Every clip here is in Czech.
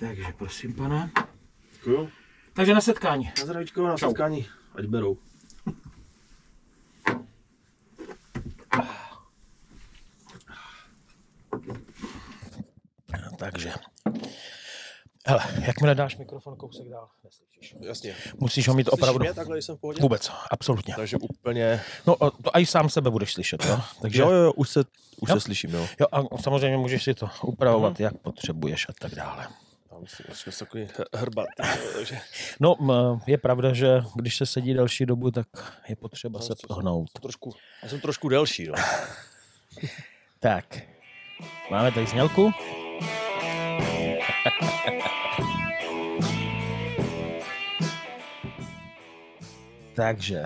Takže prosím, pane. Děkuju. Takže na setkání. Na zdravíčko, na setkání. Ať berou. Takže, hele, jakmile dáš mikrofon kousek dál, neslyšíš. Jasně. Musíš ho mít opravdu. Mě takhle, jsem v pohodě? Vůbec, absolutně. Takže úplně... No to i sám sebe budeš slyšet, jo? Takže... Jo, už se slyším, jo. Jo, a samozřejmě můžeš si to upravovat, jak potřebuješ a tak dále. Myslím, že takový hrbat. No, je pravda, že když se sedí delší dobu, tak je potřeba se pohnout. Já jsem trošku delší, no. Tak, máme tady znělku. Takže,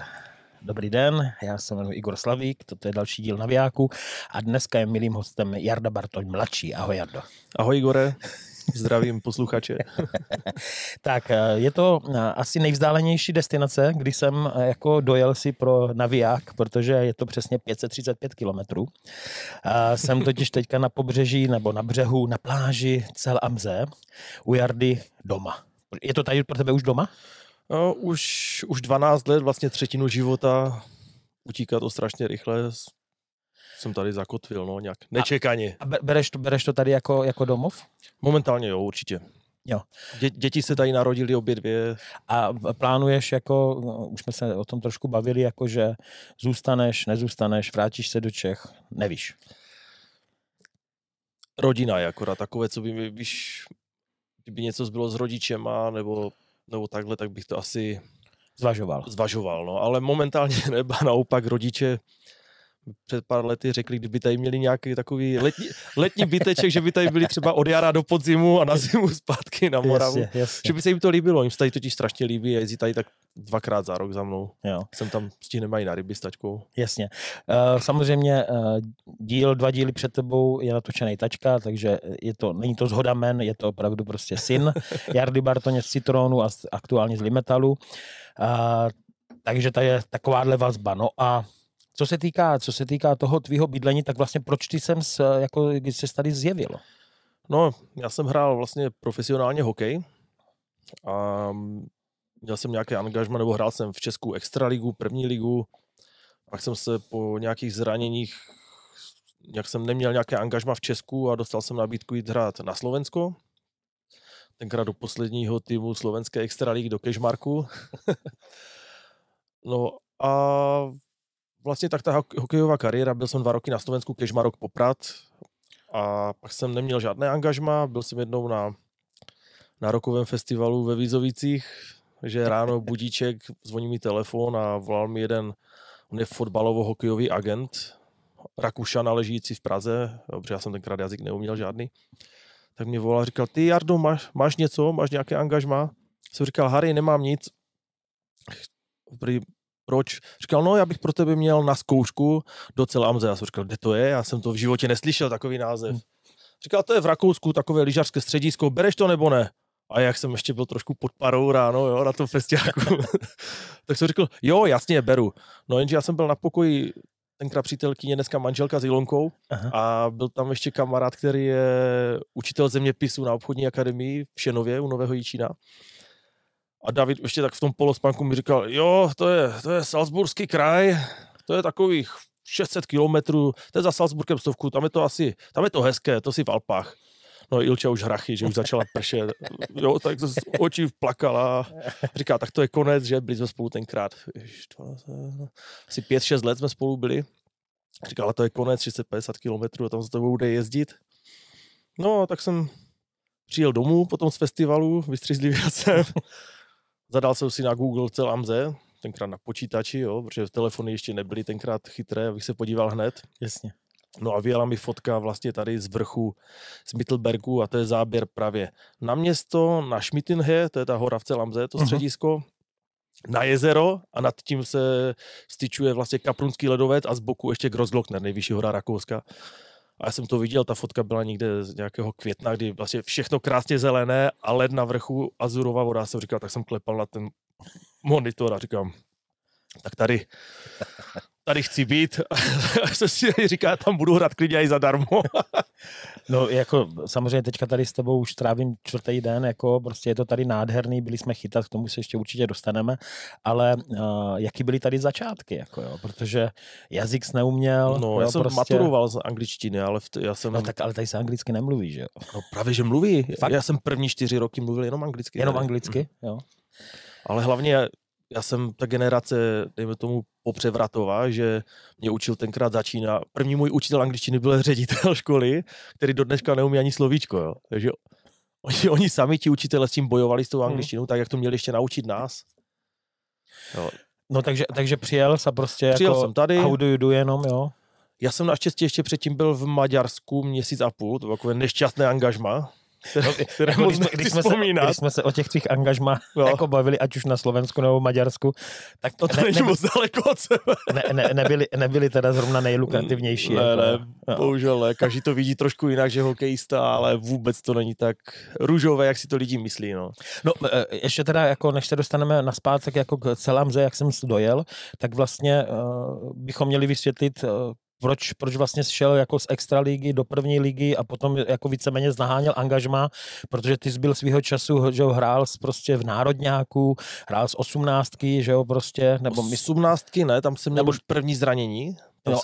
dobrý den, já se jmenuji Igor Slavík, toto je další díl Navijáku a dneska je milým hostem Jarda Bartoň mladší. Ahoj, Jardo. Ahoj, Igore. Zdravím posluchače. Tak, je to asi nejvzdálenější destinace, kdy jsem jako dojel si pro naviják, protože je to přesně 535 kilometrů. Jsem totiž teďka na pobřeží nebo na břehu, na pláži Zell am See, u Jardy doma. Je to tady pro tebe už doma? No, už 12 let, vlastně třetinu života, utíká to strašně rychle. Jsem tady zakotvil, no, nějak nečekaně. A bereš to tady jako domov? Momentálně jo, určitě. Jo. Děti se tady narodily obě dvě. A plánuješ, jako, už jsme se o tom trošku bavili, jako že zůstaneš, nezůstaneš, vrátíš se do Čech, nevíš. Rodina je akorát takové, co by mi, víš, kdyby něco zbylo s rodičema, nebo takhle, tak bych to asi... Zvažoval, no, ale momentálně nebo naopak rodiče před pár lety řekli, kdyby tady měli nějaký takový letní byteček, že by tady byli třeba od jara do podzimu a na zimu zpátky na Moravu. Jasně. Že by se jim to líbilo. Jim se tady totiž strašně líbí, jezdí tady tak dvakrát za rok za mnou. Jo. Jsem tam, stihneme i na ryby s taťkou. Jasně. Samozřejmě dva díly před tebou je natočený taťka, takže není to zhoda men, je to opravdu prostě syn Jardy Bartoně z Citronu a aktuálně z Limetalu. Takže tady je takováhle vazba. No a co se týká toho tvýho bydlení, tak vlastně proč ty sem, jako když se tady zjevil? No, já jsem hrál vlastně profesionálně hokej a měl jsem nějaké angažma, nebo hrál jsem v Česku extraligu, první ligu, pak jsem se po nějakých zraněních, jak jsem neměl nějaké angažma v Česku a dostal jsem nabídku jít hrát na Slovensko. Tenkrát do posledního týmu slovenské extraligy do Kežmarku. No a vlastně tak ta hokejová kariéra, byl jsem 2 roky na Slovensku, Kežmarok, Poprad a pak jsem neměl žádné angažma, byl jsem jednou na rokovém festivalu ve Vizovicích, že ráno budíček, zvoní mi telefon a volal mi jeden, on je fotbalovo-hokejový agent, Rakušana ležící v Praze, protože já jsem tenkrát jazyk neuměl žádný, tak mě volal a říkal, ty Jardo, máš něco, máš nějaké angažma? Jsem říkal, Harry, nemám nic. Proč? Říkal, no já bych pro tebe měl na zkoušku do Zell am See. Já jsem říkal, kde to je? Já jsem to v životě neslyšel, takový název. Říkal, to je v Rakousku, takové lyžařské středisko, bereš to nebo ne? A jak jsem ještě byl trošku pod parou ráno, jo, na tom festiáku, tak jsem říkal, jo, jasně, beru. No jenže já jsem byl na pokoji, tenkrát přítelkyně, dneska manželka s Ilonkou. Aha. A byl tam ještě kamarád, který je učitel zeměpisu na obchodní akademii v Šenově u Nového Jičína. A David ještě tak v tom polospánku mi říkal, jo, to je Salzburský kraj, to je takových 600 kilometrů, to je za Salzburgem stovku, tam je to hezké, to si v Alpách. No Ilča už hrachy, že už začala pršet, jo, tak to z očí plakala. Říká, tak to je konec, že byli jsme spolu tenkrát, asi 5-6 let jsme spolu byli. Říká, ale to je konec, 650 kilometrů a tam se to bude jezdit. No, tak jsem přijel domů potom z festivalu, vystřízlivěl jsem. Zadal jsem si na Google Zell am See, tenkrát na počítači, jo, protože telefony ještě nebyly tenkrát chytré, abych se podíval hned. Jasně. No a vyjela mi fotka vlastně tady z vrchu, z Mittelbergu a to je záběr právě na město, na Schmittinge, to je ta hora v Zell am See, to středisko, na jezero a nad tím se styčuje vlastně Kaprunský ledovec a z boku ještě Grossglockner, nejvyšší hora Rakouska. A já jsem to viděl, ta fotka byla někde z nějakého května, kdy vlastně všechno krásně zelené a led na vrchu, azurová voda. Já jsem říkal, tak jsem klepal na ten monitor a říkám, tak tady tady chci být, se si říká, tam budu hrát klidně i zadarmo. No jako samozřejmě teďka tady s tebou už trávím čtvrtý den, jako prostě je to tady nádherný, byli jsme chytat, k tomu se ještě určitě dostaneme, ale jaký byly tady začátky, jako jo, protože jazyk jsi neuměl. No jo, já jsem maturoval z angličtiny, ale já jsem... No tak ale tady se anglicky nemluví, že jo? No právě, že mluví. Fakt? Já jsem první 4 roky mluvil jenom anglicky. Jenom anglicky, jo. Ale hlavně... Já jsem ta generace, dejme tomu, popřevratová, že mě učil tenkrát začíná. První můj učitel angličtiny byl ředitel školy, který do dneška neumí ani slovíčko. Jo. Takže oni sami, ti učitelé, s tím bojovali s tou angličtinou, tak jak to měli ještě naučit nás. Jo. No takže přijel se prostě jako tady. How do you do jenom, jo? Já jsem naštěstí ještě předtím byl v Maďarsku měsíc a půl, to bylo takové nešťastné angažma. Jako když jsme se o těch svých angažmách jako bavili, ať už na Slovensku nebo Maďarsku, tak to není moc daleko od sebe. Nebyli teda zrovna nejlukrativnější. Ne, bohužel, ne. Každý to vidí trošku jinak, že hokejista, ale vůbec to není tak růžové, jak si to lidi myslí. No ještě teda, jako, než se dostaneme naspát, tak jako k Zell am See, jak jsem dojel, tak vlastně bychom měli vysvětlit, proč vlastně šel jako z extraligy do první ligy a potom jako víceméně znaháněl angažmá, protože ty jsi byl svýho času, že hrál prostě v národňáku, hrál z 18, že jo, prostě, nebo 18, ne, tam jsem měl už první zranění. No,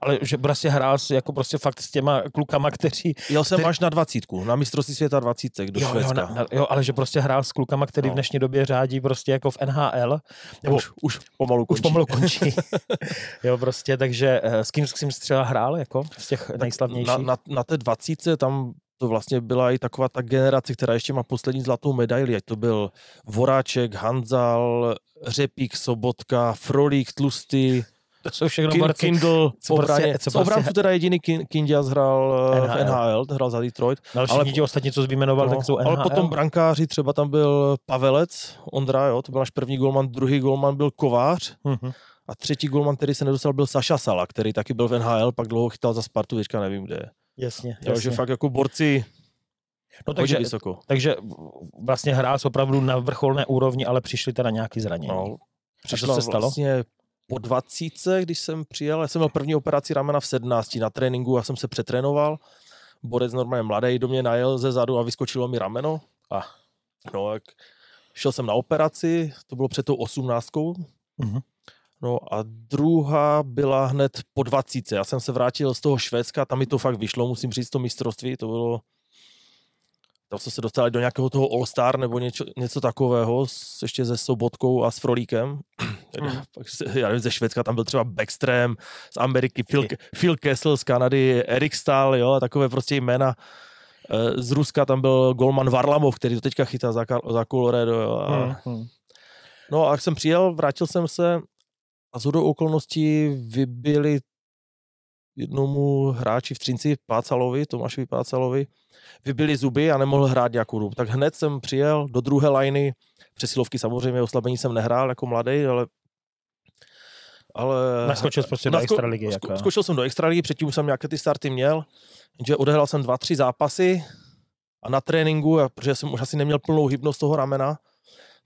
ale že prostě hrál jako prostě fakt s těma klukama, kteří... Jel jsem až na 20, na mistrovství světa 20 do Švédska. Jo, ale že prostě hrál s klukama, který v dnešní době řádí prostě jako v NHL. Nebo už pomalu končí. Jo, prostě, takže s kým jsem třeba hrál, jako z těch nejslavnějších? Na té 20 tam to vlastně byla i taková ta generace, která ještě má poslední zlatou medaili, ať to byl Voráček, Hanzal, Řepík, Sobotka, Frolík, Tlustý... To jsou všechno borci. Z obránku teda jediný Kindja hrál v NHL, hrál za Detroit. Ale všichni ostatní, co zbýmenoval, tak jsou NHL. Ale potom brankáři, třeba tam byl Pavelec, Ondra, jo, to byl náš první golman, druhý golman byl Kovář a třetí golman, který se nedostal, byl Saša Sala, který taky byl v NHL, pak dlouho chytal za Spartu, teďka nevím, kde je. Jasně. Takže fakt jako borci... No, takže vlastně hrál opravdu na vrcholné úrovni, ale přišli teda nějaký zranění. No, přišlo se stalo? Vlastně po 20, když jsem přijel, já jsem měl první operaci ramena v 17 na tréninku, já jsem se přetrénoval, borec normálně mladý do mě najel ze zadu a vyskočilo mi rameno. No, tak šel jsem na operaci, to bylo před tou 18. No a druhá byla hned po 20. Já jsem se vrátil z toho Švédska, tam mi to fakt vyšlo, musím říct, to mistrovství, to bylo... Tam jsme se dostali do nějakého toho All-Star nebo něco takového, ještě se Sobotkou a s Frolíkem. Já nevím, ze Švédska tam byl třeba Backstrom, z Ameriky Phil Kessel, z Kanady Erik Stahl, jo, takové prostě jména. Z Ruska tam byl golman Varlamov, který to teďka chytá za Colorado. Jo, a... No a jak jsem přijel, vrátil jsem se a shodou okolností vybili jednomu hráči v Třinci, Pácalovi, Tomášovi Pácalovi, vybyly zuby a nemohl hrát nějakou dobu. Tak hned jsem přijel do druhé lajny, přesilovky samozřejmě, oslabení jsem nehrál jako mladý, ale naskočil jsem prostě do extraligy. Skočil jsem do extraligy, předtím už jsem nějaké ty starty měl, že odehrál jsem 2-3 zápasy a na tréninku, protože jsem už asi neměl plnou hybnost toho ramena,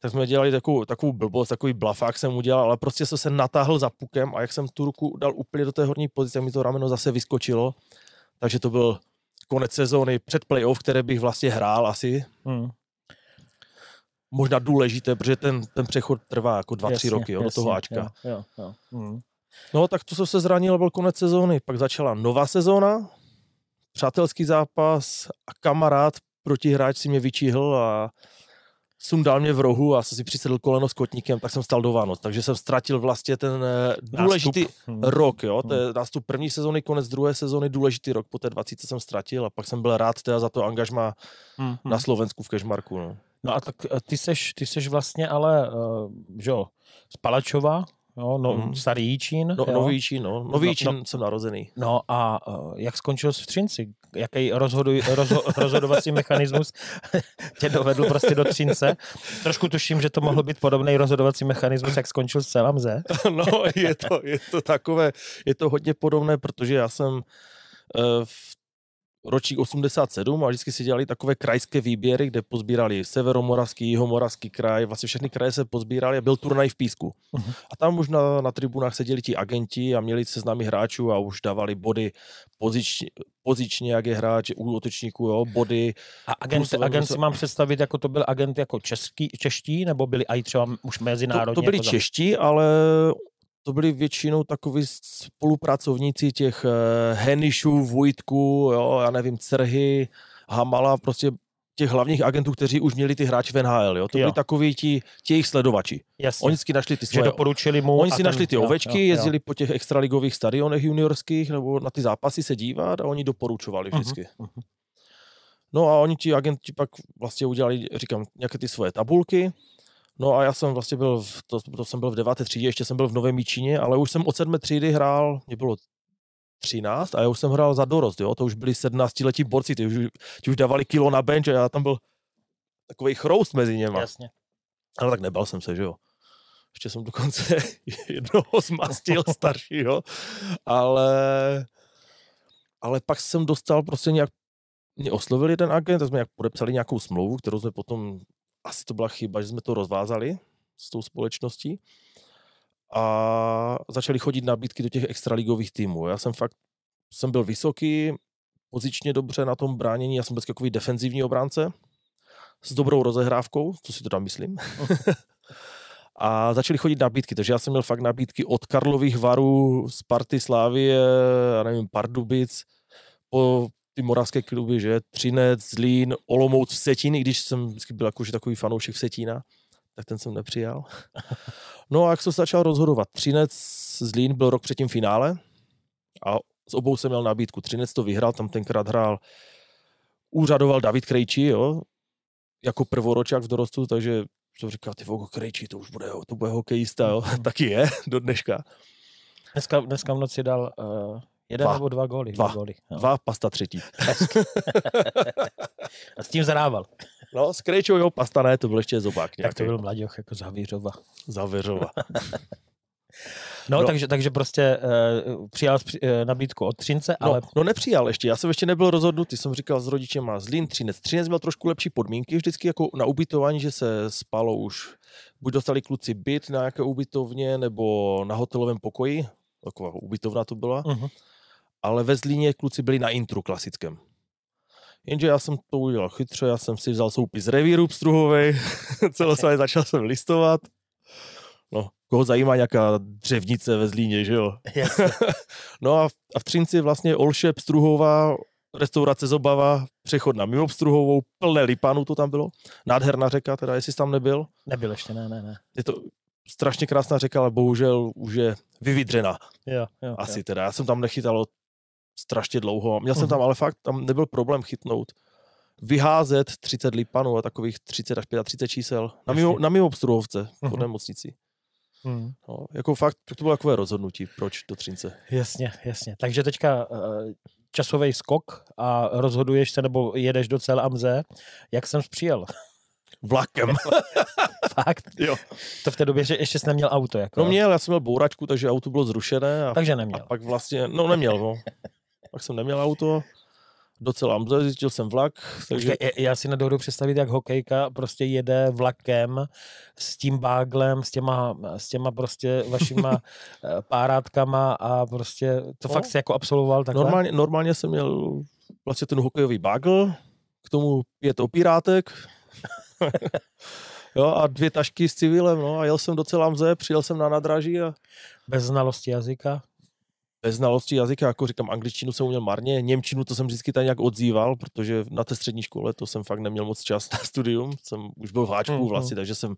tak jsme dělali takovou blbost, takový blafák jsem udělal, ale prostě jsem se natáhl za pukem a jak jsem tu ruku dal úplně do té horní pozice, tak mi to rameno zase vyskočilo. Takže to byl konec sezóny před playoff, které bych vlastně hrál asi. Možná důležité, protože ten přechod trvá jako 2-3 roky, jo, do toho Ačka. No tak to jsem se zranil, byl konec sezóny. Pak začala nová sezóna, přátelský zápas a kamarád protihráč si mě vyčihl a sundal mě v rohu a jsem si přisedl koleno s kotníkem, tak jsem stal do Vánoc. Takže jsem ztratil vlastně ten důležitý rok. Jo? To je nástup první sezony, konec druhé sezony, důležitý rok. Po té 20 jsem ztratil a pak jsem byl rád teda za to angažma na Slovensku v Kežmarku. No a tak ty seš vlastně ale, že jo, z Palačova, starý Jičín. Nový Jičín, Nový Jičín jsem narozený. No a jak skončil jsi v Třinci? Jaký rozhodovací mechanismus tě dovedl prostě do Třince? Trošku tuším, že to mohl být podobný rozhodovací mechanismus, jak skončil Zell am See. No, je to takové, je to hodně podobné, protože já jsem v ročník 87 a vždycky si dělali takové krajské výběry, kde pozbírali Severomoravský, Jihomoravský kraj, vlastně všechny kraje se pozbírali a byl turnaj v Písku. Uh-huh. A tam už na tribunách seděli ti agenti a měli seznamy hráčů a už dávali body pozičně, jak je hráč, u útočníků, jo, body. A agent si mám představit, jako to byl agent jako čeští, nebo byli i třeba už mezinárodně? To byli jako čeští, ale to byli většinou takoví spolupracovníci těch Henišů, Vojtků, jo, já nevím, Crhy, Hamala, prostě těch hlavních agentů, kteří už měli ty hráči v NHL. Jo. To byli takoví ti jejich sledovači. Jasně. Oni si našli ty svoje. Doporučili mu. Oni si našli ty ovečky, jezdili po těch extraligových stadionech juniorských nebo na ty zápasy se dívat a oni doporučovali vždycky. Uh-huh. No a oni ti agenti pak vlastně udělali, říkám, nějaké ty svoje tabulky. No a já jsem vlastně byl, to jsem byl v 9. třídě, ještě jsem byl v Novém Jičíně, ale už jsem od 7. třídy hrál, mě bylo 13 a já už jsem hrál za dorost, jo, to už byli 17letí borci, ti už dávali kilo na bench a já tam byl takovej chroust mezi něma. Jasně. Ale tak nebal jsem se, že jo. Ještě jsem dokonce jednoho zmastil staršího, ale pak jsem dostal prostě nějak, mě oslovil jeden agent, tak jsme nějak podepsali nějakou smlouvu, kterou jsme potom, asi to byla chyba, že jsme to rozvázali s tou společností a začaly chodit nabídky do těch extraligových týmů. Já jsem fakt, jsem byl vysoký, pozičně dobře na tom bránění, já jsem byl takový defenzivní obránce s dobrou rozehrávkou, co si to tam myslím. A začaly chodit nabídky, takže já jsem měl fakt nabídky od Karlových Varů, Sparty, Slávie, já nevím, Pardubic, po ty moravské kluby, že? Třinec, Zlín, Olomouc, Vsetín, i když jsem vždycky byl jakože takový fanoušek Vsetína, tak ten jsem nepřijal. No a jak jsem se začal rozhodovat, Třinec, Zlín byl rok předtím v finále a s obou jsem měl nabídku. Třinec to vyhrál, tam tenkrát hrál, úřadoval David Krejčí, jo, jako prvoročák v dorostu, takže jsem říkal, ty vogo, Krejčí, to už bude, jo, to bude hokejista, jo, taky je, do dneška. Dneska v noci dal jeden dva, nebo dva góly. Dva pasta třetí. A s tím zadával. No, s Krejčou jeho pasta ne, to byl ještě zobák nějaký. Tak to byl mladěch jako Zavířova. No, takže prostě přijal nabídku od Třince, ale... No, nepřijal ještě, já jsem ještě nebyl rozhodnutý, jsem říkal s rodičema Zlín, Třinec. Třinec měl trošku lepší podmínky vždycky jako na ubytování, že se spalo už. Buď dostali kluci byt na nějaké ubytovně, nebo na hotelovém pokoji. Taková ubytovna to byla. Uh-huh. Ale ve Zlíně kluci byli na intru klasickém. Jenže já jsem to udělal chytře, já jsem si vzal soupis revíru pstruhovej, celoslavě začal jsem listovat. No, koho zajímá nějaká dřevnice ve Zlíně, že jo? No a v Třinci vlastně Olše, Pstruhová, restaurace Zobava, přechod na mimo Pstruhovou, plné lipanů to tam bylo. Nádherná řeka, teda, jestli jsi tam nebyl. Nebyl ještě, ne. Je to strašně krásná řeka, ale bohužel už je vyvidřena. Jo, asi teda, já jsem tam nechytal strašně dlouho. Měl jsem tam, ale fakt, tam nebyl problém chytnout. Vyházet 30 lipanů a takových 30 až 35 čísel na mimo Obstruhovce pod nemocnici. No, jako fakt, to bylo takové rozhodnutí, proč do Třince. Jasně. Takže teďka časový skok a rozhoduješ se, nebo jedeš do Zell am See. Jak jsem přijel? Vlakem. Fakt? Jo. To v té době, že ještě jsi neměl auto. Jako... No měl, já jsem měl bouračku, takže auto bylo zrušené. Takže neměl. A pak vlastně, neměl. Pak jsem neměl auto, docela amze, zjistil jsem vlak. Takže... Já si nedohodu představit, jak hokejka prostě jede vlakem s tím báglem, s těma prostě vašima párátkama a prostě to fakt si jako absolvoval takhle? Normálně jsem měl vlastně ten hokejový bágl, k tomu 5 opírátek, jo, a 2 tašky s civilem, no a jel jsem do Zell am See, přijel jsem na nádraží a... Bez znalosti jazyka? Bez znalosti jazyka, jako říkám, angličtinu jsem uměl marně, němčinu to jsem vždycky tady nějak odzýval, protože na té střední škole to jsem fakt neměl moc čas na studium, jsem už byl v háčku vlastně, takže jsem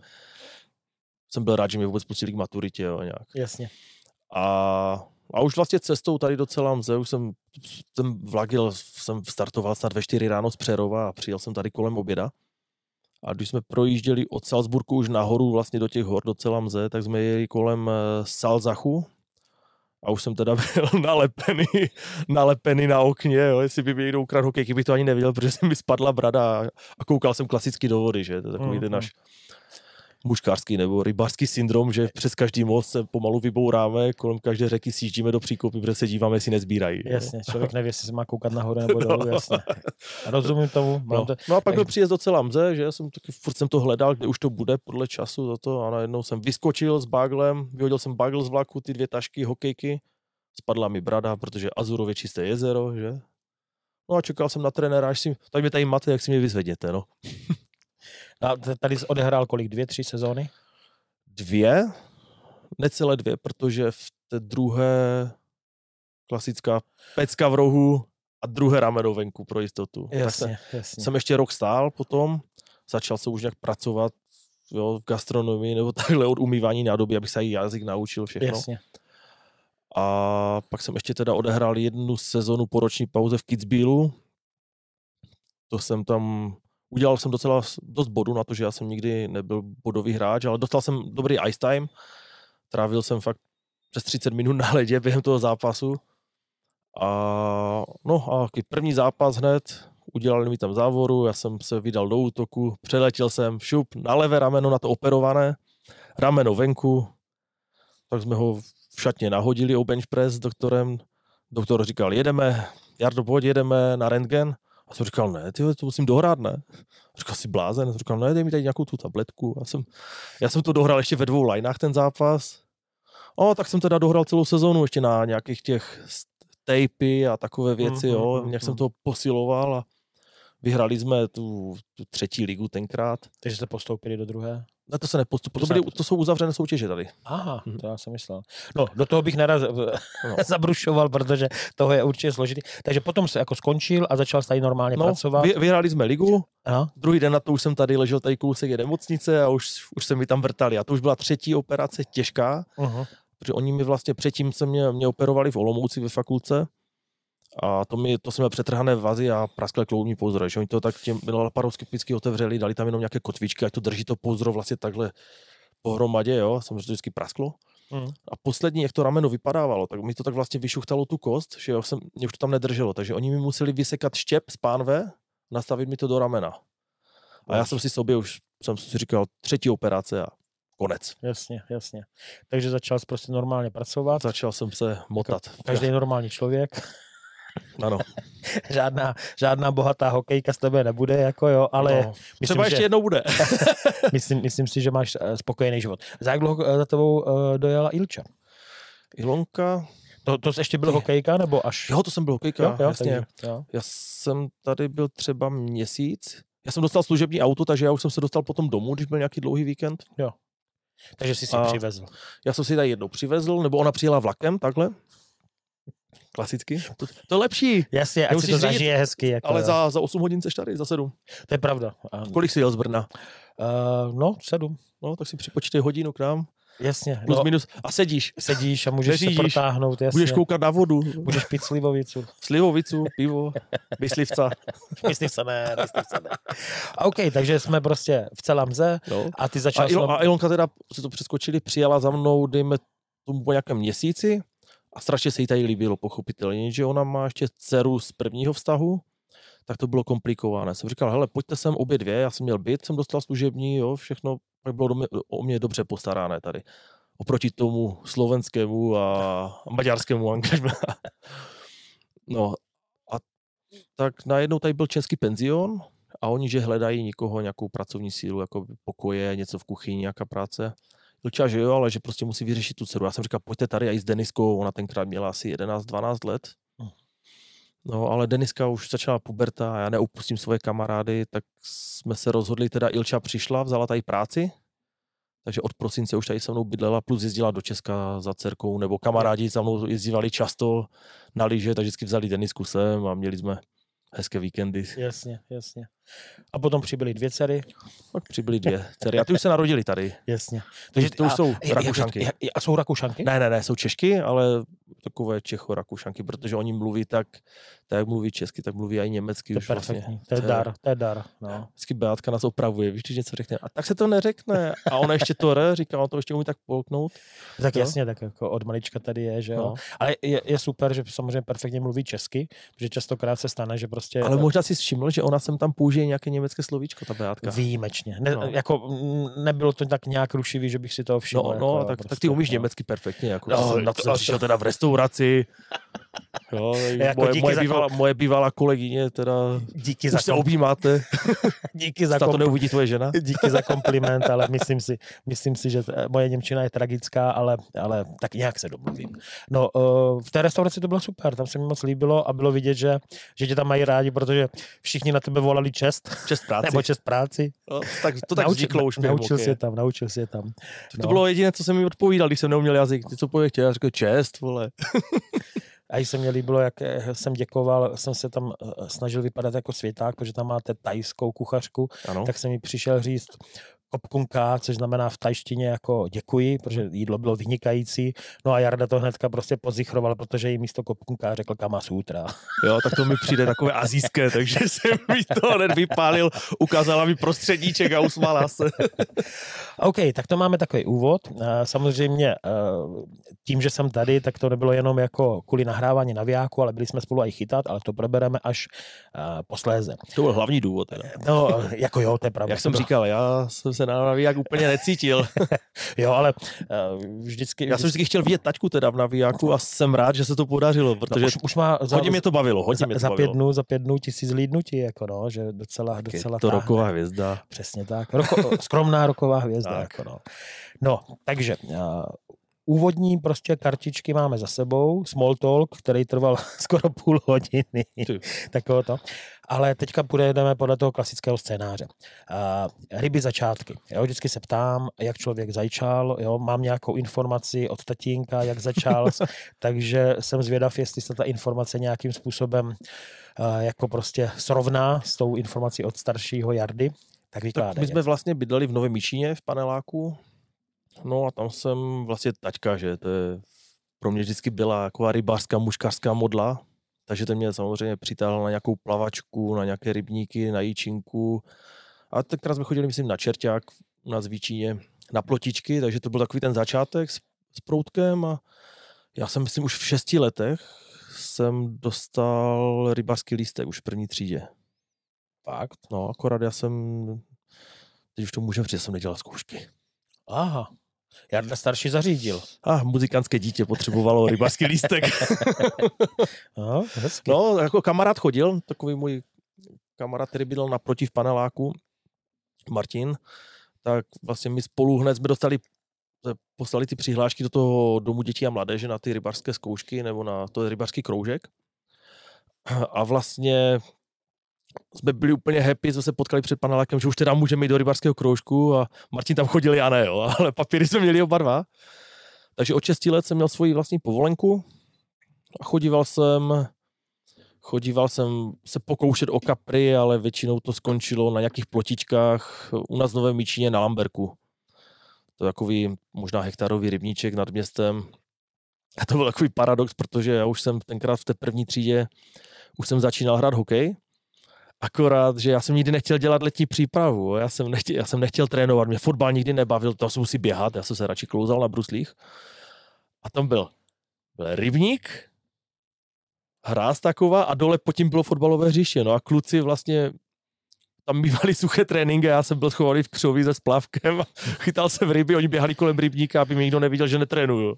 byl rád, že mě vůbec pustili k maturitě, jo, nějak. Jasně. A už vlastně cestou tady do Zell am See, už jsem startoval snad ve 4 ráno z Přerova a přijel jsem tady kolem oběda. A když jsme projížděli od Salzburku už nahoru vlastně do těch hor, do Zell am See, tak jsme jeli kolem Salzachu a už jsem teda byl nalepený na okně, jo. Jestli by mi někdo ukradl hokejky, bych to ani neviděl, protože se mi spadla brada a koukal jsem klasicky do vody, že, to je takový ten náš muškářský nebo rybářský syndrom, že přes každý most se pomalu vybouráme, kolem každé řeky sjíždíme do příkopy, protože se díváme, jestli nezbírají. Jasně, no. Člověk neví, jestli se má koukat nahoru nebo dolů, jasně. Rozumím tomu. No. To... no a pak byl příjezd do Celamze, že já jsem taky furt jsem to hledal, kde už to bude podle času za to a najednou jsem vyskočil s báglem, vyhodil jsem bagl z vlaku, ty dvě tašky, hokejky, spadla mi brada, protože Azurově čisté jezero, že? No a čekal jsem na trenéra, až si, tak mě tady máte, jak si mě vyzvedněte, no. A tady jsi odehrál kolik? 2, 3 sezóny? 2, necelé 2, protože v té druhé klasická pecka v rohu a druhé rameno venku pro jistotu. Jasně, jasně. Jsem ještě rok stál potom, začal jsem už nějak pracovat jo, v gastronomii nebo takhle od umývání nádoby, abych se jí jazyk naučil všechno. Jasně. A pak jsem ještě teda odehrál jednu sezonu po roční pauze v Kitzbühelu. To jsem tam... Udělal jsem docela dost bodů na to, že já jsem nikdy nebyl bodový hráč, ale dostal jsem dobrý ice time. Trávil jsem fakt přes 30 minut na ledě během toho zápasu. A no a první zápas hned, udělali mi tam závoru, já jsem se vydal do útoku, přeletěl jsem šup na levé rameno, na to operované, rameno venku. Tak jsme ho v šatně nahodili o bench press s doktorem. Doktor říkal, jedeme, Jardo, pojď, jedeme na rentgen. A jsem říkal, ne, tyhle, to musím dohrát, ne? Říkal, jsi blázen? A říkal, ne, dej mi tady nějakou tu tabletku. Já jsem to dohrál ještě ve 2 lineách ten zápas. O, tak jsem teda dohrál celou sezonu ještě na nějakých těch tapy a takové věci, jo. Nějak jsem to posiloval a vyhrali jsme tu 3. ligu tenkrát. Takže jste postoupili do 2.? Ne, to se nepostupilo. To jsou uzavřené soutěže tady. Aha, to já jsem myslel. No, do toho bych nerad zabrušoval, protože toho je určitě složitý. Takže potom se jako skončil a začal tady normálně pracovat. Vyhráli jsme ligu. Aha. Druhý den na to už jsem tady ležel tady kousek je nemocnice a už se mi tam vrtali. A to už byla 3. operace, těžká. Uh-huh. Protože oni mi vlastně předtím se mě operovali v Olomouci ve fakultce. A to jsme přetrhané vazy a prasklé kloubní pouzdro. Oni to tak těm laparoskopicky otevřeli, dali tam jenom nějaké kotvičky, ať to drží to pouzdro vlastně takhle pohromadě, jo, samozřejmě to vždycky prasklo. Mm. A poslední, jak to rameno vypadávalo, tak mi to tak vlastně vyšuchtalo tu kost, že mě už to tam nedrželo, takže oni mi museli vysekat štěp z pánve, nastavit mi to do ramena. A já jsem si říkal 3. operace a konec. Jasně, jasně. Takže začal jsi prostě normálně pracovat. Začal jsem se motat. Každý normální člověk. Ano. žádná bohatá hokejka z tebe nebude, jako jo, ale... No, třeba ještě jednou bude. myslím si, že máš spokojený život. Za dlouho za tebou dojela Ilča? Ilonka? To ještě byl hokejka, nebo až... Jo, to jsem byl hokejka, jo, jasně. Jo. Já jsem tady byl třeba měsíc. Já jsem dostal služební auto, takže já už jsem se dostal potom domů, když byl nějaký dlouhý víkend. Jo. Takže jsi si přivezl. Já jsem si tady jednou přivezl, nebo ona přijela vlakem, takhle. Klasicky. To je lepší. Jasně, ať si to zažije hezky. Jako, ale za 8 hodin seš tady, za 7. To je pravda. Ano. Kolik jsi jel z Brna? 7. No, tak si připočtej hodinu k nám. Jasně. Plus minus. A sedíš. Sedíš a můžeš se protáhnout. Jasně. Můžeš koukat na vodu. Můžeš pít slivovicu. Slivovicu, pivo, myslivca. myslivce ne. OK, takže jsme prostě v Celamze. No. A ty začal... A Ilonka teda, se to přeskočili, přijala za mnou, dejme tomu po nějakém měsíci. A strašně se jí tady líbilo, pochopitelně, že ona má ještě dceru z prvního vztahu, tak to bylo komplikované. Jsem říkal, hele, pojďte sem obě dvě, já jsem měl byt, jsem dostal služební, jo, všechno, pak bylo o mě dobře postarané tady. Oproti tomu slovenskému a maďarskému angažmá. No a tak najednou tady byl český penzion a oni, že hledají někoho, nějakou pracovní sílu, jako pokoje, něco v kuchyni, nějaká práce. Dočas, že jo, ale že prostě musí vyřešit tu dceru. Já jsem říkal, pojďte tady a i s Deniskou, ona tenkrát měla asi 11-12 let. No, ale Deniska už začala puberta a já neopustím svoje kamarády, tak jsme se rozhodli, teda Ilča přišla, vzala tady práci, takže od prosince už tady se mnou bydlela, plus jezdila do Česka za dcerkou, nebo kamarádi za mnou jezdívali často na lyže, takže vždycky vzali Denisku sem a měli jsme hezké víkendy. Jasně, jasně. A potom přibyly 2 dcery. Tak přibyly 2 dcery. A ty už se narodili tady. Jasně. Takže to už jsou Rakušanky. A jsou Rakušanky? Ne, jsou Češky, ale takové Čecho-Rakušanky, protože oni mluví tak tak jak mluví česky, tak mluví i německy. To je perfektní, vlastně. to je dar. No. Vždycky Beátka nás opravuje, víš, když něco řekne. A tak se to neřekne. A ona ještě to říká, on to ještě umí tak polknout. Tak to? Jasně, tak jako od malička tady je, že jo. No. Ale je super, že samozřejmě perfektně mluví česky, že častokrát se stane, že prostě... Ale možná si všiml, že ona sem tam použije nějaké německé slovíčko, ta Beátka. Výjimečně. Jako nebylo to tak nějak rušivý, že bych si toho všiml. No, tak ty umíš německy perfektně, jako na to jsem přišel teda v restauraci. Jo, jako moje bývalá kolegyně, teda díky už se objímáte. Díky za to neuvidí tvoje žena. Díky za kompliment, ale myslím si, že moje němčina je tragická, ale tak nějak se domluvím. No, v té restauraci to bylo super, tam se mi moc líbilo a bylo vidět, že tě tam mají rádi, protože všichni na tebe volali čest práci. No, tak to tak vzniklo už. Naučil se tam. No. To bylo jediné, co jsem mi odpovídal, když jsem neuměl jazyk. Ty co pověď, já řekl čest, vole. A se mně líbilo, jak jsem děkoval, jsem se tam snažil vypadat jako světák, protože tam máte tajskou kuchařku, ano. Tak jsem mi přišel říct kopkunka, což znamená v tajštině jako děkuji, protože jídlo bylo vynikající. No a Jarda to hnedka prostě pozichroval, protože jí místo kopkunka řekl Kama Sutra. Jo, tak to mi přijde takové asijské, takže jsem mi to hned vypálil, ukázala mi prostředníček a usmála se. OK, tak to máme takový úvod. Samozřejmě tím, že jsem tady, tak to nebylo jenom jako kvůli nahrávání navijáku, ale byli jsme spolu i chytat, ale to probereme až posléze. To byl hlavní důvod. Teda. No, jako jo, to je pravda. Jak jsem říkal, já jsem se na naviják úplně necítil. Jo, ale vždycky... Já jsem vždycky chtěl vidět taťku teda v navijáku a jsem rád, že se to podařilo, protože no, už má hodně mě to bavilo. Za pět dnů 1000 lídnutí, jako no, že docela to táhne. Roková hvězda. Přesně tak. Skromná roková hvězda. Tak. Jako no. Takže úvodní prostě kartičky máme za sebou, small talk, který trval skoro půl hodiny, takového to. Ale teďka půjdeme podle toho klasického scénáře. Ryby začátky. Jo, vždycky se ptám, jak člověk začal, jo, mám nějakou informaci od tatínka, jak začal, takže jsem zvědav, jestli se ta informace nějakým způsobem jako prostě srovná s tou informací od staršího Jardy. Tak my jsme vlastně bydleli v Novém Jičíně v paneláku, no a tam jsem vlastně taťka, že to je, pro mě vždycky byla taková rybářská, muškařská modla, takže to mě samozřejmě přitáhl na nějakou plavačku, na nějaké rybníky, na jíčinku a tenkrát jsme chodili, myslím, na čerťák u nás v Jičíně, na plotičky, takže to byl takový ten začátek s proutkem a já jsem, myslím, už v 6 letech jsem dostal rybářský lístek už v 1. třídě. Fakt? No, akorát já jsem, teď už to můžeme říct, jsem nedělal zkoušky. Aha, Jarda starší zařídil. Muzikantské dítě potřebovalo rybářský lístek. No, hezky. No, jako kamarád chodil, takový můj kamarád, který bydlel naproti v paneláku, Martin, tak vlastně my spolu hned jsme poslali ty přihlášky do toho domu dětí a mládeže na ty rybářské zkoušky nebo na to rybářský kroužek. A vlastně jsme byli úplně happy, jsme se potkali před panelákem, že už teda můžeme jít do rybářského kroužku a Martin tam chodil, já ne, jo, ale papíry jsme měli oba dva. Takže od 6 let jsem měl svoji vlastní povolenku a chodíval jsem se pokoušet o kapry, ale většinou to skončilo na nějakých plotičkách u nás v Novém Jičíně na Lamberku. To je takový možná hektarový rybníček nad městem. A to byl takový paradox, protože já už jsem tenkrát v té 1. třídě už jsem začínal hrát hokej. Akorát, že já jsem nikdy nechtěl dělat letní přípravu, já jsem nechtěl trénovat, mě fotbal nikdy nebavil, tam jsem musí běhat, já jsem se radši klouzal na bruslích. A tam byl rybník, hráz taková a dole pod tím bylo fotbalové hřiště. No a kluci vlastně tam bývali suché tréninky, já jsem byl schovaný v křoví se splávkem, chytal jsem ryby, oni běhali kolem rybníka, aby mě nikdo neviděl, že netrénuju.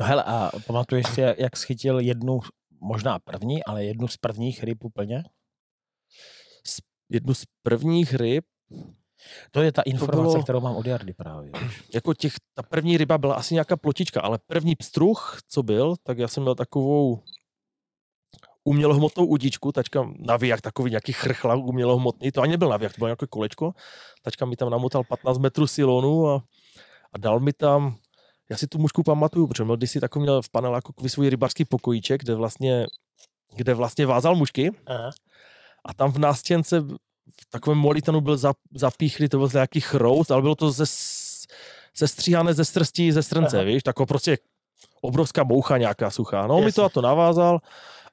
No hele, a pamatuješ si, jak schytil jednu, možná první, ale jednu z prvních ryb úplně? Jednu z prvních ryb. To je ta informace, kterou mám od Jardy právě. Jako ta první ryba byla asi nějaká plotička, ale první pstruh, co byl, tak já jsem měl takovou umělohmotnou udičku, tačka naviják, takový nějaký chrchla umělohmotný, to ani nebyl naviják, to bylo nějaké kolečko, tačka mi tam namotal 15 metrů silonu a dal mi tam, já si tu mužku pamatuju, protože když si takový měl v paneláku svůj rybářský pokojíček, kde vlastně vázal mužky. Aha. A tam v nástěnce v takovém molitanu byl zapíchlý, to byl nějaký chrout, ale bylo to sestříhané ze strstí, ze strnce, víš, taková prostě obrovská moucha nějaká suchá. No, on mi to navázal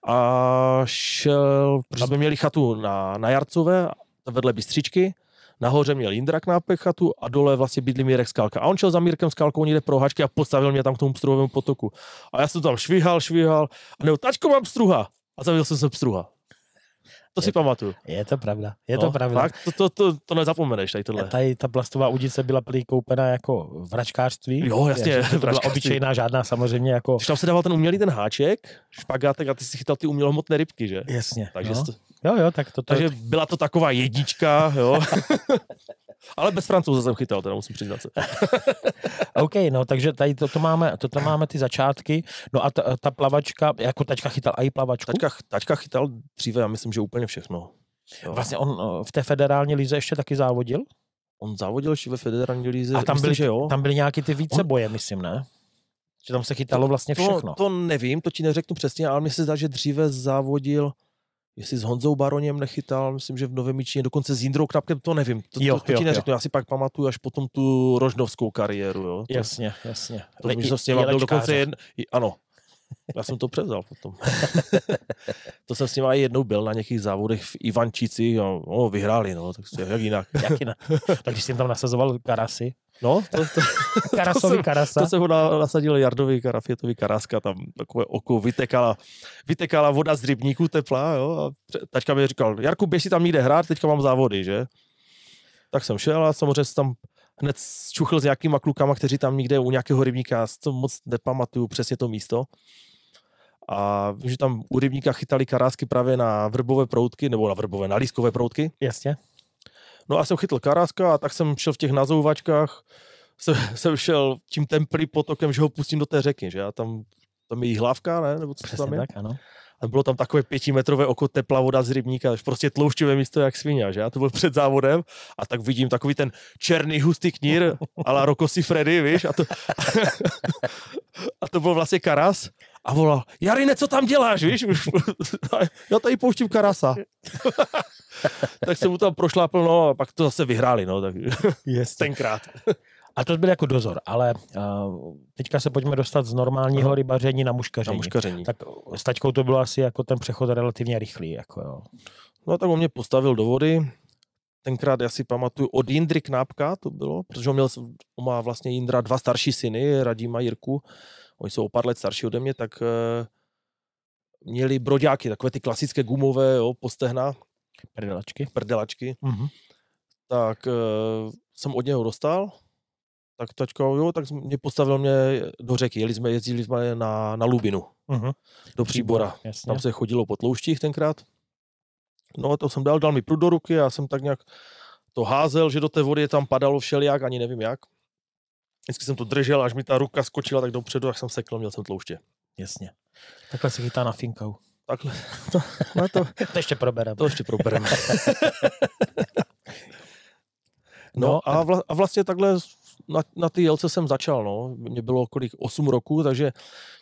a šel, protože jsme měli chatu na Jarcové, vedle Bystřičky, nahoře měl Jindra Knápek chatu a dole vlastně bydlí Mírek Skalka. A on šel za Mírkem Skalkou někde pro háčky a postavil mě tam k tomu pstruhovému potoku. A já jsem tam švihal a nebo tačko mám pstruha a zavil jsem se pstruha. To si pamatuju. Je to pravda. Je to pravda. Tak, to nezapomeneš tady tohle. Tady ta plastová udice byla prý koupena jako v hračkářství. Jo, jasně. To byla obyčejná, žádná samozřejmě jako. Když tam se dával ten umělý ten háček, špagátek a ty si chytal ty umělohmotné rybky, že? Jasně. Takže no. Jo, tak to. Takže byla to taková jednička, jo. Ale bez Francouze jsem chytal, teda musím přiznat se. OK, no, takže tady toto máme ty začátky. No a ta plavačka, jako tačka chytal i plavačku? Tačka chytal dříve, já myslím, že úplně všechno. Jo. Vlastně on v té federální lize ještě taky závodil? On závodil ještě ve federální lize. A tam byly nějaký ty více boje, myslím, ne? Že tam se chytalo vlastně všechno. To nevím, to ti neřeknu přesně, ale mně se zdá, že dříve závodil, jestli s Honzou Baroněm nechytal, myslím, že v Novém Jičíně, dokonce s Jindrou Knapkem, to nevím. To ti neřeknu, já si pak pamatuju až potom tu rožnovskou kariéru. Jo? Jasně. To s něma byl dokonce ano. Já jsem to převzal potom. To jsem s nimi jednou byl na nějakých závodech v Ivančici a vyhráli, no, tak jak jinak. Tak když jsem tam nasazoval karasy. No, karasa. To se ho nasadil Jardovi Karafětovi karaska, tam takové oko vytekala voda z rybníku teplá, jo, a tačka mi říkal, Jarku, běž si tam někde hrát, teďka mám závody, že? Tak jsem šel a samozřejmě tam hned čuchl s nějakýma klukama, kteří tam někde u nějakého rybníka, já to moc nepamatuju přesně to místo. A vím, že tam u rybníka chytali karásky právě na vrbové proutky, nebo na lískové proutky. Jasně. No a jsem chytl karáska a tak jsem šel v těch nazouvačkách, jsem šel tím templý potokem, že ho pustím do té řeky, že? A tam je jí hlavka, ne? Nebo co přesně tam je? Tak, ano. A bylo tam takové 5metrové oko, teplá voda z rybníka, prostě tloušťové místo jak svině, že? A to byl před závodem a tak vidím takový ten černý hustý knír a la Rokosy Freddy, víš? A to byl vlastně karas a volal, Jarine, co tam děláš, víš? Já tady pouštím karasa. Tak se mu tam prošlápl, no, a pak to zase vyhráli, no, tak tenkrát. A to byl jako dozor, ale teďka se pojďme dostat z normálního rybaření na muškaření. Tak s taťkou to bylo asi jako ten přechod relativně rychlý, jako jo. No, tak on mě postavil do vody. Tenkrát já si pamatuju od Jindry Knápka to bylo, protože on má vlastně Jindra dva starší syny, Radima, Jirku. Oni jsou o pár let starší ode mě, tak měli broďáky, takové ty klasické gumové, jo, postehna. Prdelačky. Mm-hmm. Tak jsem od něho dostal. Tak tačka, jo, tak mě postavil do řeky. Jezdili jsme na Lubinu. Mm-hmm. Do Příbora. Jasně. Tam se chodilo po tlouštích tenkrát. No to jsem dal mi prut do ruky, já jsem tak nějak to házel, že do té vody tam padalo všelijak, ani nevím jak. Vždycky jsem to držel, až mi ta ruka skočila tak dopředu, jak jsem sekl, měl jsem tlouště. Jasně. Takhle se chytá na Finkau. Takhle. To ještě probereme. No a vlastně takhle na ty jelce jsem začal, no. Mně bylo 8 roků, takže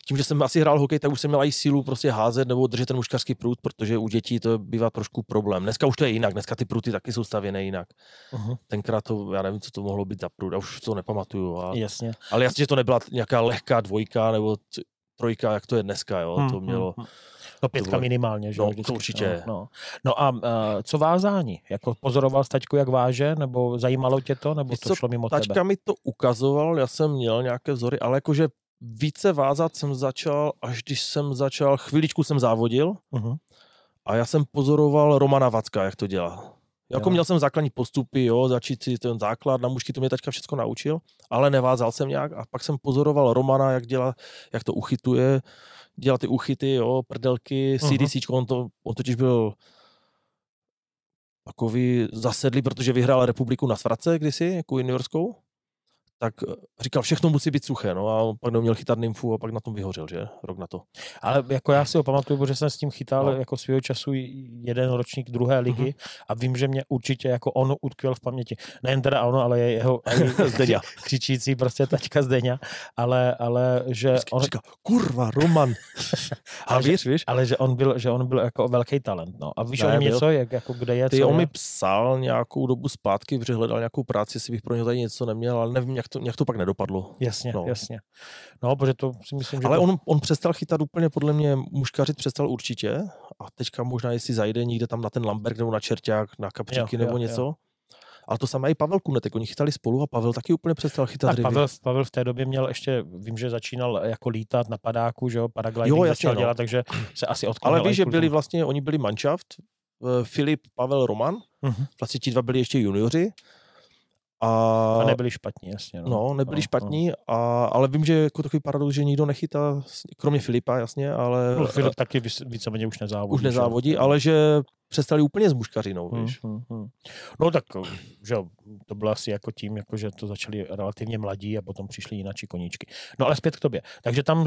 tím, že jsem asi hrál hokej, tak už jsem měl i sílu prostě házet nebo držet ten muškařský prut, protože u dětí to bývá trošku problém. Dneska už to je jinak, dneska ty pruty taky jsou stavěné jinak. Uh-huh. Tenkrát to, já nevím, co to mohlo být za prut, já už to nepamatuju. Jasně. Ale jasně, že to nebyla nějaká lehká dvojka nebo trojka, jak to je dneska, jo. To mělo... No, 5 minimálně, že? No, to určitě. No a co vázání? Jako pozoroval taťku, jak váže? Nebo zajímalo tě to? Nebo to šlo mimo tebe? Taťka mi to ukazoval, já jsem měl nějaké vzory, ale jakože více vázat jsem začal, až když jsem začal, chviličku jsem závodil a já jsem pozoroval Romana Vacka, jak to dělá. Jako měl jsem základní postupy, jo, začít si ten základ na mušky, to mě taťka všechno naučil, ale nevázal jsem nějak a pak jsem pozoroval Romana, jak to uchytuje, dělal ty uchyty, jo, prdelky, CDCčko, on totiž byl takový zasedlý, protože vyhrál republiku na svratce kdysi, jako juniorskou, tak říkal, všechno musí být suché, no a pak neuměl chytat nymfu a pak na tom vyhořel, že, rok na to. Ale jako já si ho pamatuju, protože jsem s tím chytal jako svého času jeden ročník druhé ligy a vím, že mě určitě jako on utkvěl v paměti. Nejen teda ono, ale je jeho křičící prostě taťka Zdeňa, ale že on říkal, kurva, Roman. A víš? Ale že on byl jako velký talent, no. A víš o něm něco, jak jako kde je, ty co? On mi psal nějakou dobu zpátky, protože hledal nějakou práci, jestli bych pro něj tady něco neměl, ale nevím, jak nějak to pak nedopadlo. Jasně, no. Jasně. No, protože to si myslím, že... Ale to... on přestal chytat úplně, podle mě, muškařit přestal určitě a teďka možná, jestli zajde někde tam na ten Lamberk nebo na Čerťák, na Kapříky nebo něco. Jo. Ale to samé i Pavel Kunetek, oni chytali spolu a Pavel taky úplně přestal chytat ryby. Pavel v té době měl ještě, vím, že začínal jako lítat na padáku, že jo, paragliding začal dělat, takže se asi odklonil. Ale víš, že byli vlastně, oni byli manšaft, Filip, Pavel, Roman, vlastně ti dva byli ještě junioři. A nebyli špatní, jasně. No nebyli špatní, ale vím, že jako takový paradox, že nikdo nechytá, kromě Filipa, jasně, ale... No, Filip taky víceméně už nezávodí. Už nezávodí, že? Ale že přestali úplně s muškařinou, víš. No tak, že to bylo asi jako tím, jako že to začali relativně mladí a potom přišli jináčí koníčky. No ale zpět k tobě. Takže tam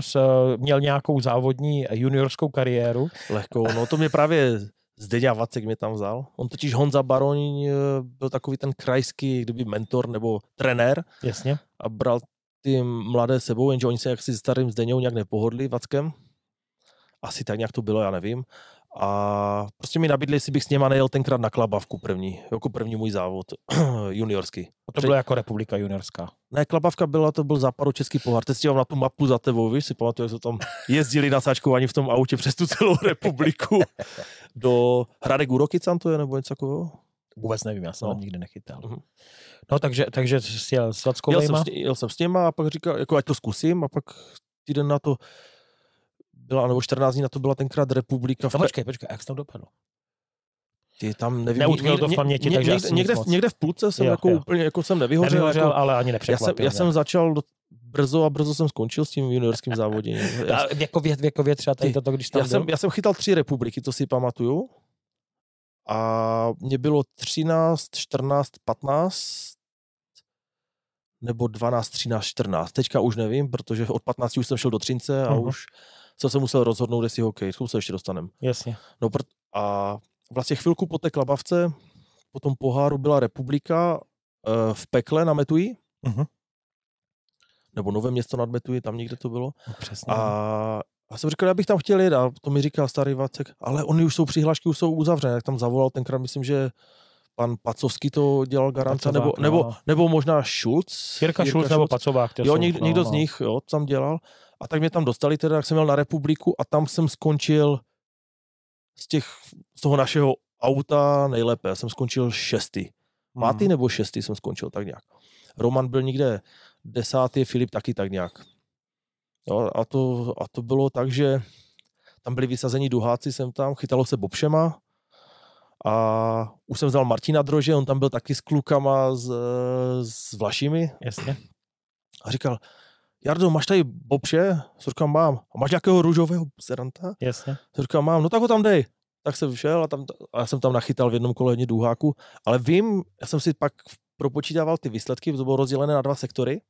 měl nějakou závodní juniorskou kariéru. Lehkou, no to mě právě... Zdeďa Vacek mě tam vzal. On totiž Honza Baroň byl takový ten krajský kdyby mentor nebo trenér. Jasně. A bral ty mladé sebou, jenže oni se jaksi s starým Zdeňou nějak nepohodli, Vackem. Asi tak nějak to bylo, já nevím. A prostě mi nabídli, jestli bych s něma nejel tenkrát na Klabavku první, jako první můj závod juniorský. To bylo jako republika juniorská. Ne, Klabavka byla, to byl západočeský pohár. Teď si mám na tu mapu za tebou, víš, si pamatuju, jak se tam jezdili na sáčkování v tom autě přes tu celou republiku do Hradek Úrokycan to je, nebo něco takového? Vůbec nevím, já jsem tam nikdy nechytal. No, takže jsi jel s Vackovejma? Jel jsem s něma a pak říkal, jako ať to zkusím a pak týden na to byla, nebo 14 dní na to byla tenkrát republika. No, počkej, jak jsi tam dopadlo? Ty tam nevím. Neutkvěl to v paměti, takže někde v půlce jsem úplně, jako jsem nevyhořel, jako, ale ani nepřekvapil. Já jsem začal brzo jsem skončil s tím juniorským závoděním. Věkově třeba tady toto, když tam já jsem chytal 3 republiky, to si pamatuju. A mě bylo 13, 14, 15... nebo 12, 13, 14. Teďka už nevím, protože od 15 už jsem šel do Třince a už jsem se musel rozhodnout, jestli hokej. K tomu se ještě dostaneme. Jasně. No a vlastně chvilku po té Klabavce, po tom poháru byla republika v Pekle na Metuji. Nebo Nové Město nad Metuji, tam někde to bylo. No, přesně. A jsem říkal, já bych tam chtěl jít a to mi říká starý Vacek, ale oni už jsou přihlášky, už jsou uzavřené. Jak tam zavolal tenkrát, myslím, že pan Pacovský to dělal garanta, nebo možná Šulc. Jirka Šulc nebo Pacovák. Jo, někdo z nich jo, tam dělal. A tak mě tam dostali, teda, jak jsem jel na republiku a tam jsem skončil z toho našeho auta nejlépe. Jsem skončil 6. Pátý nebo 6. jsem skončil, tak nějak. Roman byl někde 10. Filip taky tak nějak. Jo, a to bylo tak, že tam byli vysazení duháci, jsem tam, chytalo se bobšema. A už jsem vzal Martina Drože, on tam byl taky s klukama, s Vlašimi. Jasně. A říkal, Jardo, máš tady bobše? Říkám, mám. A máš nějakého růžového seranta? Jasně. Říkám, mám. No tak ho tam dej. Tak jsem šel a já jsem tam nachytal v jednom kole hodně důháku. Ale vím, já jsem si pak propočítával ty výsledky, to bylo rozdělené na 2 sektory.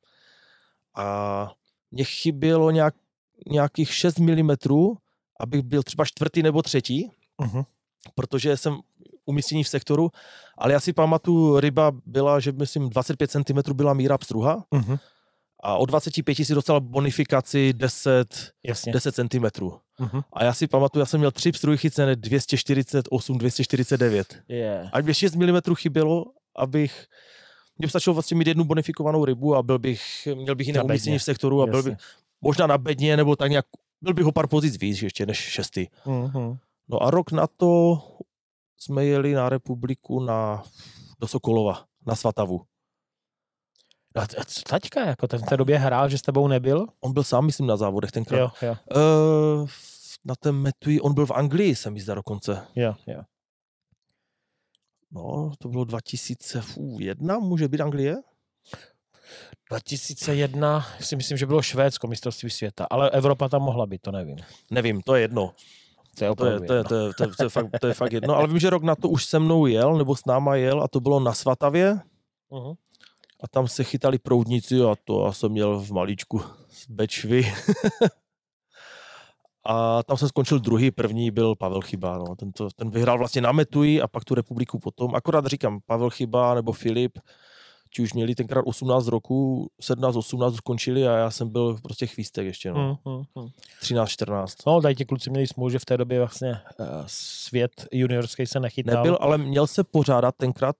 A mě chybělo nějakých 6 mm, abych byl třeba 4. nebo 3. Protože jsem umístění v sektoru, ale já si pamatuju, ryba byla, že myslím 25 cm byla míra pstruha a od 25 si dostal bonifikaci 10 cm. A já si pamatuju, já jsem měl 3 pstruhy chycené 248, 249. Ať mě 6 mm chybělo, mě stačilo vlastně mít jednu bonifikovanou rybu a měl bych jiné umístění v sektoru a byl bych možná na bedně, nebo tak nějak, byl bych o pár pozic víc ještě než 6. No a rok na to jsme jeli na republiku do Sokolova, na Svatavu. No a co taťka, jako ten v té době hrál, že s tebou nebyl? On byl sám, myslím, na závodech tenkrát. Jo. Na té Metuji, on byl v Anglii, se mi zdá dokonce. Jo. No, to bylo 2001, může být Anglie? 2001, si myslím, že bylo Švédsko mistrovství světa, ale Evropa tam mohla být, to nevím. Nevím, to je jedno. To je fakt jedno, ale vím, že rok na to už se mnou jel, nebo s náma jel a to bylo na Svatavě a tam se chytali proudníci a to jsem měl v malíčku z Bečvy a tam jsem skončil 2. První byl Pavel Chyba, no. Ten vyhrál vlastně na Metuji a pak tu republiku potom, akorát říkám Pavel Chyba nebo Filip, ti už měli tenkrát 18 roku, 17-18 skončili a já jsem byl prostě chvístek ještě, no. 13-14. No, tady ti kluci měli smůlu, že v té době vlastně svět juniorský se nechytal. Nebyl, ale měl se pořádat tenkrát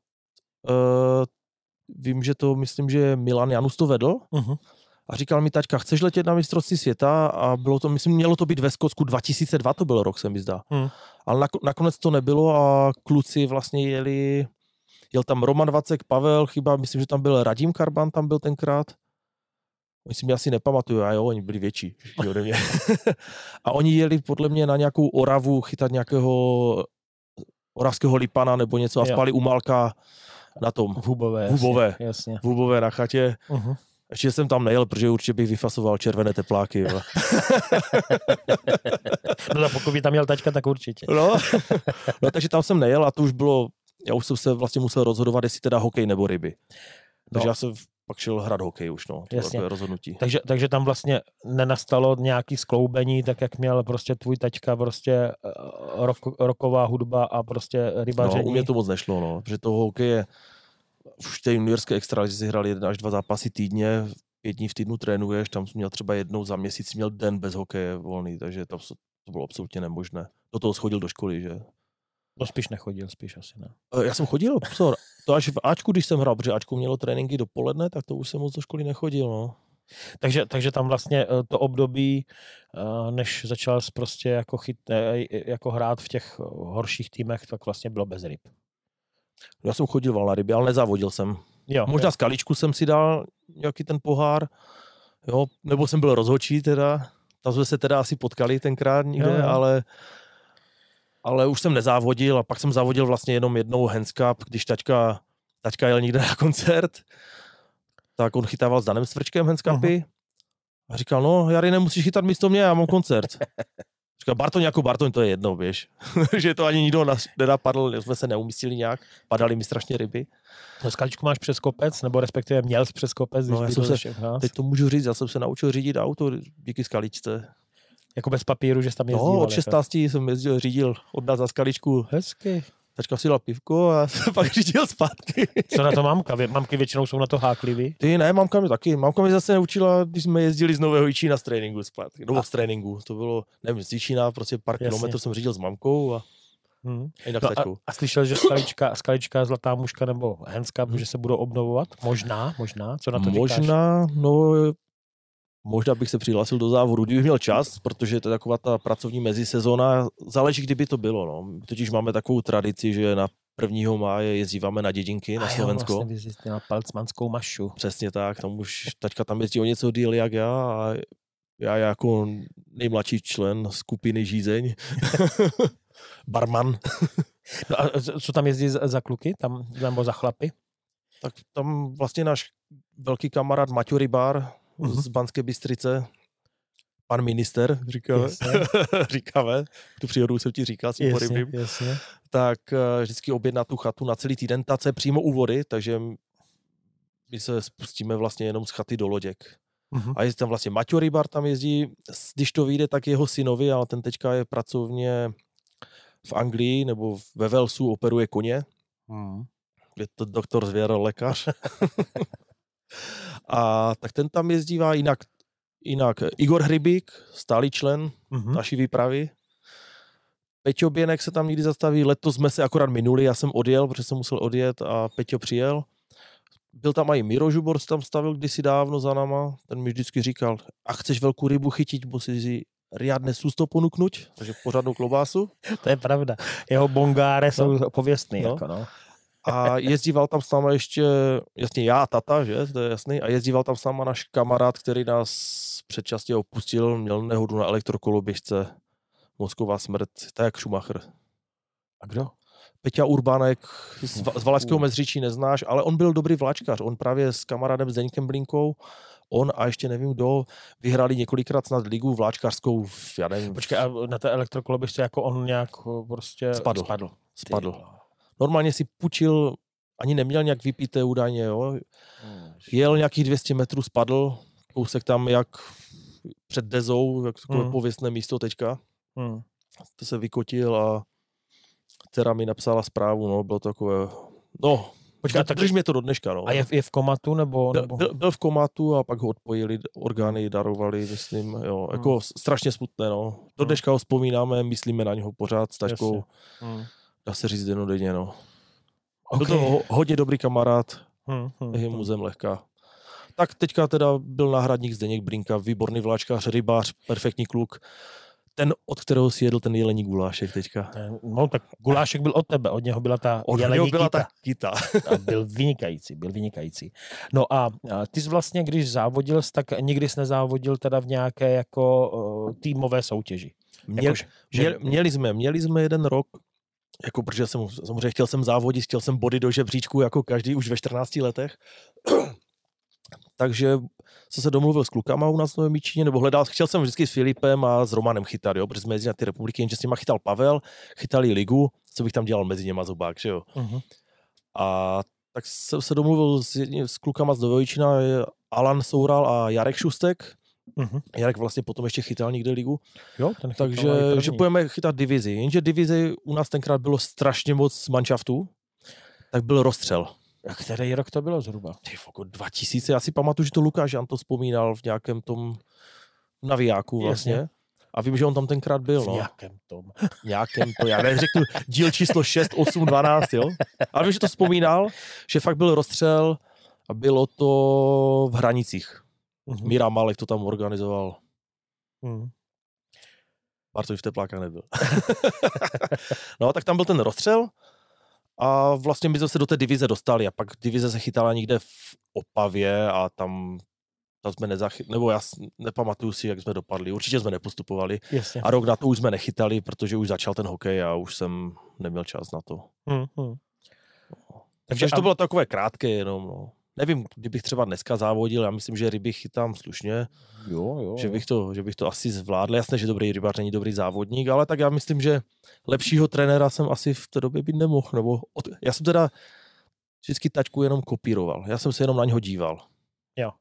vím, že to, myslím, že Milan Janus to vedl, a říkal mi taťka, chceš letět na mistrovství světa, a bylo to, myslím, mělo to být ve Skotsku 2002, to byl rok, se mi zdá. Ale nakonec to nebylo a kluci vlastně jeli, jel tam Roman Vacek, Pavel Chyba, myslím, že tam byl Radim Karban, tam byl tenkrát. Oni si mě asi nepamatují, a jo, oni byli větší ode mě. A oni jeli podle mě na nějakou Oravu chytat nějakého oravského lipana nebo něco a spali u Málka na tom. Hubové. Hubové na chatě. Ještě jsem tam nejel, protože určitě bych vyfasoval červené tepláky. Jo. No pokud by tam měl tačka, tak určitě. No, takže tam jsem nejel a to už bylo, já už jsem se vlastně musel rozhodovat, jestli teda hokej nebo ryby. Takže já jsem pak šel hrát hokej už, no. To rozhodnutí. Takže tam vlastně nenastalo nějaký skloubení, tak jak měl prostě tvůj taťka, prostě roková hudba a prostě rybaření. No, u mě to moc nešlo, no, protože toho hokeje už té juniorské extralize si hrali 1 až 2 zápasy týdně, 5 dní v týdnu trénuješ, tam jsem měl třeba jednou za měsíc měl den bez hokeje volný, takže to bylo absolutně nemožné. Do toho schodil do školy, že? To spíš nechodil, spíš asi ne. Já jsem chodil, to až v Ačku, když jsem hrál, protože Ačku mělo tréninky dopoledne, tak to už jsem moc do školy nechodil, no. Takže tam vlastně to období, než začal prostě jako hrát v těch horších týmech, tak vlastně bylo bez ryb. Já jsem chodil na ryby, ale nezávodil jsem. Možná Skaličku jsem si dal nějaký ten pohár, jo, nebo jsem byl rozhodčí teda, tam jsme se teda asi potkali tenkrát někde, ale už jsem nezávodil a pak jsem závodil vlastně jenom jednou hands cup, když taťka jel někde na koncert, tak on chytával s Danem Svrčkem hands cupy a říkal, no Jary, nemusíš chytat místo mě, já mám koncert. Říkal, Bartoň jako Bartoň, to je jedno, běž. Že to ani nikdo nenapadl, jsme se neumístili nějak, padaly mi strašně ryby. No Skaličku máš přes kopec, nebo respektive měl jsi přes kopec, když teď to můžu říct, já jsem se naučil řídit auto díky Skaličce. Jako bez papíru, že jsi tam jezdil? No, od 16 jsem jezdil, řídil od nás za Skaličku. Hezky. Tačka si dala pivko a pak řídil zpátky. Co na to mamka? Mamky většinou jsou na to háklivý. Ty ne, mamka mi taky. Mamka mi zase naučila, když jsme jezdili z Nového Jičína z tréninku zpátky. Nebo z tréninku, to bylo, nevím, z Jičína, prostě pár kilometrů jsem řídil s mamkou a jinak s tačkou. A slyšel, že Skalička, Zlatá muška nebo Henska, že se budou obnovovat? Možná, co na to říkáš? Možná bych se přihlásil do závodu, kdybych měl čas, protože to je taková ta pracovní mezisezóna, záleží, kdyby to bylo. No. Totiž máme takovou tradici, že na 1. máje jezdíváme na Dedinky, na Slovensko. A vlastně na palcmanskou mašu. Přesně tak, tam už taťka tam jezdí o něco díl jak já a já jako nejmladší člen skupiny Žízeň. Barman. No a co tam jezdí za kluky, tam, nebo za chlapy? Tak tam vlastně náš velký kamarád Maťo Rybár, z Banské Bystrice, pan minister, říkáme, tu příhodu jsem ti říkal, si porybím, tak vždycky objedná tu chatu na celý týden, ta se přímo u vody, takže my se spustíme vlastně jenom z chaty do loděk. A je tam vlastně Maťo Rybar, tam jezdí, když to vyjde, tak jeho synovi, ale ten teďka je pracovně v Anglii nebo ve Walesu, operuje koně. Je to doktor zvěr, lékař. A tak ten tam jezdívá, jinak Igor Hrybík, stálý člen naší výpravy. Peťo Běnek se tam někdy zastaví, letos jsme se akorát minuli, já jsem odjel, protože jsem musel odjet a Peťo přijel. Byl tam i Miro Žubor, se tam stavil kdysi dávno za náma, ten mi vždycky říkal, a chceš velkou rybu chytit, bo si riadne susto ponuknuť, takže pořádnou klobásu. To je pravda, jeho bongáre jsou pověstný. No. Jako, no. A jezdíval tam s náma ještě, jasně já a tata, že, to je jasný, a jezdíval tam s náma náš kamarád, který nás předčasně opustil, měl nehodu na elektrokoloběžce, mozková smrt, tak jak Schumacher. A kdo? Peťa Urbánek, z Valašského Mezříčí, neznáš, ale on byl dobrý vláčkař, on právě s kamarádem Zdeňkem Blinkou, on a ještě nevím kdo, vyhráli několikrát snad ligu vláčkařskou, já nevím. Počkej, a na té elektrokoloběžce jako on nějak prostě spadl. Normálně si půjčil, ani neměl nějak vypité údajně, jo. Jel nějakých 200 metrů, spadl, kousek tam jak před Dezou, jak takové pověstné místo teďka. To se vykotil a dcera mi napsala zprávu, no, bylo takové, no, počkej, drží mě to do dneška, no. A je v komatu, nebo? Byl v komatu a pak ho odpojili, orgány darovali, myslím, jo, jako strašně smutné, no. Do dneška ho vzpomínáme, myslíme na něho pořád s tačkou. Dá se říct jednodenně, no. Okay. Byl to hodně dobrý kamarád, je mu zem lehká. Tak teďka teda byl náhradník Zdeněk Brinka, výborný vláčkař, rybář, perfektní kluk. Ten, od kterého si jedl ten jelení gulášek teďka. No tak gulášek byl od tebe, od něho byla ta jelení kyta. Byl vynikající. No a ty jsi vlastně, když závodil, tak nikdy jsi nezávodil teda v nějaké jako týmové soutěži. Měli jsme jeden rok, jako protože jsem samozřejmě chtěl jsem závodit, chtěl jsem body do žebříčku jako každý už ve 14 letech. Takže jsem se domluvil s klukama u nás v Novém Jičíně, nebo hledal, chtěl jsem vždycky s Filipem a s Romanem chytat, jo, protože jsme jezdili na ty republiky, jenže s nima chytal Pavel, chytali ligu, co bych tam dělal mezi něma zubák, že jo. Uh-huh. A tak jsem se domluvil s klukama z Nového Jičína, Alan Soural a Jarek Šustek. Uh-huh. Jarek vlastně potom ještě chytal někde ligu. Jo, ten chytal. Takže že budeme chytat divizi, jenže divizi u nás tenkrát bylo strašně moc manšaftů, tak byl rozstřel. A který rok to bylo zhruba? 2000, já si pamatuju, že to Lukáš Jan to vzpomínal v nějakém tom navijáku vlastně. Jasně. A vím, že on tam tenkrát byl. V nějakém tom. Já neřeknu díl číslo 6, 8, 12, jo? Ale vím, že to vzpomínal, že fakt byl rozstřel a bylo to v Hranicích. Uh-huh. Míra Malek to tam organizoval. Uh-huh. Bartoň v teplákách nebyl. No, tak tam byl ten rozstřel. A vlastně my jsme se do té divize dostali a pak divize se chytala někde v Opavě a tam jsme nezachytali, nebo já nepamatuju si, jak jsme dopadli, určitě jsme nepostupovali. Jasně. A rok na to už jsme nechytali, protože už začal ten hokej a už jsem neměl čas na to. No. Takže to bylo takové krátké jenom, no. Nevím, kdybych třeba dneska závodil, já myslím, že ryby chytám slušně, že bych to asi zvládl. Jasné, že dobrý rybář není dobrý závodník, ale tak já myslím, že lepšího trenéra jsem asi v té době být nemohl. Já jsem teda vždycky taťku jenom kopíroval, já jsem se jenom na něho díval. Jo,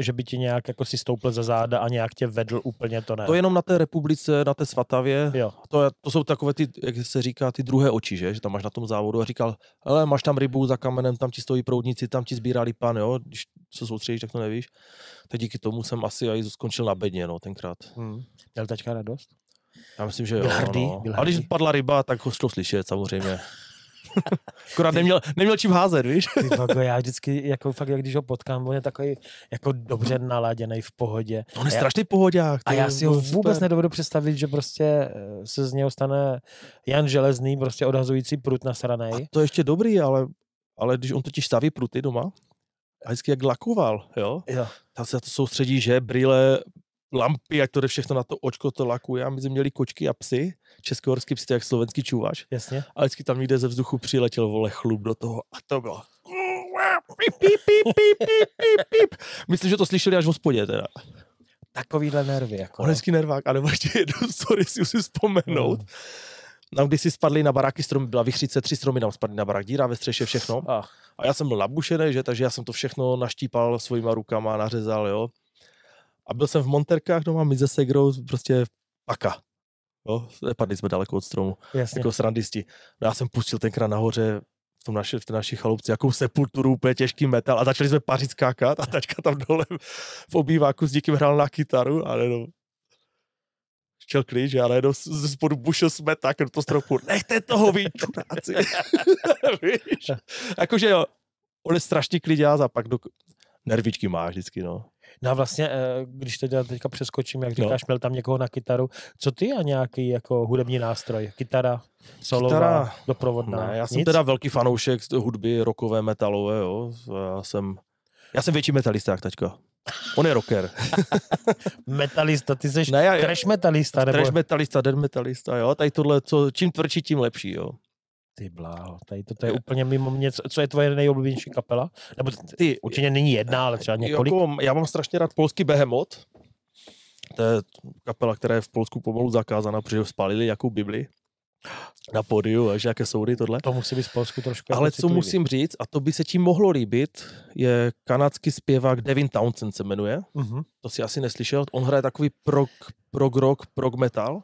že by ti nějak jako si stoupil za záda a nějak tě vedl úplně, to ne. To jenom na té republice, na té Svatavě, jo. To jsou takové ty, jak se říká, ty druhé oči, že tam máš na tom závodu a říkal, hele, máš tam rybu za kamenem, tam ti stojí proudníci, tam ti sbírali pan, jo, když se soustředíš, tak to nevíš. Tak díky tomu jsem asi i skončil na bedně, no, tenkrát. Měl tačka radost? Já myslím, že jo. Byl hrdý. A když padla ryba, tak ho šlo slyšet, samozřejmě. Akorát neměl čím házet, víš? Tyvo, já vždycky, jako fakt, jak když ho potkám, on je takový jako dobře naladěnej, v pohodě. On je strašný pohodák. A já si ho vůbec nedovedu představit, že prostě se z něho stane Jan Železný, prostě odhazující prut nasranej. A to je ještě dobrý, ale když on totiž staví pruty doma, a vždycky jak lakoval, jo? Tam se to soustředí, že brýle, lampy, jak to jde všechno na to očko, to lakuje. A my jsme měli kočky a psy, českohorský psy, jak slovenský čuvač. Jasně. A vždycky tam někde ze vzduchu přiletěl, vole, chlup do toho a to bylo pip. Myslím, že to slyšeli až v hospodě teda. Takovýhle nervy. Jako, hezký nervák, ale ještě jednu story si musím vzpomenout. Nám když si spadly na baráky stromy, byla vichřice, 3 stromy nám spadly na barák, díra ve střeše, všechno. A já jsem byl nabušený, že, takže já jsem to všechno naštípal svýma rukama, nařezal, jo. A byl jsem v Monterkách doma, my se segrou prostě paka. Jo? Nepadli jsme daleko od stromu, jako srandisti. No já jsem pustil tenkrát nahoře v té naší chaloupci jakou sepulturu, úplně těžký metal a začali jsme pařit, skákat a tačka tam dole v obýváku s někým hrál na kytaru a jenom štěl klíč a najednou ze spodu bušil smeták do toho stropu. Nechte toho, vy čuráci. Víš? Jakože jo, on je strašný kliďáz a pak nervičky má vždycky, no. No a vlastně, když teďka přeskočím, jak říkáš, měl tam někoho na kytaru, co ty a nějaký jako hudební nástroj? Kytara, solová, doprovodná? Ne, já jsem teda velký fanoušek hudby rockové, metalové, jo. Já jsem větší metalista jak tačka. On je rocker. Metalista, ty jsi trash metalista, nebo? Trash metalista, dead metalista, jo. Tady tohle, čím tvrdší, tím lepší, jo. Ty bláho, tady to je úplně mimo mě. Co je tvoje nejoblíbenější kapela? Nebo ty, určitě není jedna, ale třeba několik. Jako, já mám strašně rád polský Behemoth. To je kapela, která je v Polsku pomalu zakázaná, protože spálili jakou Bibli na pódiu, až jaké soudy tohle. To musí být v Polsku trošku. Ale co musím říct, a to by se tím mohlo líbit, je kanadský zpěvák Devin Townsend se jmenuje. Uh-huh. To si asi neslyšel. On hraje takový prog rock, prog metal.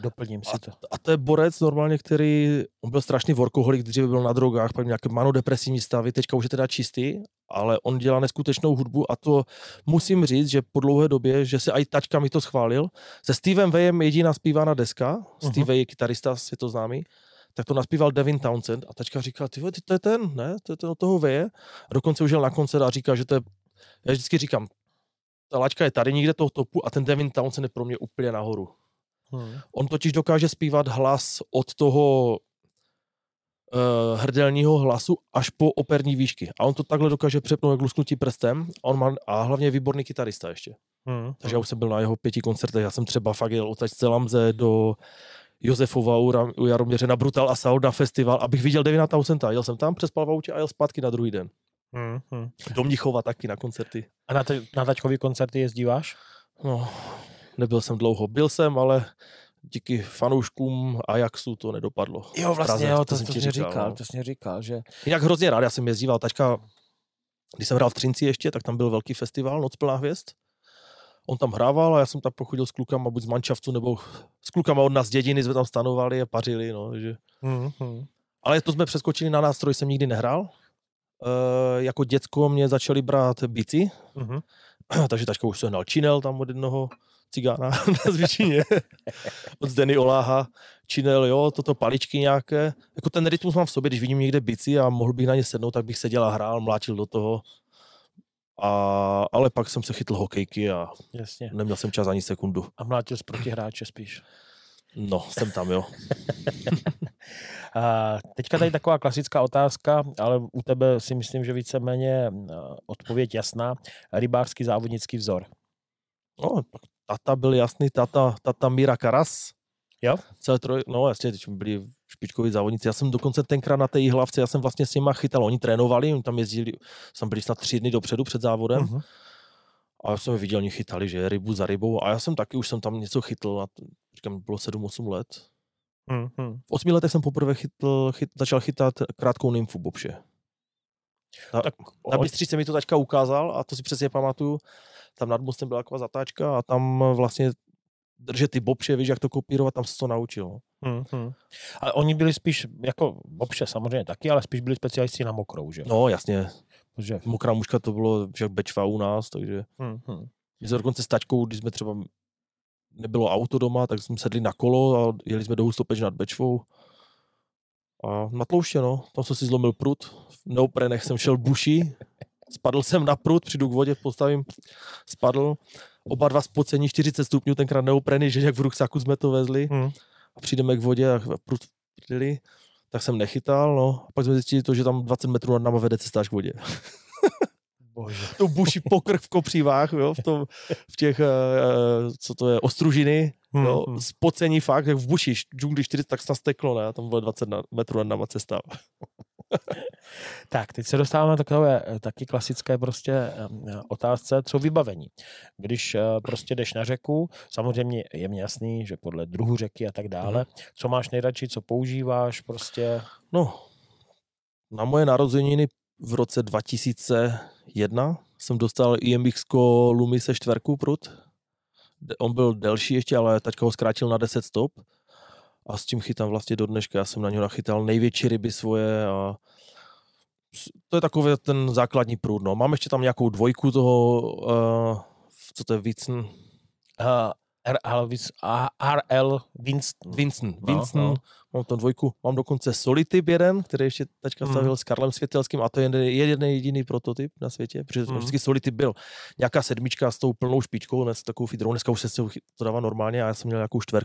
Doplním si to. A to je borec normálně, který, on byl strašný workoholik, dříve byl na drogách, pak nějaké manodepresivní stavy, teďka už je teda čistý, ale on dělá neskutečnou hudbu a to musím říct, že po dlouhé době, že se i tačka mi to schválil, se Stevem Vayem jediná zpívána deska, Steve Way je kytarista, je to známý, tak to naspíval Devin Townsend a tačka říká, ty vole, to je ten, ne? To je ten od toho veje. A dokonce už jel na koncert a říká, že to je, já vždycky říkám, ta laťka je tady někde toho topu a ten Devin Townsend je pro mě úplně nahoru. On totiž dokáže zpívat hlas od toho hrdelního hlasu až po operní výšky. A on to takhle dokáže přepnout jak lusknutí prstem a on má, a hlavně je výborný kytarista ještě. Takže já už jsem byl na jeho 5 koncertech. Já jsem třeba fakt jel od Zell am See do Josefova u Jaroměře na Brutal Assault na festival, abych viděl Devina Townsenda. Jel jsem tam, přespal v autě a jel zpátky na druhý den. Do Mnichova taky na koncerty. A na tačkový koncerty jezdíváš? No, nebyl jsem dlouho. Byl jsem, ale díky fanouškům Ajaxu to nedopadlo. Jo, vlastně, Praze, jo, to jsem říkal, že... Jinak hrozně rád, já jsem jezdíval. Tačka, když jsem hrál v Třinci ještě, tak tam byl velký festival, Noc plná hvězd. On tam hrával a já jsem tam pochodil s klukama, buď z manšaftu, nebo s klukama od nás z dědiny, jsme tam stanovali a pařili, no, že... Ale to jsme přeskočili na nástroj, jsem nikdy nehrál. Jako děcko mě začali brát bicí, takže tačka už sehnal činel tam od jednoho cigána na Zvětšině, od Zdeny Oláha, činel, jo, toto paličky nějaké, jako ten rytmus mám v sobě, když vidím někde bicí a mohl bych na ně sednout, tak bych seděl a hrál, mlátil do toho. Ale pak jsem se chytl hokejky a jasně, neměl jsem čas ani sekundu. A mlátil jsi proti hráče spíš. No, jsem tam, jo. A teďka tady taková klasická otázka, ale u tebe si myslím, že víceméně odpověď jasná. Rybářský závodnický vzor. No, tata byl jasný, tata Míra Karas. Jo? No jasně, teď byli špičkoví závodníci. Já jsem dokonce tenkrát na té hlavce, já jsem vlastně s nima chytal. Oni trénovali, oni tam jezdili, tam byli snad 3 dny dopředu před závodem. A já jsem viděl, oni chytali, že rybu za rybou. A já jsem taky, už jsem tam něco chytl. Říkám, bylo 7-8 let. V 8 letech jsem poprvé začal chytat krátkou nymfu bobše. Na Bystřici mi to tačka ukázal a to si přesně pamatuju. Tam nad mostem byla taková zatáčka a tam vlastně držet ty bobše, víš, jak to kopírovat, tam se to naučil. Ale oni byli spíš, jako bobše samozřejmě taky, ale spíš byli specialisti na mokrou, že? No jasně. Protože... Mokrá mužka to bylo však Bečva u nás, takže... My jsme dokonce s tačkou, když jsme třeba... Nebylo auto doma, tak jsme sedli na kolo a jeli jsme do Hustopeč nad Bečvou. A natlouštěno, tam jsem si zlomil prut. V neoprenech jsem šel buší, spadl jsem na prut, přijdu k vodě, postavím, spadl. Oba dva spocení, 40 stupňů, tenkrát neopreny, že jak v ruksaku jsme to vezli. A přijdeme k vodě a prut vprdili, tak jsem nechytal, no. A pak jsme zjistili to, že tam 20 metrů nad náma vede cesta až k vodě. Bože. To buší pokrk v kopřivách, jo, v těch, co to je, ostružiny, jo, spocení fakt, jak v buši, džungli 40, tak se steklo, ne, tam bylo 20 metrů nad náma cesta. Tak, teď se dostáváme takové taky klasické prostě otázce, co vybavení. Když prostě jdeš na řeku, samozřejmě je mi jasný, že podle druhu řeky a tak dále, co máš nejradši, co používáš prostě? No, na moje narozeniny v roce 2001 jsem dostal IMX-ko Lumise čtverku prut. On byl delší ještě, ale tačka ho zkrátil na 10 stop. A s tím chytám vlastně do dneška. Já jsem na něho nachytal největší ryby svoje. A to je takový ten základní prut. No. Mám ještě tam nějakou dvojku toho, co to je Winston? RL Winston. No. Mám tam dvojku. Mám dokonce Solitip jeden, který ještě tačka stavil s Karlem Světelským a to je jeden jediný prototyp na světě, protože vždycky Solitip byl nějaká sedmička s tou plnou špičkou, ne s takovou fidrou, dneska už se to dává normálně a já jsem měl nějakou 4.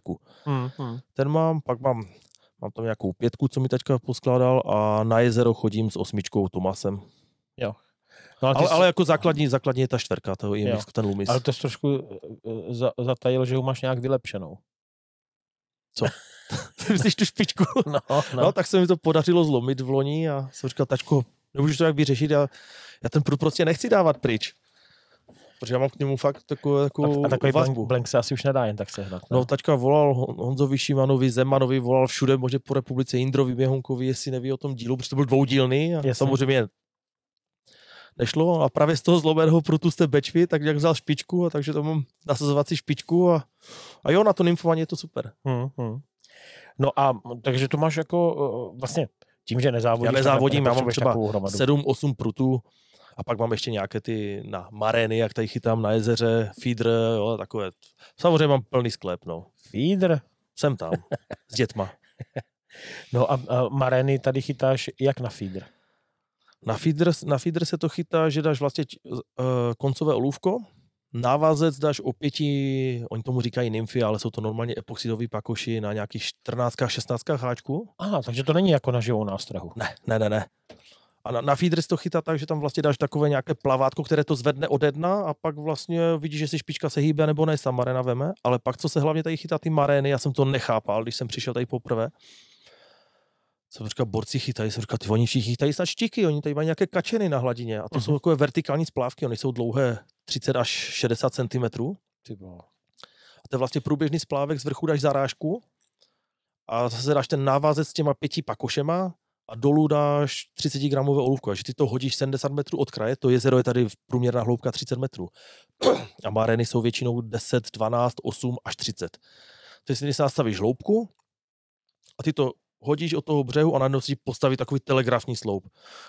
Ten mám, pak mám tam nějakou 5, co mi tačka poskládal a na jezero chodím s 8 Tomasem. Jo. No, ale jako základní je ta 4, to je ten Lumis. Ale to jsi trošku zatajil, že ho máš nějak vylepšenou. Co? Myslíš tu špičku? No, tak se mi to podařilo zlomit v loni a jsem říkal, tačko, nemůžu to jak vyřešit, já ten prut prostě nechci dávat pryč. Protože já mám k němu fakt takovou takový vazbu. Blank se asi už nedá jen tak sehnat. No, tačka volal Honzovi Šimanovi, Zemanovi, volal všude, možná po republice, Jindrovi Běhunkovi, jestli neví o tom dílu, protože to byl dvoudílný a samozřejmě nešlo a právě z toho zlomeného prutu z té Bečvy, tak jak vzal špičku, a takže to mám nasazovací špičku a jo, na to nymfování je to super. No a takže to máš jako vlastně tím, že nezávodíš. Já nezávodím, já mám třeba 7-8 prutů a pak mám ještě nějaké ty na marény, jak tady chytám na jezeře, feeder, jo, takové. Samozřejmě mám plný sklep, no. Feeder? Jsem tam, s dětma. No a marény tady chytáš jak na feeder? Na feeder se to chytá, že dáš vlastně koncové olůvko, návazec dáš o pěti, oni tomu říkají nymfy, ale jsou to normálně epoxidové pakoši na nějakých 14, 16 háčku. Aha, takže to není jako na živou nástrahu. Ne. A na feeder se to chytá tak, že tam vlastně dáš takové nějaké plavátko, které to zvedne ode dna a pak vlastně vidíš, jestli špička se hýbe nebo ne, sama marena veme, ale pak co se hlavně tady chytá ty marény, já jsem to nechápal, když jsem přišel tady poprvé. Jsem říkal, borci chytají, jsem říkal, ty oni všichni chytají snad štiky, oni tady mají nějaké kačeny na hladině a to jsou takové vertikální splávky, oni jsou dlouhé 30 až 60 cm. A to je vlastně průběžný splávek, z vrchu dáš zarážku a zase dáš ten návazec s těma 5 pakošema a dolů dáš 30 gramové olůvko. A že ty to hodíš 70 metrů od kraje, to jezero je tady průměrná hloubka 30 metrů. A marény jsou většinou 10, 12, 8 až 30. Ty si nastavíš hloubku a ty to hodíš od toho břehu a najednou si postaví takový telegrafní sloup.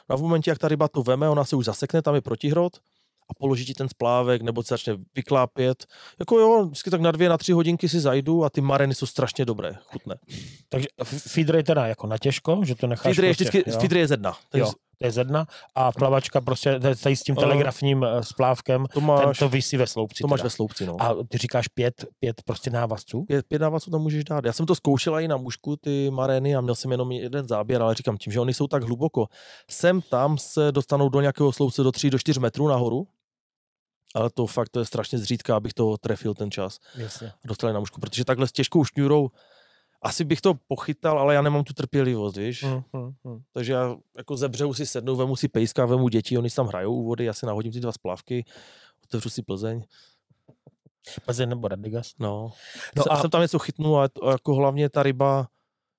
A v momentě, jak ta ryba to veme, ona se už zasekne, tam je protihrot a položí ti ten splávek, nebo se začne vyklápět. Jako jo, vždycky tak na 2-3 hodinky si zajdu a ty marény jsou strašně dobré, chutné. Takže feeder je teda jako na těžko, že to necháš feeder prostě, je vždycky, feeder je ze dna. Jo, to je ze dna a plavačka prostě tady s tím telegrafním splávkem, to máš, ten to visí ve sloupci. To máš ve sloupci, no. A ty říkáš pět prostě návazců? Pět návazců tam můžeš dát. Já jsem to zkoušela i na mužku, ty marény, a měl jsem jenom jeden záběr, ale říkám, tím, že oni jsou tak hluboko, sem tam se dostanou do nějakého sloupce do 3-4 metrů nahoru. Ale to fakt to je strašně zřídka, abych to trefil ten čas. Jasně. Dostali na mušku, protože takhle s těžkou šňůrou asi bych to pochytal, ale já nemám tu trpělivost, víš. Takže já jako ze břehu si sednu, vemu si pejska, vemu děti, oni si tam hrajou u vody, já si nahodím ty dva splávky, otevřu si Plzeň nebo Radligas. No a jsem tam něco chytnul a jako hlavně ta ryba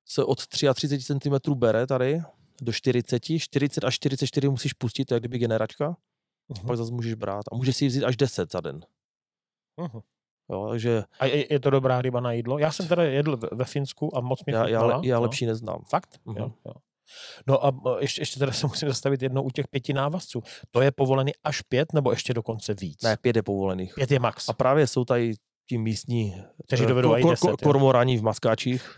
se od 33 cm bere tady do 40, 40 až 44 musíš pustit, to je jak kdyby generačka. Pak zase můžeš brát a můžeš si ji vzít až 10 za den. Jo, takže... A je to dobrá ryba na jídlo? Já jsem teda jedl ve Finsku a moc mě chutnala. Já lepší neznám. Fakt? Jo. No a ještě teda se musím zastavit jednou u těch 5 návazců. To je povolený až 5 nebo ještě dokonce víc? Ne, 5 je povolených. 5 je max. A právě jsou tady ti místní kormorani v maskáčích.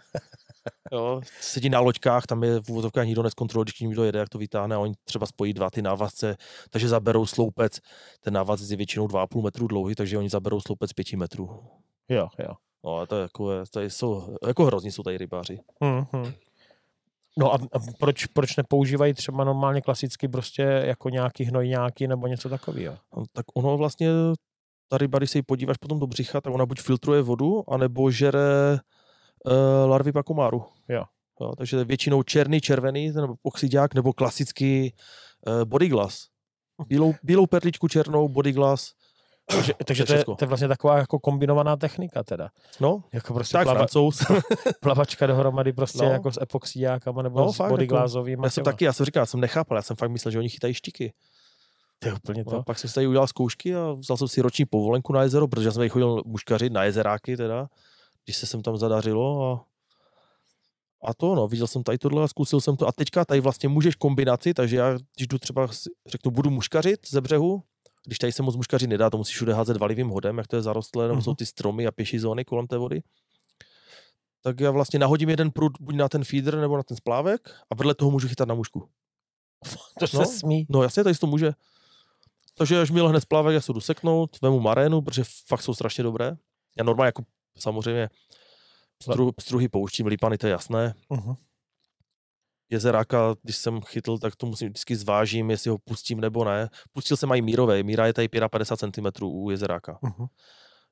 Jo, sedí na loďkách, tam je v úvozovkách nikdo nezkontroluje, když někdo jede, jak to vytáhne a oni třeba spojí dva ty návazce, takže zaberou sloupec, ten návazec je většinou 2,5 metru dlouhý, takže oni zaberou sloupec 5 metrů. Jo. No a to je jako, tady jsou, jako hrozní jsou tady rybáři. No a proč nepoužívají třeba normálně klasicky prostě jako nějaký hnojňáky nebo něco takového? No, tak ono vlastně, ta ryba, když se jí podíváš potom do břicha, tak ona buď filtruje vodu, anebo žere larvy pakomáru. Jo, takže většinou červený, nebo oxidák, nebo klasický bodyglas. Bílou perličku černou, bodyglas. Takže to je vlastně taková jako kombinovaná technika teda. No, jako prostě tak Francouz. Plavačka dohromady prostě jako s epoxidákama nebo s bodyglazovými. Já jsem nechápal, já jsem fakt myslel, že oni chytají štiky. To je úplně to. A pak jsem si tady udělal zkoušky a vzal jsem si roční povolenku na jezero, protože já jsem tady chodil muškařit na jezeráky teda. Když se sem tam zadařilo a viděl jsem tady tohle a zkusil jsem to a teďka tady vlastně můžeš kombinaci, takže já když jdu třeba, řeknu, budu muškařit ze břehu, když tady se moc muškařit nedá, to musíš všude házet valivým hodem, jak to je zarostlé, nebo jsou ty stromy a pěší zóny kolem té vody, tak já vlastně nahodím jeden prut buď na ten feeder nebo na ten splávek a vedle toho můžu chytat na mušku. To se smí. No jasně, tady to může. Takže až mi lehne splávek, já se jdu seknout, vemu marénu, protože fakt jsou strašně dobré. Já normálně jako samozřejmě pstruhy pouštím, lípany, to je jasné. Jezeráka, když jsem chytl, tak to musím vždycky zvážím, jestli ho pustím nebo ne. Pustil jsem i mírové, míra je tady 55 cm u jezeráka.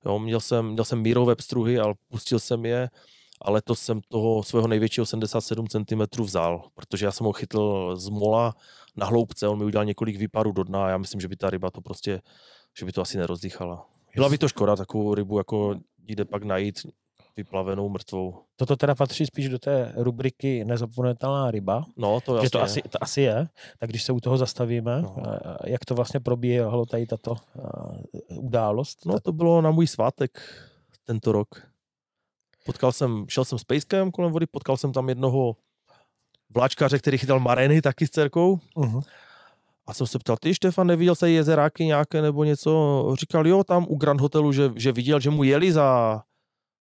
Jo, měl jsem mírové pstruhy, ale pustil jsem je, ale to jsem toho svého největšího 77 cm vzal, protože já jsem ho chytl z mola na hloubce, on mi udělal několik výparů do dna a já myslím, že by ta ryba to prostě, že by to asi nerozdýchala. Byla by to škoda takovou rybu, jako jde pak najít vyplavenou mrtvou. Toto teda patří spíš do té rubriky nezapomenutelná ryba. No, to jasně. Že to asi je. Tak když se u toho zastavíme, jak to vlastně probíhalo tady tato událost? No to bylo na můj svátek tento rok. Šel jsem s pejskem kolem vody, potkal jsem tam jednoho vláčkaře, který chytal marény taky s dcerkou. A jsem se ptal, ty Štefan, neviděl se jezeráky nějaké nebo něco? Říkal, jo, tam u Grand Hotelu, že viděl, že mu jeli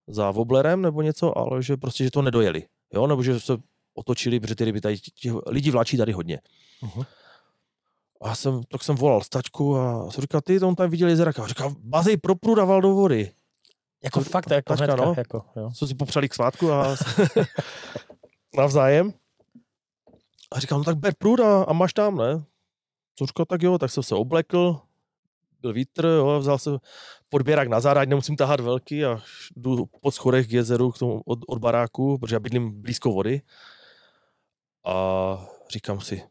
za Woblerem nebo něco, ale že prostě, že to nedojeli. Jo, nebo že se otočili, protože ty ryby tady, lidi vláčí tady hodně. Uh-huh. A tak jsem volal stačku a jsem říkal, ty, on tam viděl jezeraka. A říkal, bazej pro prud a val do vody. Jako to, fakt, jako tačka, hnedka, no. Jako, jo. Jsou si popřeli k svátku a navzájem. A říkal, no tak ber prud a máš tam, ne? Co říkal, tak jo, tak jsem se oblekl, byl vítr, jo, vzal jsem podběrák na záda, nemusím tahat velký a jdu po schodech k jezeru, k tomu od baráku, protože já bydlím blízko vody. A říkám si,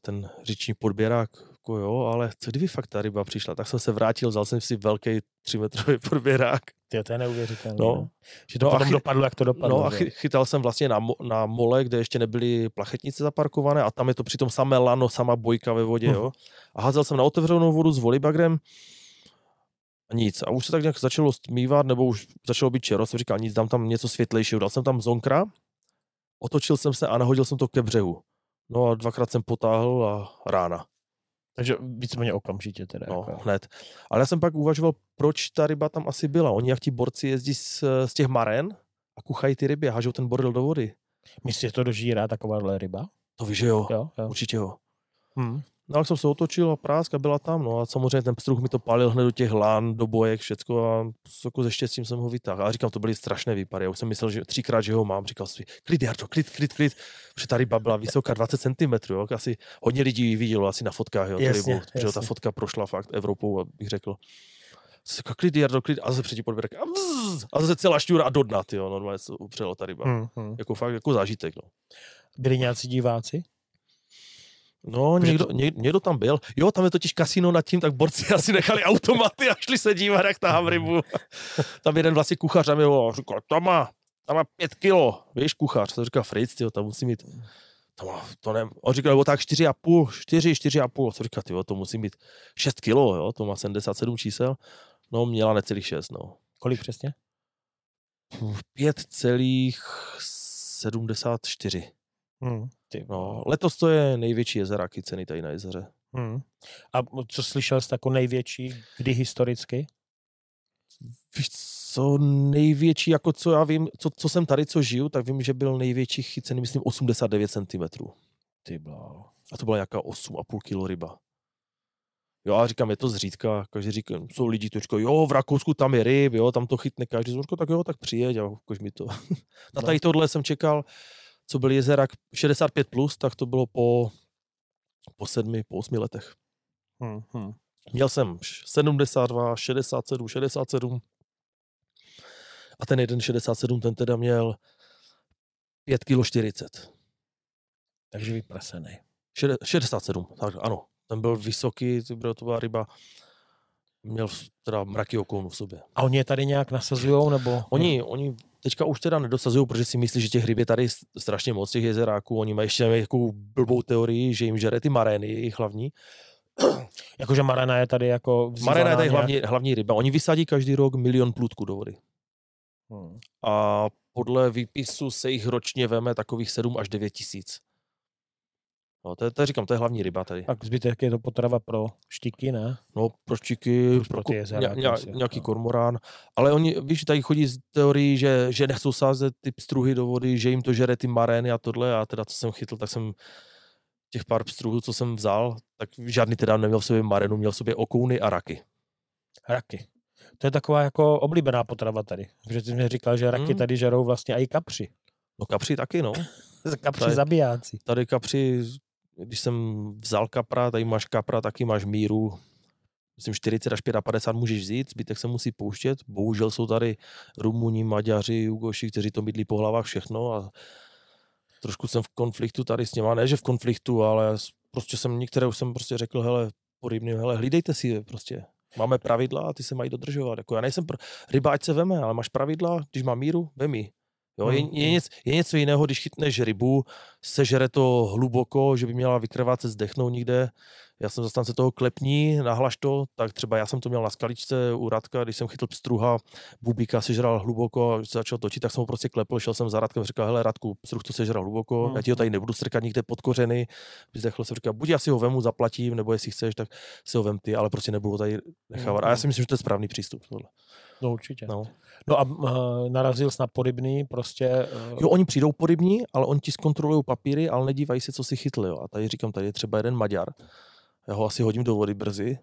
ten říční podběrák, jako jo, ale co kdyby fakt ta ryba přišla? Tak jsem se vrátil, vzal jsem si velký 3-metrový podběrák. To je neuvěřitelné. No. Že to potom dopadlo, jak to dopadlo. No a chytal jsem vlastně na mole, kde ještě nebyly plachetnice zaparkované a tam je to přitom samé lano, sama bojka ve vodě, jo. A házel jsem na otevřenou vodu s volibagrem a nic. A už se tak nějak začalo stmívat, nebo už začalo být čero, jsem říkal nic, dám tam něco světlejšího. Dal jsem tam zonkra, otočil jsem se a nahodil jsem to ke břehu. No a dvakrát jsem potáhl a rána. Takže víceméně okamžitě teda. No, jako. Hned. Ale já jsem pak uvažoval, proč ta ryba tam asi byla. Oni jak ti borci jezdí z těch maren a kuchají ty ryby a hážou ten bordel do vody. Myslíš, že to dožírá takováhle ryba? To víš, že jo. Určitě jo. No a jsem se otočil a prásk a byla tam. No a samozřejmě ten pstruh mi to palil hned do těch lán, do bojek, všecko a jako ze štěstím jsem ho vytáhl. A říkám, to byly strašné výpady. Já už jsem myslel, že třikrát, že ho mám. Říkal si, klid, Jardo, klid. Protože ta ryba byla vysoká 20 cm. Jo. Asi hodně lidí ji vidělo asi na fotkách. Jo, jasně, rybu, protože ta fotka prošla fakt Evropou, abych řekl. Říkal, klid, Jardo, klid. A zase předtím podběrek. A zase celá šťůra a do dna, jo. Normálně se upřela ta ryba. Jako fakt jako zážitek. No. Byli nějací diváci? No, někdo tam byl. Jo, tam je totiž kasino nad tím, tak borci asi nechali automaty a šli se dívat, jak tahám rybu. Tam jeden vlastně kuchař tam jeho a říkal, tam má 5 kilo, víš, kuchař. To říkal, Fritz, tyjo, tam musí mít, tam má, to ne, on říkal, nebo tak 4,5. Co říkal, tyjo, to musí mít 6 kilo, jo, to má 77 čísel. No, měla necelých 6, no. Kolik přesně? 5,74. No, letos to je největší jezeráky ceny tady na jezeře. A co slyšel jsi jako největší, kdy historicky? Víš co, největší, jako co já vím, co jsem tady, co žiju, tak vím, že byl největší chycený, myslím, 89 cm. Ty blá. A to byla nějaká 8,5 kilo ryba. Jo, a říkám, je to zřídka, každý říká, jsou lidi, to říkají, jo, v Rakousku tam je ryb, jo, tam to chytne každý, říkám, tak jo, tak přijeď, a jakož mi to. Na tady tohle jsem čekal, co byl jezerák 65+, tak to bylo po 8 letech. Měl jsem 72, 67 a ten jeden 67, ten teda měl 5,40 kg. Takže vyprasený. 67, tak ano. Ten byl vysoký, to byla ryba. Měl teda mraky okounu v sobě. A oni je tady nějak nasazujou, nebo? Oni teďka už teda nedosazují, protože si myslí, že těch ryb je tady strašně moc, těch jezeráků. Oni mají ještě nějakou blbou teorii, že jim žere ty marény, jejich hlavní. Jakože maréna je tady jako vzývaná. Maréna je tady hlavní ryba. Oni vysadí každý rok 1 000 000 plůtků do vody. A podle výpisu se jich ročně veme takových 7 až 9 000. No, to říkám, to je hlavní ryba tady. Tak zbytek je to potrava pro štiky, ne? No, pro štiky, nějaký kormorán. Ale oni, víš, tady chodí z teorií, že nechcou sázet ty pstruhy do vody, že jim to žere ty marény a tohle. A teda, co jsem chytl, tak jsem těch pár pstruhů, co jsem vzal, tak žádný teda neměl v sobě marénu, měl v sobě okouny a raky. Raky. To je taková jako oblíbená potrava tady. Protože ty mi říkal, že raky tady žerou vlastně i kapři. No kapři taky, no. Kapři zabijáci. Tady kapři. Když jsem vzal kapra, tady máš kapra, taky máš míru. Myslím, 40 až 55 můžeš vzít, zbytek se musí pouštět. Bohužel jsou tady Rumuni, Maďaři, Ugoši, kteří to mydlí po hlavách všechno. A trošku jsem v konfliktu tady s něma. Ne, že v konfliktu, ale prostě jsem některé už jsem prostě řekl, hele, porybným, hele, hlídejte si prostě. Máme pravidla a ty se mají dodržovat. Jako já nejsem ryba, ať se veme, ale máš pravidla, když má míru, vem ji. Jo, je něco jiného, když chytneš rybu, sežere to hluboko, že by měla vykrvácet, zdechnout nikde. Já jsem zastánce toho klepní, nahlaš to, tak třeba já jsem to měl na Skaličce u Radka, když jsem chytl pstruha, bubíka sežral hluboko, a začal točit, tak jsem ho prostě klepl, šel jsem za Radkem a říkal, hele Radku, pstruh to sežral hluboko, já ti ho tady nebudu strkat nikde pod kořeny. Zdechl jsem, říkal, buď já si ho vemu, zaplatím, nebo jestli chceš, tak si ho vem ty, ale prostě nebudu ho tady nechávat. A já si myslím, že to je správný přístup. Tohle. No určitě. No a narazil jsi na Porybný, prostě... Jo, oni přijdou Porybní, ale oni ti zkontrolují papíry, ale nedívají se, co si chytli. Jo. A tady říkám, tady je třeba jeden Maďar. Já ho asi hodím do vody brzy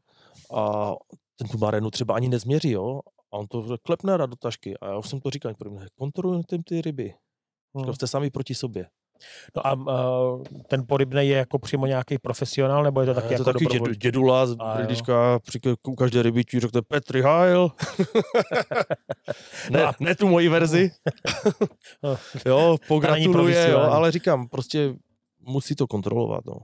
a ten tu marenu třeba ani nezměří, jo. A on to klepne rád do tašky. A já už jsem to říkal, kontrolujte ty ryby. Říkám, jste sami proti sobě. No a ten Porybnej je jako přímo nějaký profesionál, nebo je to taky jako to dobrovolník? Taky dědula, lidička, u každé rybičí řekne Petri Heil. Ne, ne tu moji verzi. Jo, pogratuluje, jo, ale říkám, prostě musí to kontrolovat. No.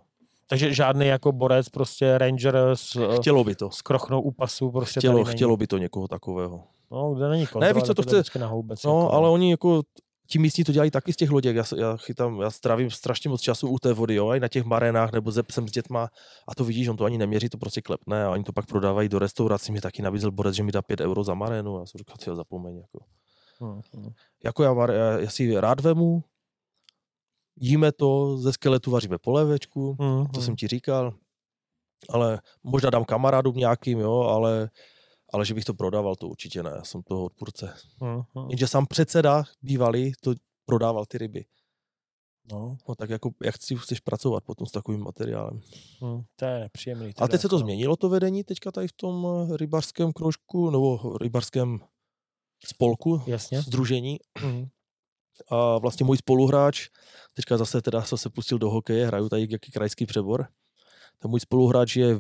Takže žádný jako borec, prostě ranger s krochnou u pasu. Prostě chtělo by to někoho takového. No, kde není kontrola. Ne, víš, co to chce. Na houbec, no, jako, ale oni jako... Ti místní to dělají taky z těch loděk. Já strávím strašně moc času u té vody, jo, i na těch marénách nebo ze psem s dětma. A to vidíš, on to ani neměří, to prostě klepne a oni to pak prodávají do restaurací. Mě taky nabízel borec, že mi dá 5 € za marénu. Já jsem říkal, tyjo, zapomeň. Jako. Jako já si rád vemu, jíme to, ze skeletu vaříme polévečku, to jsem ti říkal. Ale možná dám kamarádům nějakým, jo, ale že bych to prodával, to určitě ne, já jsem toho odpůrce. Jenže sám předseda bývalý to prodával ty ryby. No tak jako, jak si chceš pracovat potom s takovým materiálem. To je nepříjemný. A teď se to změnilo, to vedení, teďka tady v tom rybářském kroužku, nebo rybářském spolku, sdružení. A vlastně můj spoluhráč, teďka zase teda jsem se pustil do hokeje, hraju tady jaký krajský přebor. Ten můj spoluhráč je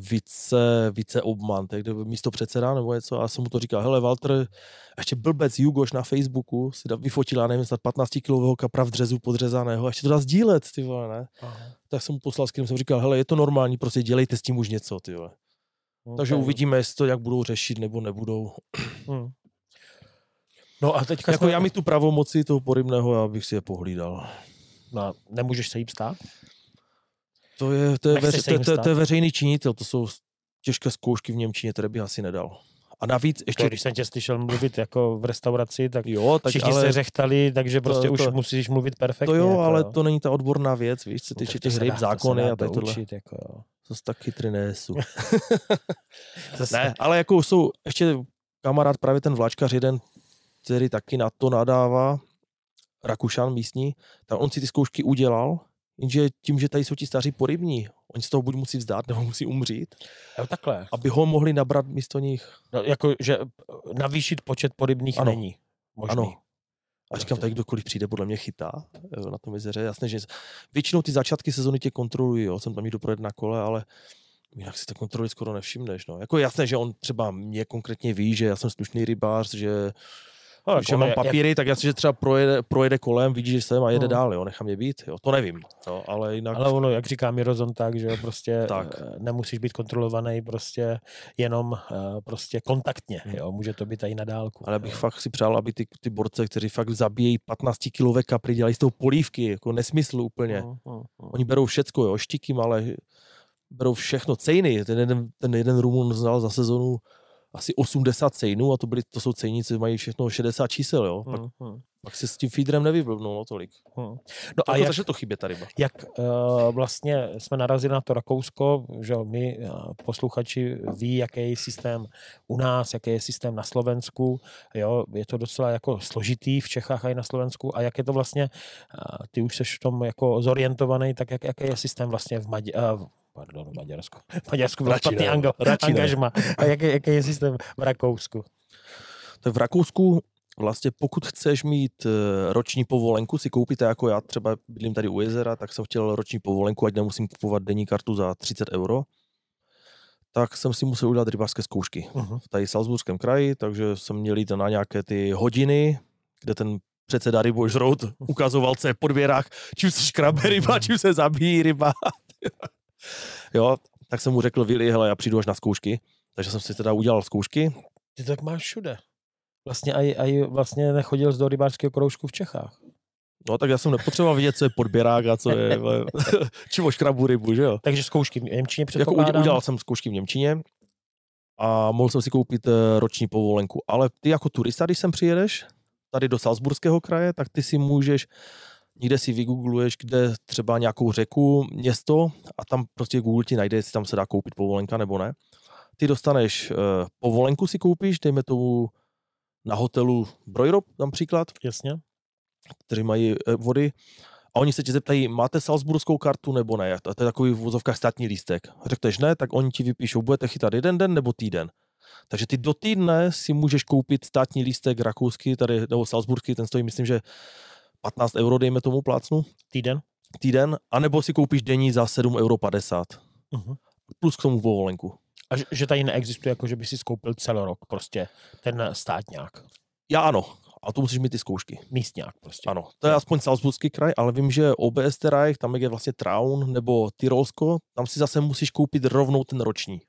více obman, tak místo předseda nebo něco, a jsem mu to říkal, hele Walter, ještě blbec Jugoš na Facebooku si vyfotil, já nevím, snad 15-kilového kapra v dřezu podřezaného, a ještě to dá sdílet, ty vole, ne? Aha. Tak jsem mu poslal, s kterým jsem říkal, hele, je to normální, prostě dělejte s tím už něco, ty vole. Okay. Takže uvidíme, jestli to jak budou řešit, nebo nebudou. No a teďka... Jako já mi tu pravomoci toho Porybného, já bych si je pohlídal. No, nemůžeš se jí ptát? To je veřejný činitel, to jsou těžké zkoušky v Němčině, které bych asi nedal. A navíc ještě... Když jsem tě slyšel mluvit jako v restauraci, tak, jo, tak všichni se řechtali, takže prostě už musíš mluvit perfektně. To jo, jako, ale to není ta odborná věc, víš, co týče těch ryb, zákony a tak tohle. Jako, jo. Zase tak chytrý nejsou. Ne, ale jako jsou ještě kamarád, právě ten vláčkař jeden, který taky na to nadává, Rakušan místní, tak on si ty zkoušky udělal. Jenže tím, že tady jsou ti staří porybní, oni z toho buď musí vzdát, nebo musí umřít, no, takhle. Aby ho mohli nabrat místo nich. No, jako, že navýšit počet porybních není možný. Ano. A říkám, tady kdokoliv přijde, podle mě chytá na tom jezeře. Jasně, že většinou ty začátky sezóny tě kontrolují, jo. Jsem tam jít doprojet na kole, ale jinak si to kontroly skoro nevšimneš. No. Jako jasné, že on třeba mě konkrétně ví, že já jsem slušný rybář, že... No, že mám papíry, tak jasně, že třeba projede kolem, vidí, že jsem a jede dál, jo, nechám je být, jo, to nevím, jo, ale jinak... Ale ono, jak říká Mirozon, tak, že prostě tak. Nemusíš být kontrolovaný prostě jenom prostě kontaktně, jo, může to být i na dálku. Ale bych fakt si přál, aby ty borce, kteří fakt zabíjejí 15-kilové kapry, dělají z toho polívky, jako nesmysl úplně. Oni berou všecko, jo, štiky malé, berou všechno, cejny, ten jeden Rumun znal za sezonu asi 80 cejnů a to jsou cejníci, mají všechno 60 čísel, jo. Pak se s tím feederem nevyblbnulo tolik. No a jak, to chybě ta ryba. Jak vlastně jsme narazili na to Rakousko, že my posluchači ví, jaký je systém u nás, jaký je systém na Slovensku, jo, je to docela jako složitý v Čechách a i na Slovensku, a jak je to vlastně, ty už seš v tom jako zorientovaný, tak jaký je systém vlastně v Maďarsku. V Maďarsku byl špatný angažma. A jaký je systém v Rakousku? Tak v Rakousku vlastně pokud chceš mít roční povolenku, si koupíte, jako já třeba bydlím tady u jezera, tak jsem chtěl roční povolenku, ať nemusím kupovat denní kartu za 30 €, tak jsem si musel udělat rybářské zkoušky. V tady Salzburském kraji, takže jsem měl jít na nějaké ty hodiny, kde ten předseda rybožrout ukazoval, co je po dvěrách, čím se škrabe ryba, čím se zabíjí ryba. Jo, tak jsem mu řekl, Vili, hele, já přijdu až na zkoušky, takže jsem si teda udělal zkoušky. Ty tak máš všude. Vlastně aj vlastně nechodil jsi do rybářského kroužku v Čechách. No, tak já jsem nepotřeboval vidět, co je podběrák a co je, čím oškrabu rybu, že jo. Takže zkoušky v Němčině předpokládám. Jako udělal jsem zkoušky v Němčině a mohl jsem si koupit roční povolenku, ale ty jako turista, když sem přijedeš, tady do Salzburského kraje, tak ty si můžeš někde si vygoogluješ, kde třeba nějakou řeku, město, a tam prostě Google ti najde, jestli tam se dá koupit povolenka nebo ne. Ty dostaneš povolenku si koupíš, dejme tomu na hotelu Brojrop například, jasně, kteří mají vody. A oni se ti zeptají, máte salzburskou kartu nebo ne? To je takový v vozovkách státní lístek. A řekneš ne, tak oni ti vypíšou, budete chytat jeden den nebo týden. Takže ty do týdne si můžeš koupit státní lístek rakouský, tady, nebo salzburský, ten stojí, myslím, že 15 euro, dejme tomu plácnu. Týden. A nebo si koupíš denní za 7,50 €. Uh-huh. Plus k tomu povolenku. A že tady neexistuje, jako že by si skoupil celý rok prostě ten státňák. Já ano. A to musíš mít ty zkoušky. Místňák prostě. Ano, to je aspoň Salzburský kraj, ale vím, že OBS Terajch, tam je vlastně Traun nebo Tyrolsko, tam si zase musíš koupit rovnou ten roční.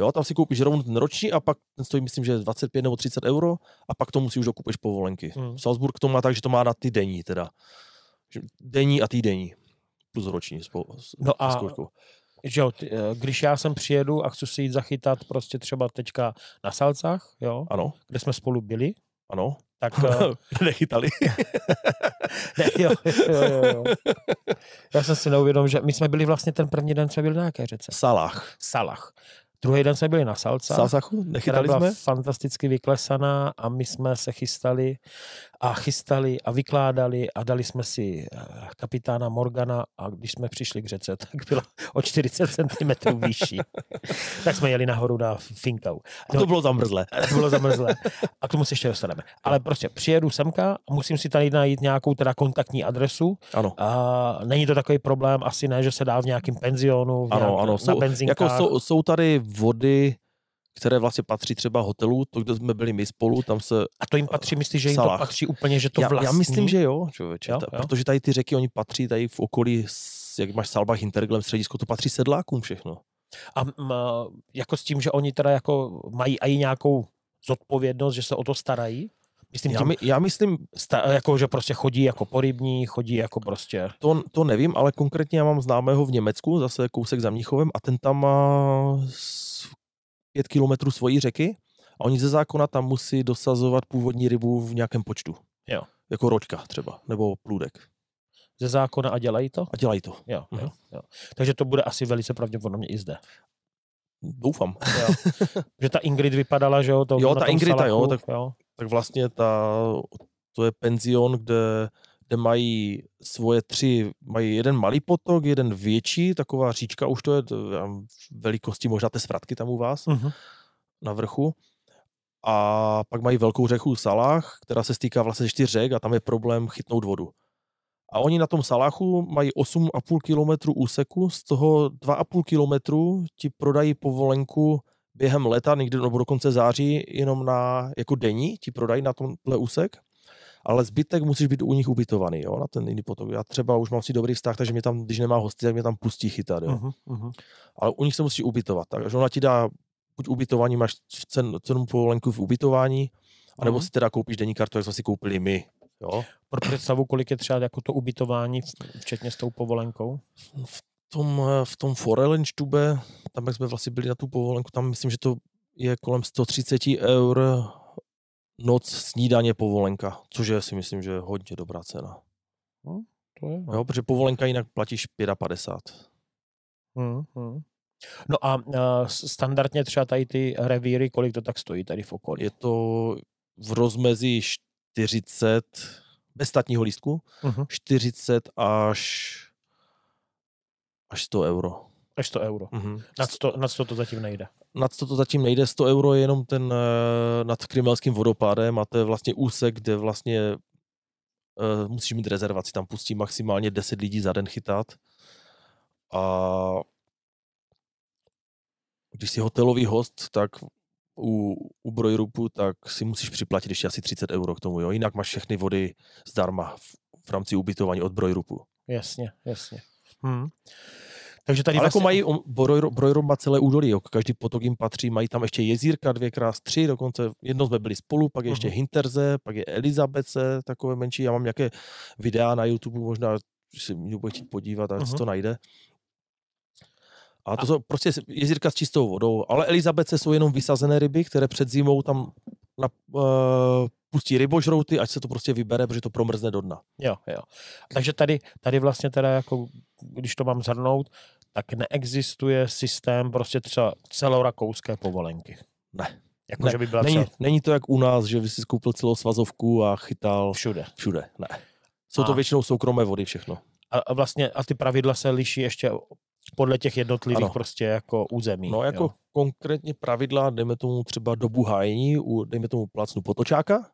Jo, tam si koupíš rovnou ten roční a pak ten stojí, myslím, že 25 nebo 30 euro a pak to musí už dokupeš povolenky. Mm. Salzburg to má tak, že to má na ty denní teda. Denní a týdenní. Plus roční s zkouškou. Že jo, když já sem přijedu a chci si jít zachytat prostě třeba teďka na Salzach, jo, ano, kde jsme spolu byli. Ano, tak nechytali. Ne, jo. Já jsem si neuvědomil, že my jsme byli vlastně ten první den, jsme byli na jaké řece? Saalach. Druhý den jsme byli na Salzach. Salzachu, nechytali jsme. Byla fantasticky vyklesaná a my jsme se chystali a vykládali a dali jsme si kapitána Morgana a když jsme přišli k řece, tak byla o 40 cm výšší. Tak jsme jeli nahoru na Finkau. No, to bylo zamrzlé. A k tomu se ještě dostaneme. Ale prostě přijedu semka a musím si tady najít nějakou teda kontaktní adresu. Ano. A není to takový problém, asi ne, že se dá v nějakém penzionu, na benzinkách. Jako jsou tady vody, které vlastně patří třeba hotelu, to, kde jsme byli my spolu, tam se... A to jim patří, myslíš, že jim Saalach. To patří úplně, že to vlastní? Já myslím, že jo, člověče, protože tady ty řeky, oni patří tady v okolí, jak máš Salbach, Hinterglem, středisko, to patří sedlákům všechno. A jako s tím, že oni teda jako mají i nějakou zodpovědnost, že se o to starají? Myslím, já myslím, že prostě chodí jako porybní, chodí jako prostě... To nevím, ale konkrétně já mám známého v Německu, zase kousek za Mnichovem, a ten tam má 5 kilometrů svojí řeky a oni ze zákona tam musí dosazovat původní rybu v nějakém počtu. Jo. Jako roďka třeba, nebo plůdek. Ze zákona a dělají to? A dělají to. Jo. Takže to bude asi velice pravděpodobně i zde. Doufám. Jo. Že ta Ingrid vypadala, že jo? Tak vlastně to je penzion, kde mají svoje tři, mají jeden malý potok, jeden větší, taková říčka, už to je velikosti možná té svratky tam u vás, uh-huh, na vrchu. A pak mají velkou řeku Saalach, která se stýká vlastně 4 řek a tam je problém chytnout vodu. A oni na tom Saalachu mají 8,5 kilometru úseku, z toho 2,5 kilometru ti prodají povolenku během leta, někdy nebo dokonce září, jenom na jako denní ti prodají na tomhle úsek, ale zbytek musíš být u nich ubytovaný, jo, na ten jiný potok. Já třeba už mám si dobrý vztah, takže mě tam, když nemá hosty, tak mě tam pustí chytat, jo. Uh-huh. Ale u nich se musíš ubytovat, takže ona ti dá buď ubytování, máš cenu povolenku v ubytování, anebo si teda koupíš denní kartu, jak jsme si koupili my. Jo. Pro představu, kolik je třeba jako to ubytování, včetně s tou povolenkou? V tom Forellenstube, tam jak jsme vlastně byli na tu povolenku, tam myslím, že to je kolem 130 eur noc snídaně povolenka, což je si myslím, že je hodně dobrá cena. No, to je. Jo, protože povolenka jinak platíš 55. No a standardně třeba tady ty revíry, kolik to tak stojí tady v okolí? Je to v rozmezí 40, bez státního lístku, 40 až 100 euro. Až 100 euro. Mm-hmm. Nad 100 to zatím nejde. Nad 100 to zatím nejde, 100 euro je jenom ten nad Krimmelským vodopádem a to je vlastně úsek, kde vlastně musíš mít rezervaci, tam pustí maximálně 10 lidí za den chytat a když jsi hotelový host, tak u Brojrupu, tak si musíš připlatit ještě asi 30 euro k tomu, jo? Jinak máš všechny vody zdarma v rámci ubytování od Brojrupu. Jasně. Takže tady vlastně... jako mají, Brojrup má celé údolí, jo? Každý potok jim patří, mají tam ještě jezírka, 2x3, dokonce jedno jsme byli spolu, pak je ještě Hintersee, pak je Elisabethsee, takové menší, já mám nějaké videa na YouTube, možná si mě bude chtít podívat, až to najde. A to jsou prostě jezírka s čistou vodou, ale Elisabethsee jsou jenom vysazené ryby, které před zimou tam pustí rybožrouty, ať se to prostě vybere, protože to promrzne do dna. Jo. Takže tady vlastně teda jako, když to mám zhrnout, tak neexistuje systém prostě třeba celorakouské povolenky. Ne. Jako, ne, že by byla není to jak u nás, že by si koupil celou svazovku a chytal... Všude, ne. Jsou to většinou soukromé vody všechno. A vlastně a ty pravidla se liší ještě podle těch jednotlivých prostě jako území. No jako konkrétně pravidla, dejme tomu třeba dobu hájení, dejme tomu plácnu Potočáka.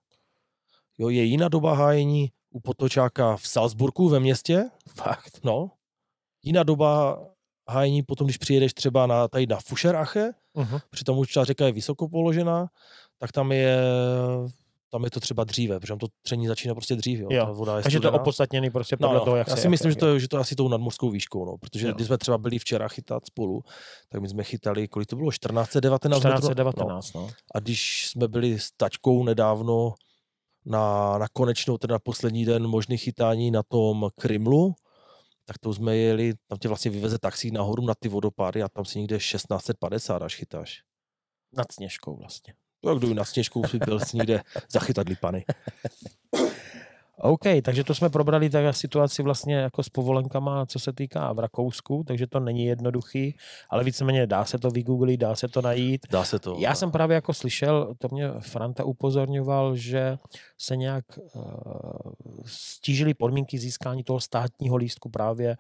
Jo, je jiná doba hájení u Potočáka v Salzburgu ve městě. Fakt, no. Jiná doba hájení potom, když přijedeš třeba na Fuscher Ache, přitom už ta řeka je vysoko položená, tak tam je to třeba dříve, protože to tření začíná prostě dřív. Takže to je opodstatněný prostě podle toho, jak já si myslím, že to je asi tou nadmořskou výškou, protože když jsme třeba byli včera chytat spolu, tak my jsme chytali, kolik to bylo? 1419. No. A když jsme byli s taťkou nedávno na konečnou, teda poslední den možný chytání na tom Krimmlu, tak to jsme jeli, tam tě vlastně vyveze taxí nahoru na ty vodopády a tam si někde 1650 až chytáš. Nad Sněžkou vlastně. Tak jdu nad Sněžkou, si byl si někde zachytat lipany. OK, takže to jsme probrali tak situaci vlastně jako s povolenkama, co se týká v Rakousku, takže to není jednoduchý, ale víceméně dá se to vygooglit, dá se to najít. Dá se to. Já jsem právě jako slyšel, to mě Franta upozorňoval, že se nějak stížily podmínky získání toho státního lístku právě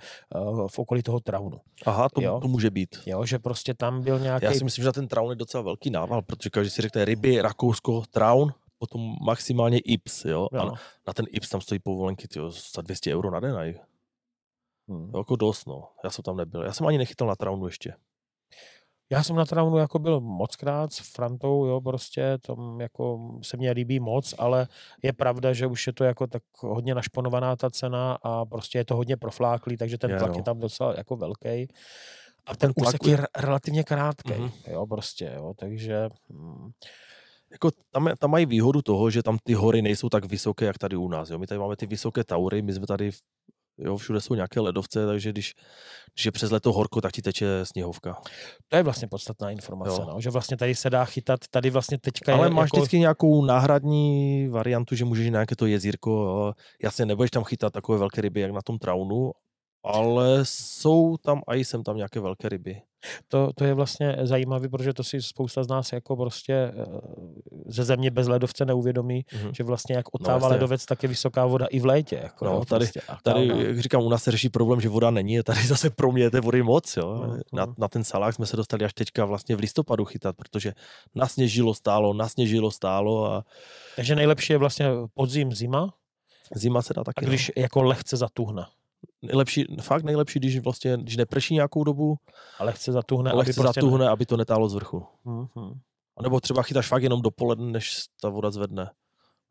v okolí toho Traunu. Aha, to může být. Jo, že prostě tam byl nějaký... Já si myslím, že na ten Traun je docela velký nával, protože každý si řekne ryby, Rakousko, Traun, potom maximálně Ips, jo. A na ten Ips tam stojí povolenky, tyjo, za 200 euro na den aj. Jako dost, no. Já jsem tam nebyl. Já jsem ani nechytal na Traunu ještě. Já jsem na Traunu jako byl mockrát s Frantou, jo, prostě, tam jako se mě líbí moc, ale je pravda, že už je to jako tak hodně našponovaná ta cena a prostě je to hodně profláklý, takže ten tlak je tam docela jako velký. A ten úsek je relativně krátký, jo, prostě, jo, takže... Jako tam mají výhodu toho, že tam ty hory nejsou tak vysoké, jak tady u nás. Jo? My tady máme ty vysoké Taury, my jsme tady, všude jsou nějaké ledovce, takže když je přes leto horko, tak ti teče sněhovka. To je vlastně podstatná informace, že vlastně tady se dá chytat, tady vlastně teďka... Ale máš jako... vždycky nějakou náhradní variantu, že můžeš na nějaké to jezírko, jasně nebudeš tam chytat takové velké ryby, jak na tom Traunu, ale jsou tam, a jsem tam nějaké velké ryby. To je vlastně zajímavé, protože to si spousta z nás jako prostě ze země bez ledovce neuvědomí, že vlastně jak otává ledovec, tak je vysoká voda i v létě. Jako, tady jak říkám, u nás se řeší problém, že voda není, tady zase pro mě té vody moc. Jo. Na ten Saalach jsme se dostali až teďka vlastně v listopadu chytat, protože nasněžilo stálo. A... Takže nejlepší je vlastně podzim, zima? Zima se dá taky. A když jako lehce zatuhne. Nejlepší, když neprší nějakou dobu, ale chce zatuhne, aby to netálo z vrchu. A nebo třeba chytáš fakt jenom dopoledne, než ta voda zvedne.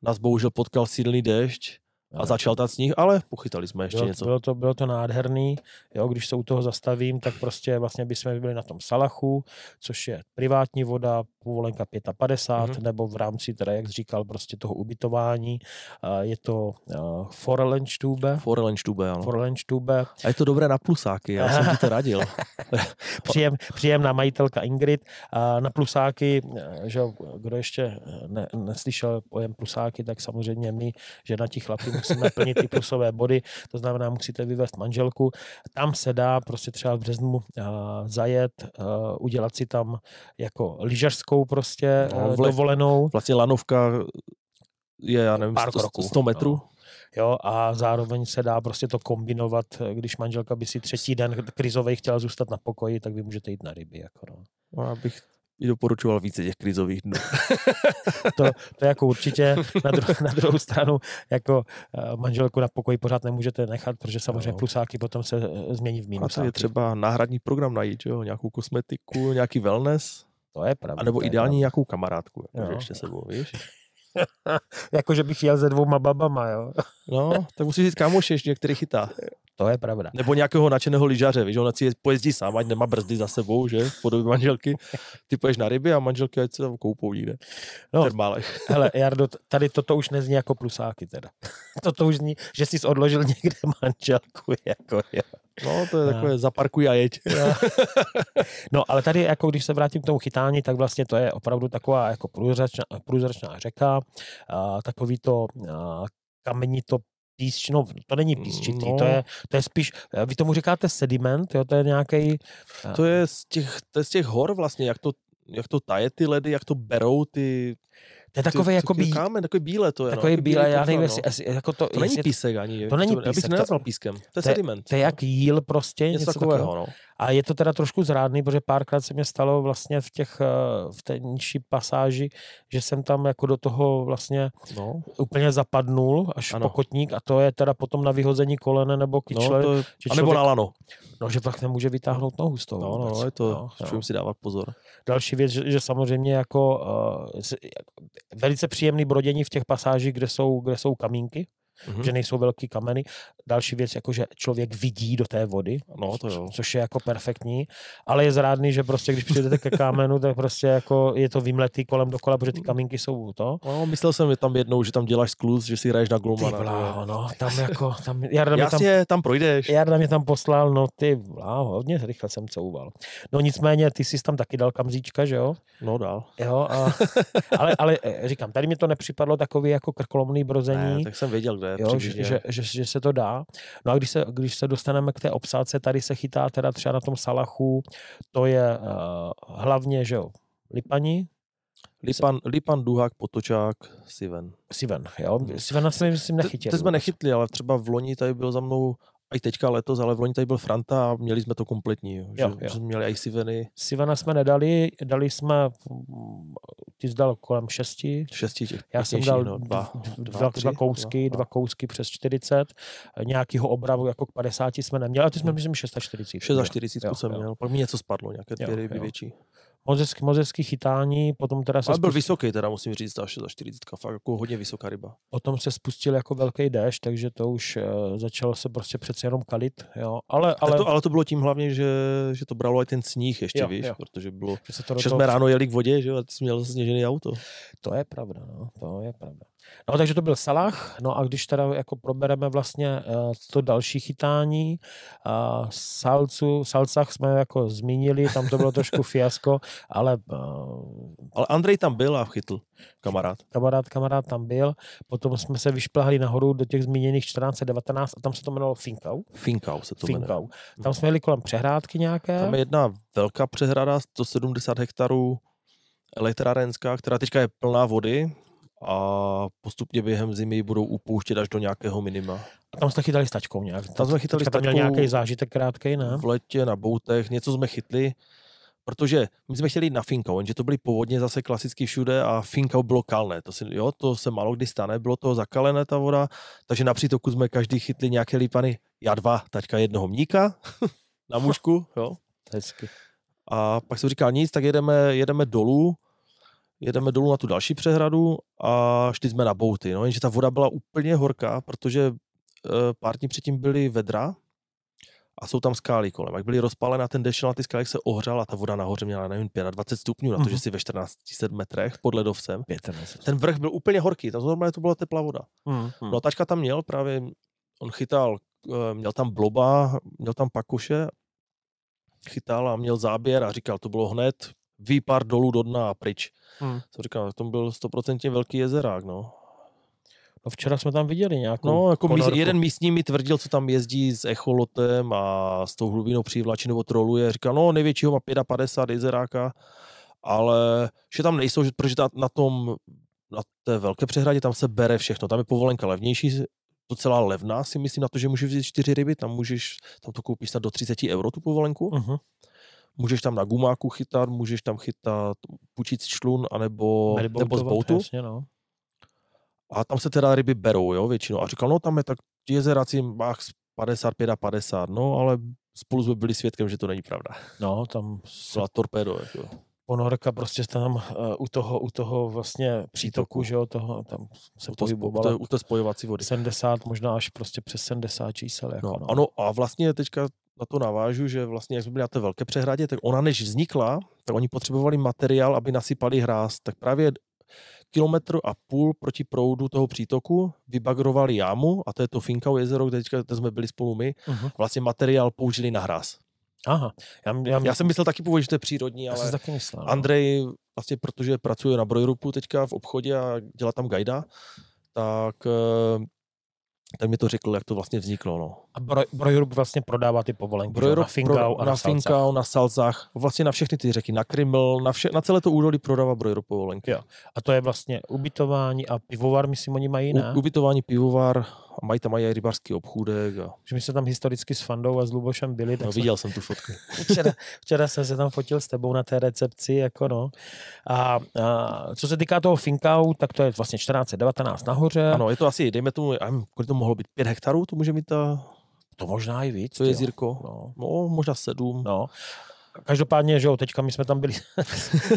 Nás bohužel potkal silný déšť a začal tát sníh, ale pochytali jsme ještě něco. Bylo to nádherný, jo, když se u toho zastavím, tak prostě vlastně bychom byli na tom Saalachu, což je privátní voda, povolenka 55, nebo v rámci, teda jak říkal, prostě toho ubytování, je to Forellenstube. A je to dobré na plusáky, já jsem ti to radil. Příjemná majitelka Ingrid, na plusáky, že kdo ještě neslyšel pojem plusáky, tak samozřejmě my, že na těch chlapů musíme plnit ty plusové body, to znamená, musíte vyvést manželku. Tam se dá prostě třeba v březnu zajet, udělat si tam jako lyžařskou prostě dovolenou. Vlastně lanovka je, já nevím, 100 metrů. No. Jo, a zároveň se dá prostě to kombinovat, když manželka by si třetí den krizovej chtěla zůstat na pokoji, tak vy můžete jít na ryby. Jako no. Já bych doporučoval více těch krizových dnů. to jako určitě na druhou stranu jako manželku na pokoji pořád nemůžete nechat, protože samozřejmě plusáky potom se změní v minusáky. A je třeba náhradní program najít, jo? Nějakou kosmetiku, nějaký wellness. To je pravda. A nebo ideálně nějakou kamarádku, jako ještě sebou, víš? Jakože bych jel se 2 babama, jo. No, tak musíš říct kámoši, ještě některý chytá. To je pravda. Nebo nějakého nadšeného lyžaře, víš, ona si pojezdí sám, ať nemá brzdy za sebou, že, v podobě manželky. Ty poješ na ryby a manželky ať se tam koupou někde. No, hele, Jardo, tady toto už nezní jako plusáky teda. Toto už zní, že jsi odložil někde manželku, jako jo. No, to je takové zaparkuj a jeď. No, ale tady, jako když se vrátím k tomu chytání, tak vlastně to je opravdu taková jako průzračná řeka, takový to kamenito písčno, to není písčitý, no. to je spíš, vy tomu říkáte sediment, jo, to je nějaký... To je z těch hor vlastně, jak to jak to taje ty ledy, jak to berou ty... To je takové jako kámen, takové bílé to je. Takové no, bílé, já nevím, jestli... Jako to není písek ani. To není písek. Já bych nenazval pískem. To je sediment. To je jak jíl prostě, něco takového. No. A je to teda trošku zrádný, protože párkrát se mě stalo vlastně v té nižší pasáži, že jsem tam jako do toho vlastně úplně zapadnul až pokotník a to je teda potom na vyhození kolene nebo kyčle. No, a nebo na lano. No, že pak nemůže vytáhnout nohu z toho. No, je to, čím si dávat pozor. Další věc, že samozřejmě jako velice příjemný brodění v těch pasážích, kde jsou kamínky, že nejsou velký kameny. Další věc, jako že člověk vidí do té vody, no, to jo. Což je jako perfektní, ale je zrádný, že prostě, když přijdete ke kamenu, tak prostě jako je to vymletý kolem dokola, protože ty kamínky jsou to. No, myslel jsem tam jednou, že tam děláš skluz, že si hraješ na glumana. Ty bláho, no, tam jako, tam, Jasně, tam projdeš. Jarda mě tam poslal, no ty bláho, hodně rychle jsem couval. No nicméně, ty jsi tam taky dal kamzíčka, že jo? No dal. Jo, ale říkám, tady mi to nepřipadlo takový jako krkolomný brození. Ne, tak jsem věděl, kde. Jo, že se to dá. No a když se dostaneme k té obsádce, tady se chytá teda třeba na tom Saalachu, to je hlavně, že jo, Lipani. Lipan, Duhák, Potočák, Siven, jo. Sivena jsem nechytil. To jsme nechytli, ale třeba v loni tady byl za mnou, a i teďka letos, ale v loni tady byl Franta a měli jsme to kompletní. Jo. Jsme měli i Siveny. Sivena jsme nedali, dali jsme, ty jsi dal kolem 6. Já jsem dal dva kousky přes 40. Nějakýho obravu jako k 50 jsme neměli, ale ty jsme myslím 640. 640 jsem měl, pak mi něco spadlo, nějaké dvě ryby větší. Mozevský chytání, potom teda se... Ale byl vysoký teda, musím říct, ta 640, fakt jako hodně vysoká ryba. Potom se spustil jako velký déšť, takže to už začalo se prostě přece jenom kalit, jo. Ale to bylo tím hlavně, že to bralo i ten sníh ještě, jo, víš, jo. Protože bylo... Že jsme ráno jeli k vodě, že jo, a ty jsi měl sněžený auto. To je pravda, no, to je pravda. No, takže to byl Saalach, no a když teda jako probereme vlastně to další chytání, Salzach jsme jako zmínili, tam to bylo trošku fiasko, ale Andrej tam byl a chytl, kamarád tam byl, potom jsme se vyšplhali nahoru do těch zmíněných 1419 a tam se to jmenovalo Finkau. Tam jsme jeli kolem přehrádky nějaké. Tam je jedna velká přehrada, 170 hektarů elektrárenská, která teďka je plná vody, a postupně během zimy budou upouštět až do nějakého minima. A tam jsme chytali stačkou nějak. Tam jsme chytali stačkou. Tam měl nějaký zážitek krátkej, ne? V letě, na boutech, něco jsme chytli, protože my jsme chtěli jít na Finkau, jenže to byly povodně zase klasicky všude a Finkau bylo kalné. To se málo kdy stane, bylo to zakalené ta voda, takže na přítoku jsme každý chytli nějaké lípany. Já dva, taťka jednoho mníka na mužku, jo. Hezky. A pak jsem říkal nic, tak jedeme dolů na tu další přehradu a šli jsme na bouty. No, jenže ta voda byla úplně horká, protože pár dní předtím byly vedra a jsou tam skály kolem. Jak byly rozpálené, ten dešel na ty skály se ohřel a ta voda nahoře měla, nevím, 25 stupňů, na to, že si ve 1400 metrech pod ledovcem. 15. Ten vrch byl úplně horký, tam normálně to byla teplá voda. No a tačka tam měl právě, on chytal, měl tam bloba, měl tam pakuše, chytal a měl záběr a říkal, to bylo hned, výpar dolů do dna a pryč. Jsem říkal, to byl 100% velký jezerák, no. No včera jsme tam viděli nějakou... No, jako jeden místní mi tvrdil, co tam jezdí s echolotem a s tou hlubinou přívlačí nebo troluje. Říkal, no největšího má 55 jezeráka, ale že tam nejsou, protože na té velké přehradě tam se bere všechno. Tam je povolenka levnější, docela levná si myslím na to, že můžeš vzít 4 ryby, tam to koupíš snad do 30 € tu povolenku. Můžeš tam na gumáku chytat, můžeš tam chytat pučící člun, anebo z boutu. Jasně, no. A tam se teda ryby berou, jo, většinou. A říkal, no tam je tak jezerací mách 55, no, ale spolu jsme byli svědkem, že to není pravda. No, tam se... Byla torpédo, jo. Ponorka prostě tam u toho vlastně přítoku, že jo, toho, tam se pohybovala. U té spojovací vody. 70, možná až prostě přes 70 čísel. Jako, no. Ano, a vlastně teďka na to navážu, že vlastně, jak jsme byli na té velké přehradě, tak ona než vznikla, tak oni potřebovali materiál, aby nasypali hráz. Tak právě 1,5 km proti proudu toho přítoku vybagrovali jámu, a to je to Finkau jezero, kde teďka jsme byli spolu my, vlastně materiál použili na hráz. Aha. Já jsem myslel taky původně, že to je přírodní, ale myslel, Andrej, vlastně protože pracuje na Brojrupu teďka v obchodě a dělá tam gajda, tak mi to řekl, jak to vlastně vzniklo, no. A Brojrub vlastně prodává ty povolenky na Finkau a na Finkau, na Salzach, vlastně na všechny ty řeky, na Krimml, na celé to údolí prodává Brojrub povolenky. Jo. A to je vlastně ubytování a pivovar, myslím, oni mají, ne? Ubytování, pivovar, mají tam i rybářský obchůdek. A... Že my jsme tam historicky s Fandou a s Lubošem byli. Tak no, viděl jsem tu fotku. Včera jsem se tam fotil s tebou na té recepci, jako no. A co se týká toho Finkau, tak to je vlastně 1419 nahoře. Ano, je to asi, dejme tomu, kolik to mohlo být, 5 hektarů, to může mít ta... To možná i víc. To je Zírko. No, možná 7. No. Každopádně, že jo, teďka my jsme tam byli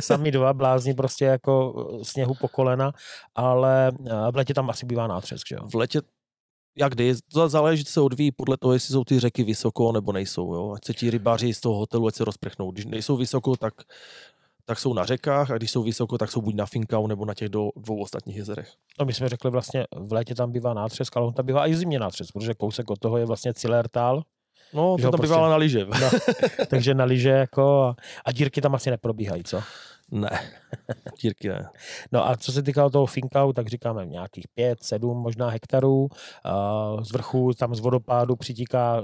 sami dva blázni, prostě jako sněhu po kolena, ale v letě tam asi bývá nátřesk, že jo? V letě, jak kdy, to záleží, se odvíjí podle toho, jestli jsou ty řeky vysoko nebo nejsou, jo? Ať se ti rybáři z toho hotelu, ať se rozprchnou. Když nejsou vysoko, tak jsou na řekách, a když jsou vysoko, tak jsou buď na Finkau nebo na těch dvou ostatních jezerech. No, my jsme řekli vlastně, v létě tam bývá nátřesk, ale on tam bývá i zimně nátřesk, protože kousek od toho je vlastně Zillertal. No, to tam prostě... bývalo na lyže. No, takže na lyže jako... A dírky tam asi neprobíhají, co? Ne, dírky ne. No a co se týká toho Finkau, tak říkáme nějakých 5-7 možná hektarů. Z vrchu, tam z vodopádu přitíká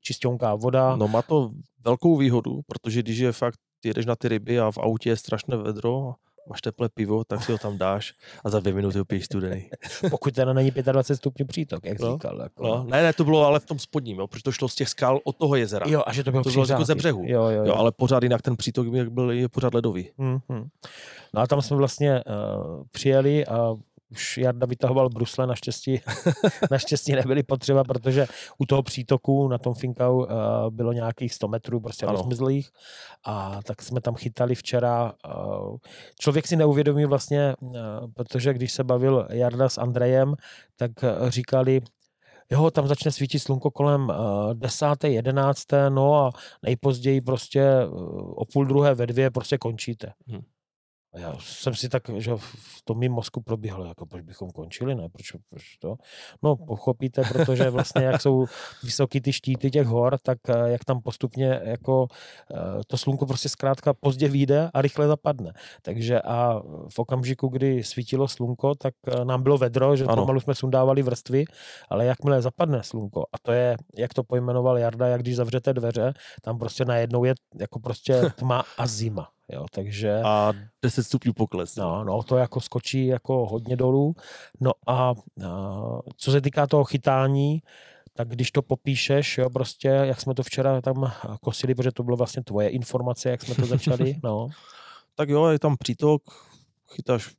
čistěnká voda. No, má to velkou výhodu, protože když je fakt jedeš na ty ryby a v autě je strašné vedro, máš teplé pivo, tak si ho tam dáš a za 2 minuty ho piješ studený. Pokud teda není 25 stupňů přítok, jak říkal. Jako. No, ne, to bylo ale v tom spodním, jo, protože to šlo z těch skal od toho jezera. Jo, a že to bylo jako ze břehu. Jo, ale pořád jinak ten přítok byl pořád ledový. No a tam jsme vlastně přijeli a už Jarda vytahoval brusle, naštěstí nebyly potřeba, protože u toho přítoku na tom Finkau bylo nějakých 100 metrů prostě rozmrzlých, a tak jsme tam chytali včera. Člověk si neuvědomí vlastně, protože když se bavil Jarda s Andrejem, tak říkali, jo, tam začne svítit slunko kolem 10., 11, no a nejpozději prostě o 11:30 ve 2 prostě končíte. Já jsem si tak, že v tom mým mozku probíhalo, jako proč bychom končili, ne? Proč to? No, pochopíte, protože vlastně, jak jsou vysoký ty štíty těch hor, tak jak tam postupně, jako to slunko prostě zkrátka pozdě vyjde a rychle zapadne. Takže a v okamžiku, kdy svítilo slunko, tak nám bylo vedro, že pomalu jsme sundávali vrstvy, ale jakmile zapadne slunko, a to je, jak to pojmenoval Jarda, jak když zavřete dveře, tam prostě najednou je jako prostě tma a zima. Jo, takže... A 10 stupňů pokles. No, to jako skočí jako hodně dolů. No a co se týká toho chytání, tak když to popíšeš, jo, prostě, jak jsme to včera tam kosili, protože to bylo vlastně tvoje informace, jak jsme to začali, no. Tak jo, je tam přítok, chytáš,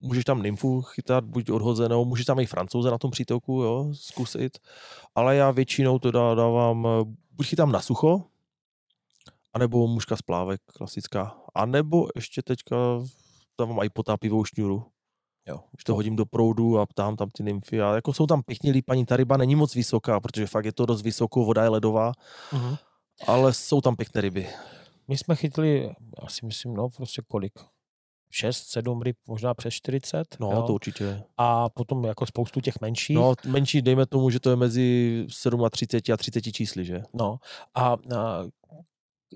můžeš tam nymfu chytat, buď odhozenou, můžeš tam i Francouze na tom přítoku, jo, zkusit, ale já většinou to dávám, buď chytám na sucho, anebo muška z plávek, klasická. A nebo ještě teďka dávám i potápivou šňůru. Jo. Když to hodím do proudu a ptám tam ty nymfy. A jako jsou tam pěkně lípaní, ta ryba není moc vysoká, protože fakt je to dost vysoko, voda je ledová. Uh-huh. Ale jsou tam pěkné ryby. My jsme chytli, asi myslím, prostě kolik? 6-7 ryb, možná přes 40. No, jo? To určitě. A potom jako spoustu těch menších. No, menší, dejme tomu, že to je mezi 37 a 30 čísly, že? No, a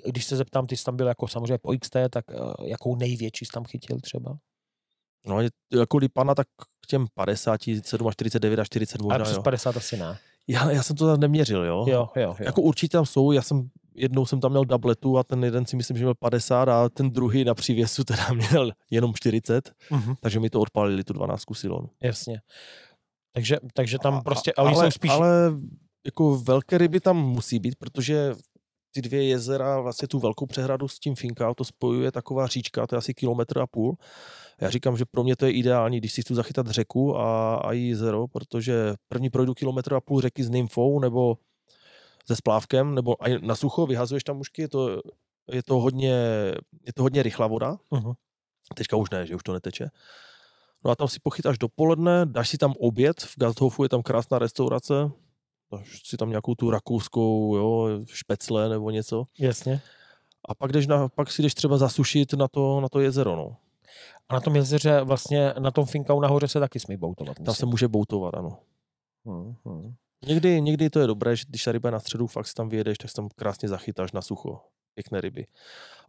když se zeptám, ty jsi tam byl jako samozřejmě po XT, tak jakou největší jsi tam chytil třeba? No, jako lípana, tak k těm 57 až 49 až 40 možná. A přes 50 asi ne. Já jsem to tam neměřil, jo? Jo. Jako určitě tam jsou, jednou jsem tam měl dabletu a ten jeden si myslím, že měl 50 a ten druhý na přívěsu teda měl jenom 40, takže mi to odpálili tu 12 silonu. Jasně. Takže tam prostě, ale jsou spíš... Ale jako velké ryby tam musí být, protože ty 2 jezera, vlastně tu velkou přehradu s tím Finkau, to spojuje taková říčka, to je asi 1,5 km. Já říkám, že pro mě to je ideální, když si chci zachytat řeku a jezero, protože první projdu 1,5 km řeky s nymfou nebo se splávkem, nebo na sucho vyhazuješ tam mušky, je to hodně rychlá voda. Uh-huh. Teďka už ne, že už to neteče. No a tam si pochytáš dopoledne, dáš si tam oběd, v Gasthofu je tam krásná restaurace, si tam nějakou tu rakouskou, jo, špecle nebo něco. Jasně. A pak si jdeš třeba zasušit na to jezero, no. A na tom jezeře vlastně, na tom Finkau nahoře se taky smí boutovat. Tam se může boutovat, ano. Někdy to je dobré, že když ta ryba je na středu, fakt si tam vyjedeš, tak si tam krásně zachytáš na sucho. Pěkné ryby.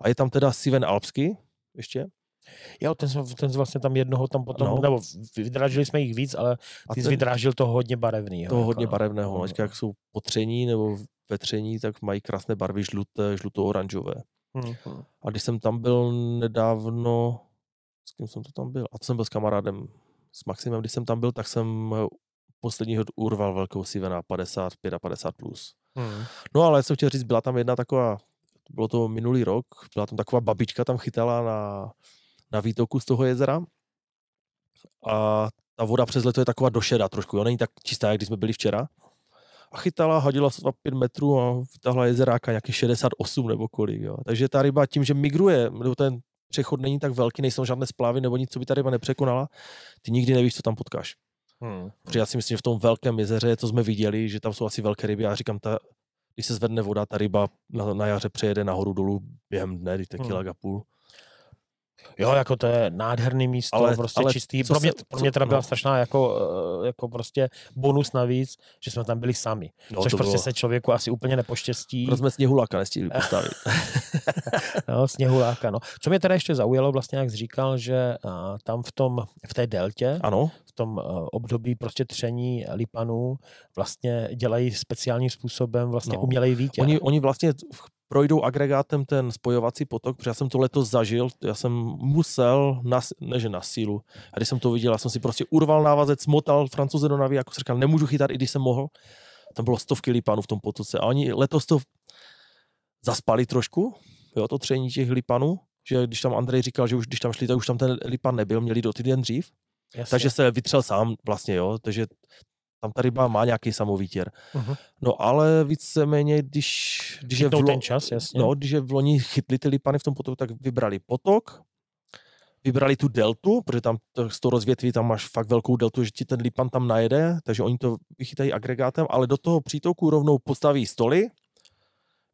A je tam teda siven alpský ještě. Jo, ten vlastně tam jednoho tam potom, no. Nebo vydrážili jsme jich víc, ale ty jsi vydrážil toho hodně barevného. Toho jako, hodně barevného, no. Jak jsou potření nebo vetření, tak mají krásné barvy žluté, žluto-oranžové. Hmm. A když jsem tam byl nedávno, s kým jsem to tam byl? A to jsem byl s kamarádem, s Maximem, když jsem tam byl, tak jsem posledního urval velkou sivena 55 a 50 plus. Hmm. No ale co chtěl říct, byla tam jedna taková, bylo to minulý rok, byla tam taková babička, tam chytala na výtoku z toho jezera a ta voda přes leto je taková došedá trošku, jo? Není tak čistá, jak když jsme byli včera. A chytala, hodila 5 metrů a vytáhla jezeráka nějaký 68 nebo kolik. Jo? Takže ta ryba tím, že migruje, nebo ten přechod není tak velký, nejsou žádné splávy nebo nic, co by ta ryba nepřekonala, ty nikdy nevíš, co tam potkáš. Protože já si myslím, že v tom velkém jezeře, co jsme viděli, že tam jsou asi velké ryby, a říkám, když se zvedne voda, ta ryba na jaře přejede nahoru dolů během dne, když to je kilák a půl. Jo, jako to je nádherný místo, ale, prostě ale čistý. Pro mě teda byla strašná jako prostě bonus navíc, že jsme tam byli sami. No, což prostě se člověku asi úplně nepoštěstí. Protože jsme sněhuláka nestihli postavit. No, sněhuláka, no. Co mě teda ještě zaujalo, vlastně jak jsi říkal, že tam v té deltě, ano, v tom období prostě tření lipanů vlastně dělají speciálním způsobem vlastně umělej výtěr. Oni vlastně projdou agregátem ten spojovací potok, protože já jsem to letos zažil, já jsem musel, na sílu, a když jsem to viděl, já jsem si prostě urval návazec, smotal Francouze do navy, jako jsem říkal, nemůžu chytat, i když jsem mohl. Tam bylo stovky lipanů v tom potoce a oni letos to zaspali trošku, jo, to tření těch lipanů, že když tam Andrej říkal, že už když tam šli, tak už tam ten lipan nebyl, měli do týden dřív, jasně, takže se vytřel sám vlastně, jo, takže tam ta ryba má nějaký samovítěr. Uh-huh. No ale víceméně, když je v loni chytli ty lipany v tom potoku, tak vybrali potok, vybrali tu deltu, protože tam z toho rozvětví tam máš fakt velkou deltu, že ti ten lipan tam najede, takže oni to vychytají agregátem, ale do toho přítoku rovnou postaví stoly,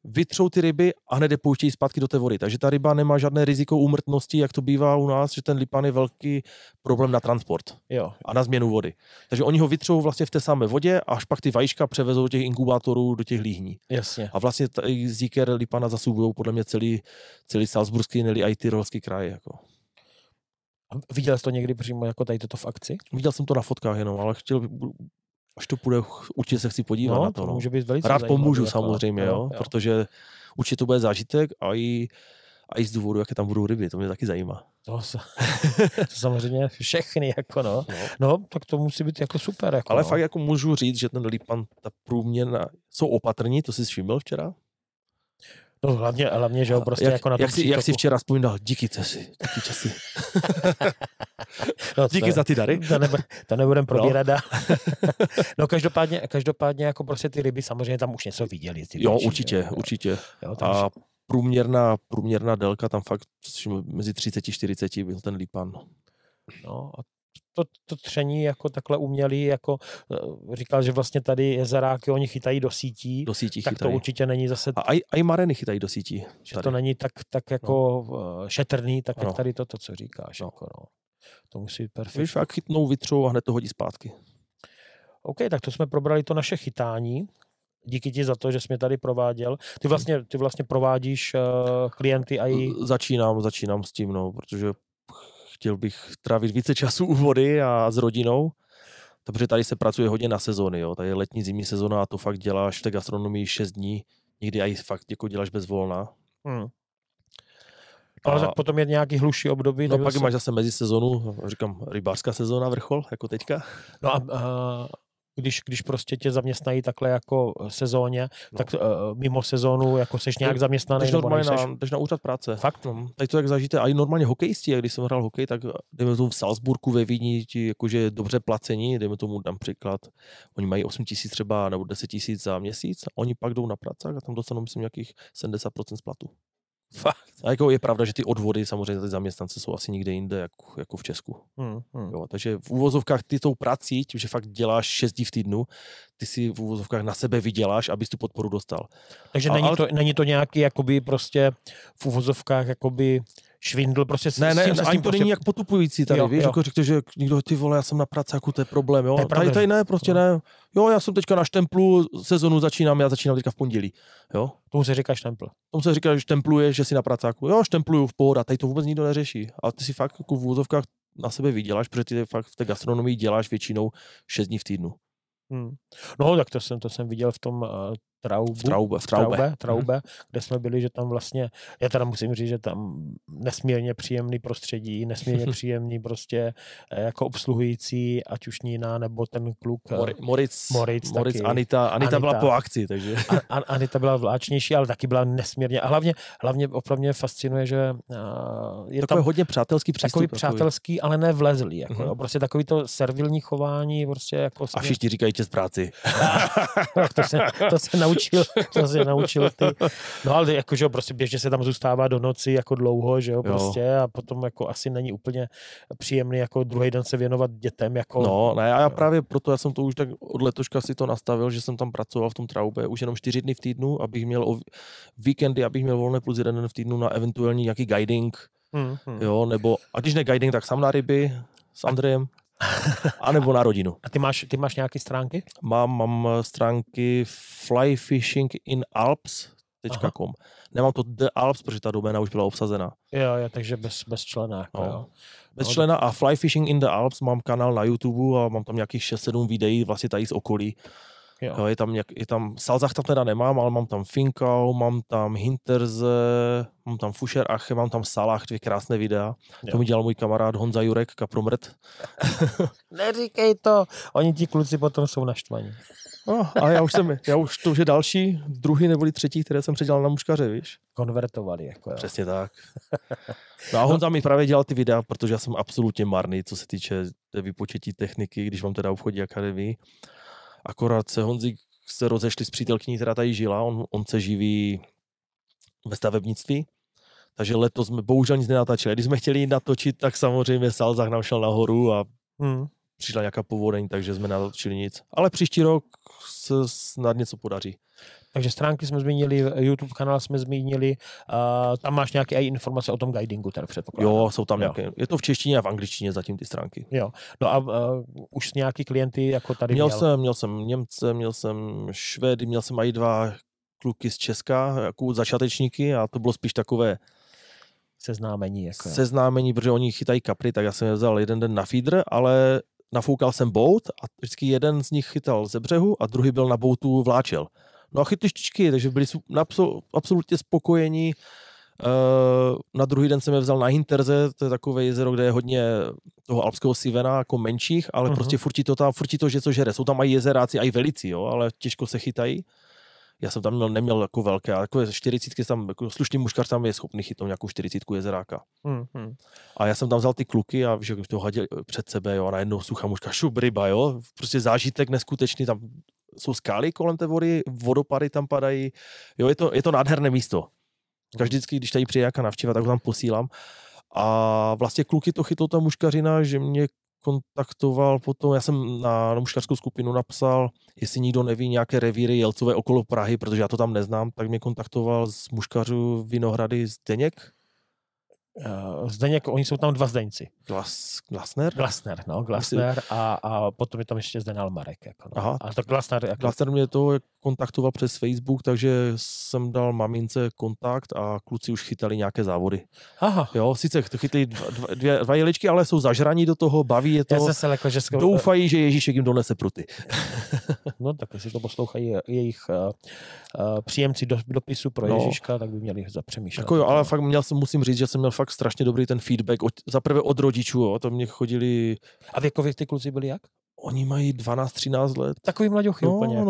vytřou ty ryby a hned je pouštějí zpátky do té vody. Takže ta ryba nemá žádné riziko úmrtnosti, jak to bývá u nás, že ten lipan je velký problém na transport, jo, a na změnu vody. Takže oni ho vytřou vlastně v té samé vodě a až pak ty vajíčka převezou do těch inkubátorů, do těch líhní. Jasně. A vlastně zíker lipana zasubují podle mě celý Salzburský, neli i Tyrolský kraj. Jako. Viděl jsi to někdy přímo jako tady toto v akci? Viděl jsem to na fotkách jenom, ale až to půjde, určitě se chci podívat na to. Může být velice rád pomůžu samozřejmě, jo, protože určitě to bude zážitek a i z důvodu, jaké tam budou ryby, to mě taky zajímá. To samozřejmě všechny, jako no, tak to musí být jako super. Jako, ale fakt jako můžu říct, že ten lipan, ta průměrná, jsou opatrní, to jsi všiml včera? No hlavně že jo, prostě jako na to. Jak si včera vzpomínal, díky Cesi. No, díky za ty dary. To nebudem probírat. No. No každopádně jako prostě ty ryby samozřejmě tam už něco viděli. Jo, určitě. Jo, a průměrná délka tam fakt mezi 30-40 byl ten lipan. No a to tření jako takhle umělý, jako říkal, že vlastně tady jezeráky, oni chytají do sítí. Do sítí tak chytají. To určitě není zase... A i mareny chytají do sítí. Že tady to není tak jako šetrný, tak jak tady to, co říkáš. No. Jako, no. To musí být perfektní. Víš, jak chytnou, vytřou a hned to hodí zpátky. OK, tak to jsme probrali to naše chytání. Díky ti za to, že jsi mě tady prováděl. Ty vlastně provádíš klienty a i... Začínám s tím, no, protože... Chtěl bych trávit více času u vody a s rodinou, protože tady se pracuje hodně na sezóny, jo. Tady je letní, zimní sezóna a to fakt děláš v té gastronomii 6 dní, někdy aj fakt jako děláš bezvolna. Ale tak potom je nějaký hluší období. No pak máš zase mezisezonu, říkám rybářská sezóna, vrchol, jako teďka. No a když prostě tě zaměstnají takhle jako sezóně, tak mimo sezónu jako seš nějak zaměstnaný? Jdeš normálně na úřad práce. Fakt? No. Tady to jak zažijete, a i normálně hokejisti, když jsem hrál hokej, tak dejme tomu v Salzburku ve Vídni, jakože dobře placení, dejme tomu tam příklad, oni mají 8 000 třeba nebo 10 000 za měsíc, a oni pak jdou na práci a tam dostanou myslím nějakých 70% z platu. Fakt. A jako je pravda, že ty odvody samozřejmě ty zaměstnance jsou asi nikde jinde jako v Česku. Jo, takže v uvozovkách ty tou prací, tím, že fakt děláš 6 dní v týdnu, ty si v uvozovkách na sebe vyděláš, abys tu podporu dostal. Takže není to nějaký jakoby prostě v uvozovkách jakoby švindl, prostě se s tím ani to není jak potupující tady, jo, víš, jo. Jako řekl, že někdo, ty vole, já jsem na pracáku, to je problém, jo. Tady ne, prostě ne. Jo, já jsem teďka na štemplu, sezonu začínám, já začínám teďka v pondělí, jo. Tomu se říká štempl. Tomu se říká, že štempluješ, že jsi na pracáku. Jo, štempluju v pohoda, tady to vůbec nikdo neřeší. A ty si fakt jako v úvozovkách na sebe vyděláš, protože ty fakt v té gastronomii děláš většinou 6 dní v týdnu. Hmm. No, tak to jsem viděl v tom Traube, kde jsme byli, že tam vlastně, já teda musím říct, že tam nesmírně příjemný prostředí, nesmírně příjemný prostě jako obsluhující, ať už Nina, nebo ten kluk Moritz Anita byla po akci, takže. Anita byla vláčnější, ale taky byla nesmírně, a hlavně opravdu mě fascinuje, že je takový tam hodně přátelský přístup. Přátelský, ale ne vlezlý, jako, jo, prostě takový to servilní chování, prostě jako. A všichni říkají tě z práci. To se naučil ty. No ale jakože prostě běžně se tam zůstává do noci jako dlouho, že jo, prostě a potom jako asi není úplně příjemný jako druhý den se věnovat dětem jako. No, ne, a já právě proto já jsem to už tak od letoška si to nastavil, že jsem tam pracoval v tom Traube už jenom 4 dny v týdnu, abych měl víkendy, abych měl volné plus 1 den v týdnu na eventuální nějaký guiding. Jo, nebo a když ne guiding, tak sám na ryby s Andrejem. A nebo na rodinu. A ty máš nějaké stránky? Mám stránky flyfishinginalps.com. Nemám to The Alps, protože ta doména už byla obsazena. Jo, takže bez člena. Jako, no. Jo. Bez člena a Flyfishing in the Alps, mám kanál na YouTube a mám tam nějakých 6-7 videí vlastně tady z okolí. Jo. Je tam Salzach tam teda nemám, ale mám tam Finkau, mám tam Hintersee, mám tam Fuscher Ache, mám tam Saalach, 2 krásné videa. Jo. To mi dělal můj kamarád Honza Jurek, Kapromrt. Neříkej to, oni ti kluci potom jsou naštvaní. No, ale já už to už je další, druhý neboli třetí, které jsem předělal na muškaře, víš? Konvertovali, jako jo. Přesně tak. No a Honza mi právě dělal ty videa, protože já jsem absolutně marný, co se týče vypočetí techniky, když mám teda obchodní akademii. Akorát se Honzík se rozešli s přítelkyní, která tady žila, on se živí ve stavebnictví, takže letos jsme bohužel nic nenatáčeli. Když jsme chtěli natočit, tak samozřejmě Salzach nám šel nahoru a přišla nějaká povodeň, takže jsme natočili nic. Ale příští rok se snad něco podaří. Takže stránky jsme zmínili, YouTube kanál jsme zmínili, tam máš nějaké informace o tom guidingu, tady předpokládám. Jo, jsou tam nějaké, je to v češtině a v angličtině zatím ty stránky. Jo, no a už nějaký klienty jako tady Měl jsem Němce, měl jsem Švédy, měl jsem i 2 kluky z Česka, jako začátečníky a to bylo spíš takové seznámení. Jako, seznámení, protože oni chytají kapry, tak já jsem je vzal jeden den na feeder, ale nafoukal jsem bout a vždycky jeden z nich chytal ze břehu a druhý byl na boutu vláčel. No a chytli štičky, takže byli absolutně spokojení. Na druhý den jsem je vzal na Hintersee, to je takové jezero, kde je hodně toho alpského sivena, jako menších, ale prostě furt ti to, že co žere. Jsou tam i jezeráci, i velici, jo, ale těžko se chytají. Já jsem tam neměl jako velké, ale jako 40 tam, jako slušný muškař tam je schopný chytnout nějakou 40 jezeráka. A já jsem tam vzal ty kluky a že to haděli před sebe, jo, a najednou suchá muška, šup, ryba, jo, prostě zážitek neskutečný, tam jsou skály kolem té vody, vodopady tam padají, jo, je to nádherné místo. Každý, když tady přijde nějaká navštěva, tak ho tam posílám. A vlastně kluky to chytlo ta muškařina, že mě kontaktoval potom, já jsem na muškařskou skupinu napsal, jestli nikdo neví nějaké revíry jelcové okolo Prahy, protože já to tam neznám, tak mě kontaktoval z muškařů Vinohrady Zdeněk, oni jsou tam 2 Zdeňci. Glasner a potom je tam ještě Zden Almarek. Jako, no. Aha. A to Glasner mě to kontaktoval přes Facebook, takže jsem dal mamince kontakt a kluci už chytali nějaké závody. Aha. Jo, sice chytli 2 jeličky, ale jsou zažraní do toho, baví je to, jako, že doufají, že Ježíšek jim donese pruty. No tak, jestli to poslouchají jejich příjemci dopisu pro Ježíška, tak by měli zapřemýšlet. Jako jo, ale fakt musím říct, že jsem měl fakt strašně dobrý ten feedback, zaprvé od rodičů, jo, to mě chodili. A věkově ty kluci byli jak? Oni mají 12-13 let. Takový mladěchy úplně.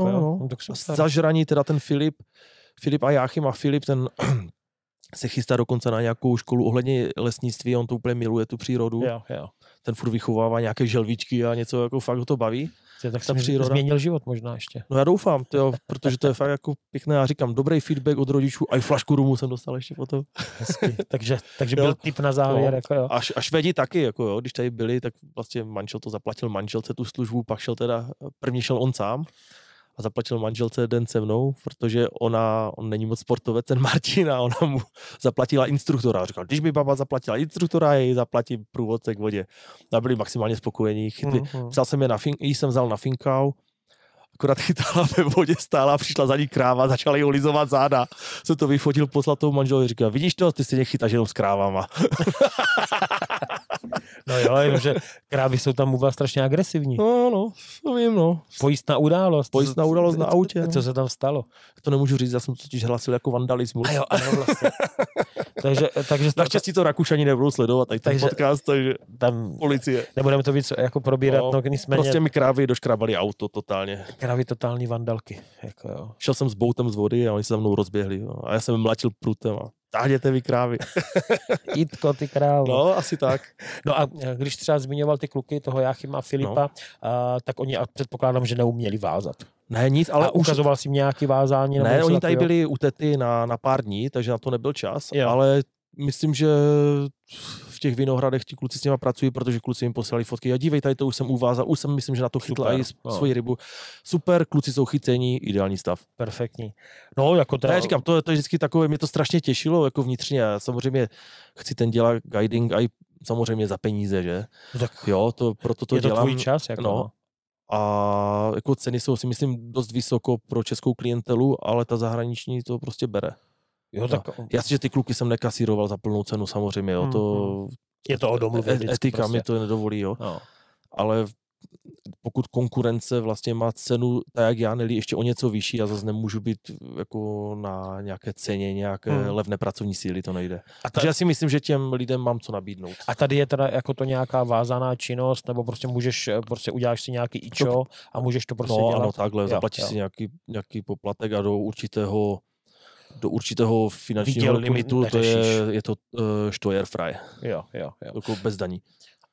Zažraní teda ten Filip a Jáchym, a Filip ten se chystá dokonce na nějakou školu ohledně lesnictví, on to úplně miluje tu přírodu. Jo. Ten furt vychovává nějaké želvičky a něco, jako fakt ho to baví. Tak jsem změnil život možná ještě. No já doufám, tyjo, protože to je fakt jako pěkné. Já říkám, dobrý feedback od rodičů, a i flašku rumu jsem dostal ještě potom. Takže byl tip na závěr. Jako, jo. A Švédi taky, jako, jo, když tady byli, tak vlastně manžel to zaplatil manželce tu službu, pak šel teda, první šel on sám. a zaplatil manželce den se mnou, protože on není moc sportovec, ten Martin, a ona mu zaplatila instruktora. Říkal, když mi baba zaplatila instruktora, jej zaplatím průvodce k vodě. A byli maximálně spokojení. Jsem vzal na Finkau, akorát chytala ve vodě, stála, přišla za ní kráva, začala jí olizovat záda. Se to vyfotil, poslal tomu manželovi, říkal, vidíš to, ty si nechytáš jenom s krávama. No jo, jenomže krávy jsou tam u vás strašně agresivní. No, to vím, no. Pojistná událost na autě. Co se tam stalo? To nemůžu říct, já jsem totiž hlásil jako vandalismus. A jo, ano, vlastně. takže naštěstí to Rakušani nebudou sledovat, takže podcast, takže tam policie. Nebudeme to víc jako probírat, no nicméně. Prostě mi krávy doškrábaly auto totálně. Krávy totální vandalky, jako jo. Šel jsem s boutem z vody a oni se za mnou rozběhli, jo. A já jsem mlátil prutem a táhněte vy krávy. Jitko, ty krávo. No, asi tak. No a když třeba zmiňoval ty kluky, toho Jáchyma a Filipa, tak oni, předpokládám, že neuměli vázat. Ne, nic, ale ukazoval si nějaký vázání. Ne, oni tady byli u tety na pár dní, takže na to nebyl čas, ale myslím, že v těch Vinohradech ti kluci s nima pracují, protože kluci jim poslali fotky. Já dívej, tady to už jsem uvázal, už jsem myslím, že na to chytla i svoji rybu. Super, kluci jsou chycení, ideální stav. Perfektní. No, jako teda... Já říkám, to je vždycky takové, mě to strašně těšilo, jako vnitřně. Já samozřejmě chci ten dělat guiding a samozřejmě za peníze, že? Tak jo, to, proto to je dělám. Je to tvůj čas, jako no. A jako ceny jsou si myslím dost vysoko pro českou klientelu, ale ta zahraniční to prostě bere. Jo, tak... Já si, že ty kluky jsem nekasíroval za plnou cenu, samozřejmě, jo, to... Je to o domluvě vždycky. Etika prostě mi to nedovolí, jo. No. Ale pokud konkurence vlastně má cenu, tak jak já, Nelly, ještě o něco vyšší, já zase nemůžu být jako na nějaké ceně, nějaké levné pracovní síly, to nejde. Takže já si myslím, že těm lidem mám co nabídnout. A tady je teda jako to nějaká vázaná činnost, nebo prostě můžeš, prostě uděláš si nějaký ičo a můžeš to prostě dělat? No ano, takhle, jo, zaplatíš si nějaký poplatek a do určitého finančního limitu je to steuerfrei. Jo. Jako bez daní.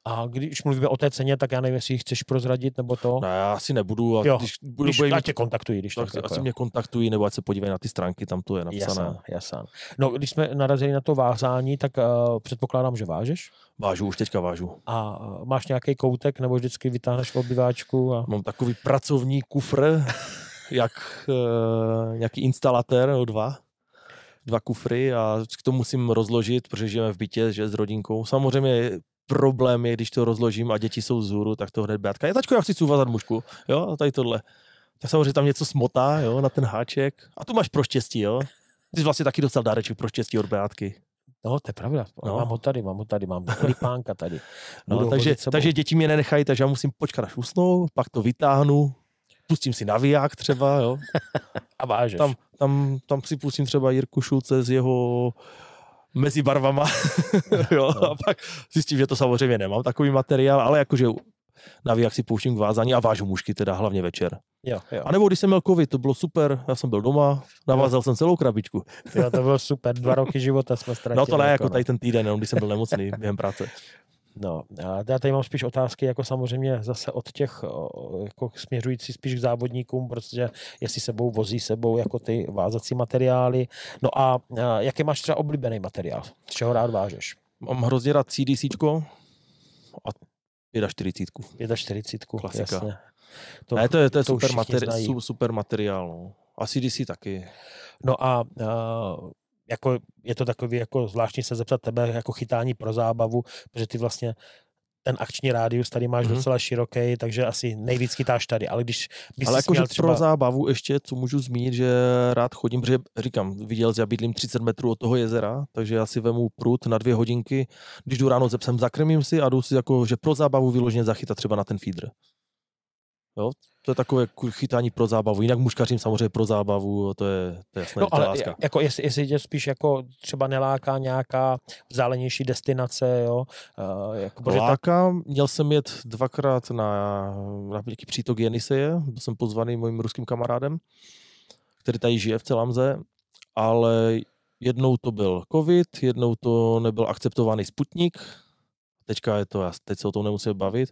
A když mluvíme o té ceně, tak já nevím, jestli ji chceš prozradit, nebo to? No, já asi nebudu. A když tě kontaktují. Asi mě kontaktují, nebo ať se podívají na ty stránky, tam to je napsané. Jasně. No, když jsme narazili na to vázání, tak předpokládám, že vážeš? Vážu, už teďka vážu. A máš nějaký koutek, nebo vždycky vytáhneš obyváčku? Mám takový pracovní kufr, jak nějaký instalatér, nebo dva kufry, a to musím rozložit, protože žijeme v bytě, že s rodinkou. Samozřejmě problém je, když to rozložím a děti jsou vzhůru, tak to hned Beatka. Je tačko, já chci uvázat mužku, jo, a tady tohle. Tak samozřejmě tam něco smotá, jo, na ten háček. A tu máš pro štěstí, jo. Ty jsi vlastně taky dostal dáreček pro štěstí od Beatky. No, to je pravda. No. Mám ho tady, mám klipánka tady. No, takže děti mě nenechají, takže já musím počkat, až usnou, pak to vytáhnu. Pustím si naviják třeba, jo. A vážeš. Tam si pustím třeba Jirku Šulce z jeho Mezi barvama, jo. No. A pak zjistím, že to samozřejmě nemám takový materiál, ale jakože naviják si pouštím k vázání a vážu mužky teda hlavně večer. Jo. A nebo když jsem měl covid, to bylo super, já jsem byl doma, navázal jsem celou krabičku. Jo, to bylo super, 2 roky života jsme ztratili. No to ne, jako tady ten týden, když jsem byl nemocný během práce. No, já tady mám spíš otázky, jako samozřejmě zase od těch, jako směřující spíš k závodníkům, protože jestli vozí sebou jako ty vázací materiály. No a jaký máš třeba oblíbený materiál? Z čeho rád vážeš? Mám hrozně rád CDCčko a 45. 45, klasika. Jasně. To je super materiál. No. A CDC taky. No a... Jako, je to takový, jako zvláštní se zeptat tebe, jako chytání pro zábavu, protože ty vlastně ten akční rádius tady máš docela široký, takže asi nejvíc chytáš tady, ale když bys ale jako, že třeba... pro zábavu ještě, co můžu zmínit, že rád chodím, protože říkám, viděl jsi, já bydlím 30 metrů od toho jezera, takže já si vemu prut na 2 hodinky, když jdu ráno ze psem, zakrmím si a jdu si jako, že pro zábavu vyloženě zachytat třeba na ten feeder. Jo? To je takové chytání pro zábavu. Jinak muškařím samozřejmě pro zábavu, to je jasné. No ale láska. Jako jestli tě spíš jako třeba neláká nějaká vzdálenější destinace, jo? Jako láka, měl jsem jet 2krát na nějaký přítok Jeniseje, byl jsem pozvaný mojím ruským kamarádem, který tady žije v Celamze, ale jednou to byl covid, jednou to nebyl akceptovaný Sputnik, teďka je to, teď se o tom nemusím bavit.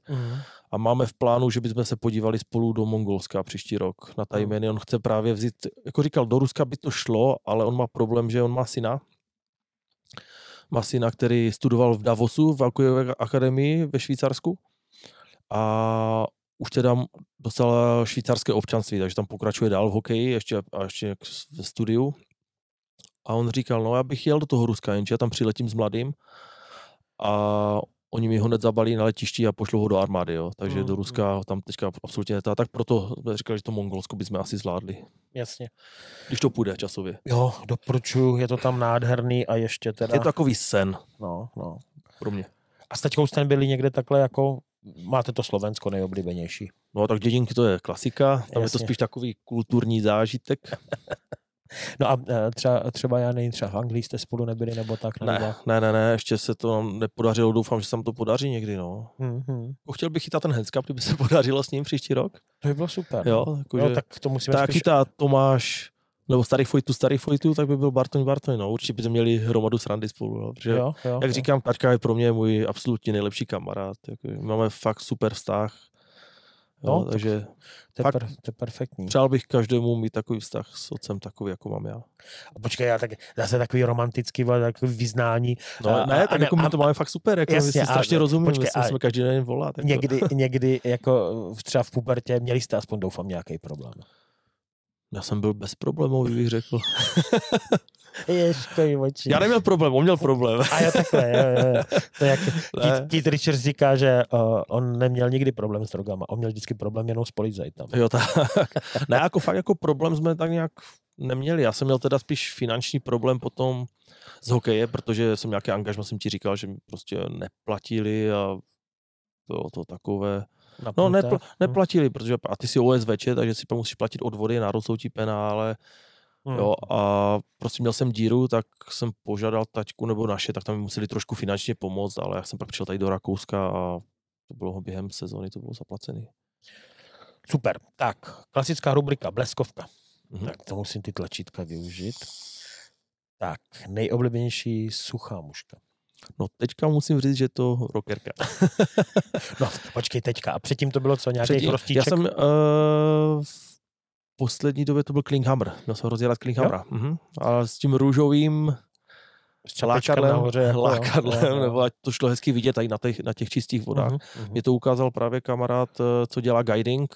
A máme v plánu, že bychom se podívali spolu do Mongolska příští rok na Tajmeny. On chce právě vzít, jako říkal, do Ruska by to šlo, ale on má problém, že on má syna. Který studoval v Davosu, v Alkujové akademii ve Švýcarsku. A už teda dostal švýcarské občanství, takže tam pokračuje dál v hokeji ještě ve studiu. A on říkal, no já bych jel do toho Ruska, jenže já tam přiletím s mladým a oni mi ho hned zabalí na letišti a pošlou ho do armády, jo. Takže do Ruska tam teďka absolutně netá. Tak proto říkali, že to Mongolsko bychom asi zvládli. Jasně. Když to půjde časově. Jo, doporučuju, je to tam nádherný a ještě teda... Je to takový sen. No. Pro mě. A s taťkou jste byli někde takhle jako... Máte to Slovensko nejoblíbenější. No tak Dědinky to je klasika, tam Jasně. Je to spíš takový kulturní zážitek. No a třeba já nevím, třeba v Anglii jste spolu nebyli nebo tak? Ne, ještě se to nepodařilo, doufám, že se tam to podaří někdy, no. Mm-hmm. Chtěl bych chytat ten handicap, kdyby se podařilo s ním příští rok. To by bylo super. Jo, tak to musíme spíš... Tak chytá Tomáš, nebo starý Fojtu, tak by byl Bartoň, no. Určitě by měli hromadu srandy spolu, no. Protože, jo. Říkám, Taťka je pro mě můj absolutně nejlepší kamarád. Jako, máme fakt super vztah. No, takže to je perfektní. Přál bych každému mít takový vztah s otcem, takový, jako mám já. A počkej, já tak zase takový romantický takový vyznání. No ne, tak jako my to máme fakt super, jako jasně, my si strašně rozumíme, jsme každý den volá. Tak někdy jako třeba v pubertě, měli jste aspoň doufám nějaký problém. Já jsem byl bezproblémový, bych řekl. Ješkoj, oči. Já neměl problém, on měl problém. A já takhle, jo. To jak Keith Richards říká, že on neměl nikdy problém s drogama, on měl vždycky problém jenom s policajtem. Jo, tak. Ne, jako fakt jako problém jsme tak nějak neměli. Já jsem měl teda spíš finanční problém potom z hokeje, protože jsem nějaký angažma, jsem ti říkal, že mi prostě neplatili a to takové... No, neplatili, protože a ty si OSVČ, takže si pak musíš platit odvody, národ soutí penále, jo, a prostě měl jsem díru, tak jsem požádal taťku nebo naše, tak tam mi museli trošku finančně pomoct, ale já jsem pak přišel tady do Rakouska a to bylo během sezóny, to bylo zaplacený. Super, tak klasická rubrika, bleskovka. Tak to musím ty tlačítka využít. Tak, nejoblíbenější suchá muška. No teďka musím říct, že to rockerka. No počkej teďka, a předtím to bylo co, nějaký prostíček? Já jsem v poslední době to byl Klinghammer, měl jsem rozdělat Klinghammera. A s tím růžovým s lákadlem, nebo ať to šlo hezky vidět tady na těch čistých vodách. Mě to ukázal právě kamarád, co dělá guiding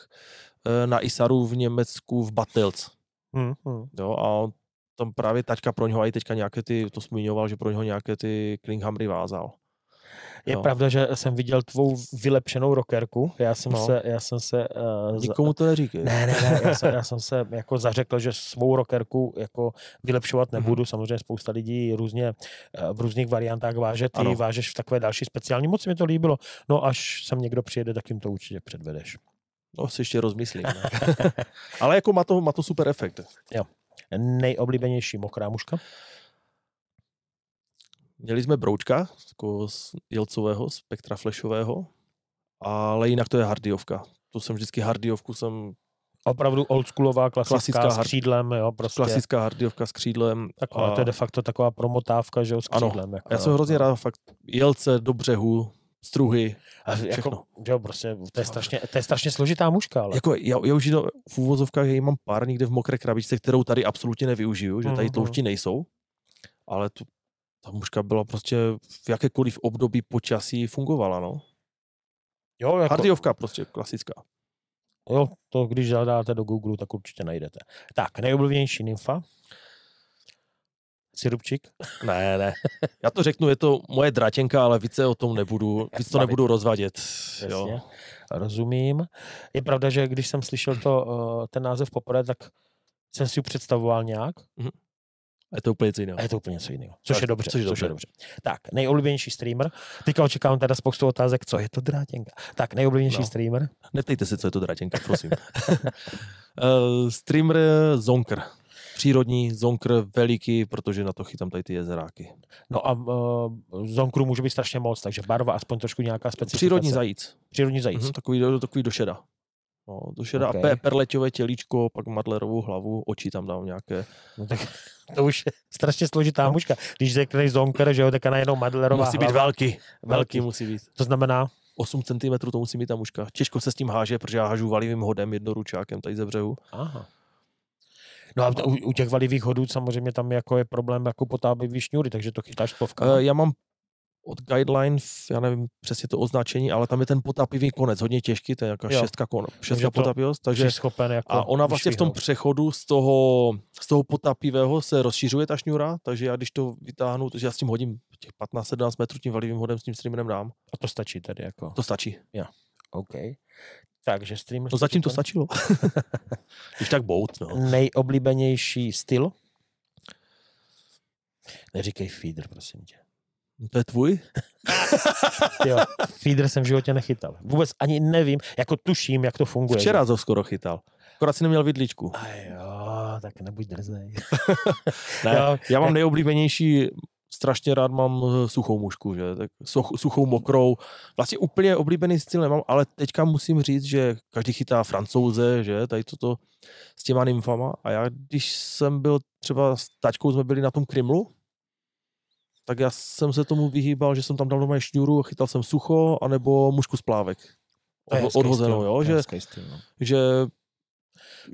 na Isaru v Německu v Batils. Jo, a tam právě taťka pro něho i teďka nějaké ty, to zmiňoval, že pro něho nějaké ty Klinghamry vázal. Je pravda, že jsem viděl tvou vylepšenou rockerku. Já jsem se nikomu to neříkej. Ne, já jsem se jako zařekl, že svou rockerku jako vylepšovat nebudu. Samozřejmě spousta lidí různě v různých variantách váže, ty vážeš v takové další speciální. Moc mi to líbilo. No až sem někdo přijede, tak jim to určitě předvedeš. No si ještě rozmyslím. Ale jako má to super efekt. Jo. Nejoblíbenější mokrá muška? Měli jsme broučka, takového jelcového, spektra flashového, ale jinak to je hardyovka. To jsem vždycky hardyovku jsem... Opravdu oldschoolová, klasická s křídlem, jo, prostě. Klasická hardyovka s křídlem. Taková, to je de facto taková promotávka, že jo, s křídlem. Ano, jako, já jsem hrozně rád fakt jelce do břehu, struhy, všechno. Jako, prostě, to je strašně složitá muška. Ale... Jako, já už v úvozovkách mám pár někde v mokré krabičce, kterou tady absolutně nevyužiju, že tady tloušti nejsou, ale ta muška byla prostě v jakékoliv období počasí fungovala, no. Jo, jako... Hardyovka prostě, klasická. Jo, to když zadáte do Google, tak určitě najdete. Tak, nejoblíbenější nymfa? Sirupčík? Ne. Já to řeknu, je to moje dratěnka, ale víc to nebudu rozvadět. Jo. Rozumím. Je pravda, že když jsem slyšel ten název poprvé, tak jsem si ji představoval nějak. A je to úplně něco jiného. Což je dobře. Tak, nejoblíbenější streamer. Teďka očekávám teda spoustu otázek, co je to drátěnka. Tak, nejoblíbenější streamer. Neptejte se, co je to drátěnka, prosím. Streamer Zonkr. Přírodní zonkr veliký, protože na to chytám tady ty jezeráky. No a zonkrů může být strašně moc, takže barva aspoň trošku nějaká specifikace. Přírodní zajíc. Takový do šeda. No, do šeda okay. A perleťové tělíčko, pak madlerovou hlavu, oči tam dám nějaké. No tak to už je strašně složitá muška. Když řekneš zonkr, že jo, tak najednou madlerová musí hlava. Být velký musí být. To znamená? 8 cm to musí mít ta muška. Těžko se s tím háže, protože já hážu valivým hodem jednoručákem tady ze břehu. Aha. No a u těch valivých hodů samozřejmě tam jako je problém jako potápěvý šňůry, takže to chytáš povka. Já mám od guideline, já nevím přesně to označení, ale tam je ten potapivý konec, hodně těžký, to je nějaká šestka potapivost, takže jako a ona vlastně v tom přechodu z toho potapivého se rozšířuje ta šňůra, takže já když to vytáhnu, takže já s tím hodím těch 15-17 metrů tím valivým hodem s tím streamerem dám. A to stačí tady jako? To stačí. Yeah. OK. Takže streamer... No zatím to stačilo. Když tak bout, no. Nejoblíbenější styl? Neříkej feeder, prosím tě. To je tvůj? Jo, feeder jsem v životě nechytal. Vůbec ani nevím, jako tuším, jak to funguje. Včera to skoro chytal. Akorát si neměl vidličku. A jo, tak nebuď drzej. Ne, jo, já mám nejoblíbenější, strašně rád mám suchou mušku, že? Tak suchou, mokrou. Vlastně úplně oblíbený styl nemám, ale teďka musím říct, že každý chytá Francouze, že? Tady toto s těma nymfama. A já, když jsem byl třeba s taťkou, jsme byli na tom Krimmlu, tak já jsem se tomu vyhýbal, že jsem tam dal doma šňůru, chytal jsem sucho, anebo mušku z plávek. Odhozenou, jo?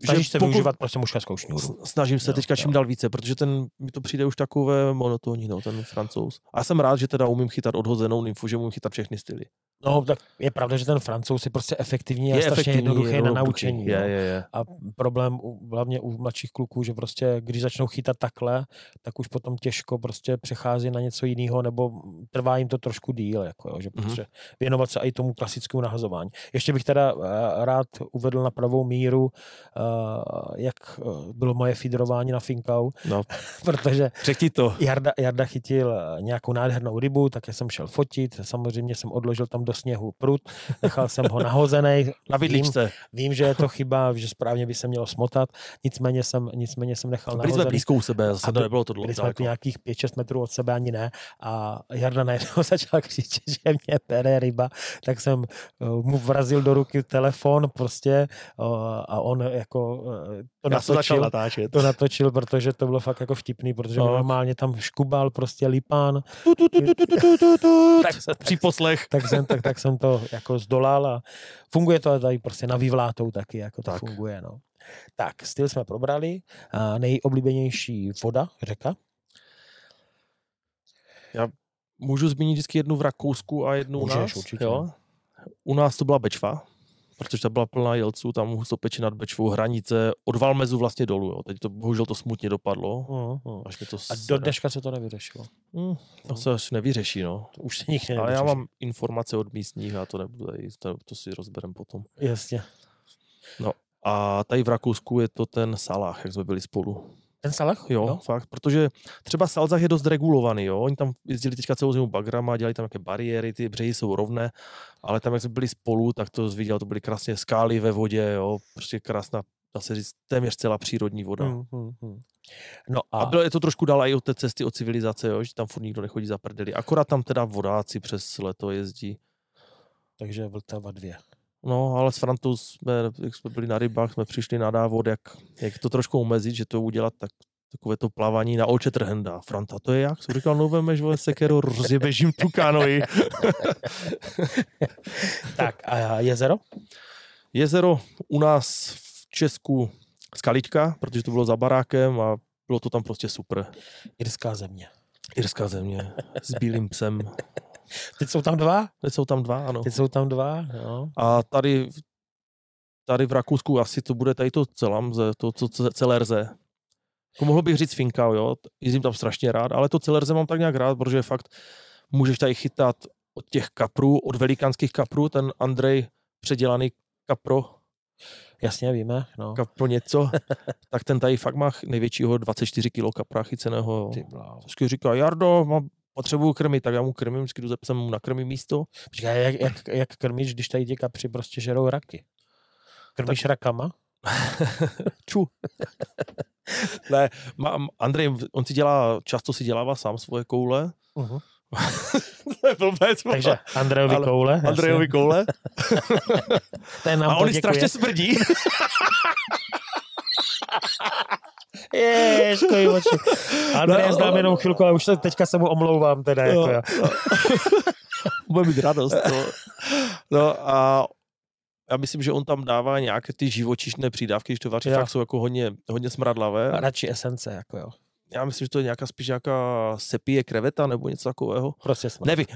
Snažíš se využívat prostě muškařskou šňůru. Snažím se teďka čím dál více, protože ten mi to přijde už takové monotónní, no, ten Francouz. A já jsem rád, že teda umím chytat odhozenou nymfu, že umím chytat všechny styly. No, tak je pravda, že ten Francouz je prostě efektivní a strašně jednoduchý na naučení. Je. A problém hlavně u mladších kluků, že prostě když začnou chytat takhle, tak už potom těžko prostě přechází na něco jiného, nebo trvá jim to trošku díl, jako jo, že prostě věnovat se i tomu klasickému nahazování. Ještě bych teda rád uvedl na pravou míru, jak bylo moje feederování na Finkau, protože Jarda chytil nějakou nádhernou rybu, tak jsem šel fotit, samozřejmě jsem odložil tam do sněhu prut, nechal jsem ho nahozený. Na vidličce. Vím, že je to chyba, že správně by se mělo smotat, nicméně jsem nechal nahozený. Byli jsme blízko u sebe, to nebylo to dlouho. Byli jsme nějakých 5-6 metrů od sebe, ani ne. A Jarda najednou začal křičet, že mě pere ryba, tak jsem mu vrazil do ruky telefon prostě a on jako to natočil, protože to bylo fakt jako vtipný, protože normálně tam škubal prostě lipán. Při poslech. Tak jsem to jako zdolal a funguje to tady prostě na vývlátou taky, jako to funguje, no. Tak, styl jsme probrali. A nejoblíbenější voda, řeka? Já můžu zmínit vždycky jednu v Rakousku a jednu u nás. Určitě. Jo? U nás to byla Bečva, protože ta byla plná jelců, tam hustopeče nad Bečvou, hranice, odval mezu vlastně dolů. Jo. Teď to bohužel to smutně dopadlo. Až mi to a do dneška se to nevyřešilo. To se až nevyřeší, no. To už se nikdy nevyřeší. Ale já mám informace od místních a to nebude, to si rozberem potom. Jasně. No a tady v Rakousku je to ten Saalach, jak jsme byli spolu. Ten Saalach? Jo, fakt, protože třeba Salzach je dost regulovaný, jo, oni tam jezdili teďka celou zimu bagrama, dělali tam nějaké bariéry, ty břehy jsou rovné, ale tam, jak jsme byli spolu, tak to viděl, to byly krásně skály ve vodě, jo, prostě krásná, dá se říct, téměř celá přírodní voda. No a bylo je to trošku dál i od té cesty, od civilizace, jo, že tam furt nikdo nechodí za prdeli, akorát tam teda vodáci přes leto jezdí. Takže Vltava 2. No, ale s Frantou jsme byli na rybách, jsme přišli na návod, jak to trošku omezit, že to udělat, tak takové to plavání na oče trhenda. Franta, to je jak? Jsem říkal, no vemeš, vole, sekero, rozjebežím tu kanoji. Tak, a jezero? Jezero u nás v Česku Skalička, protože to bylo za barákem a bylo to tam prostě super. Irská země. S bílým psem. Teď jsou tam dva, ano. Jo. A tady v Rakousku asi to bude tady to Celamze, to Celerze. To mohlo bych říct Finkau, jo. Jezdím tam strašně rád, ale to Celerze mám tak nějak rád, protože fakt můžeš tady chytat od těch kaprů, od velikánských kaprů, ten Andrej předělaný kapro. Jasně, víme, no. Kapro něco, tak ten tady fakt má největšího 24 kg kapra chyceného. Ty bláho. Vždycky říká, Jardo, mám potřebuju krmit, tak já mu krmím, vždycky jdu ze psem mu nakrmím místo. Počkej, jak krmíš, když tady ti kapři prostě žerou raky? Krmíš tak... rakama? Ču. Ne, Andrej, on často si dělává sám svoje koule. To je blbec, takže Andrejovi koule. A on strašně smrdí. Škojí oči. Andrej, já znám jenom chvilku, ale už teďka se mu omlouvám teda. Bude mít radost. No a já myslím, že on tam dává nějaké ty živočišné přídavky, když to vaří, fakt jsou jako hodně, hodně smradlavé. A radši esence, jako jo. já myslím, že to je nějaká spíš nějaká sepie kreveta nebo něco takového. Prostě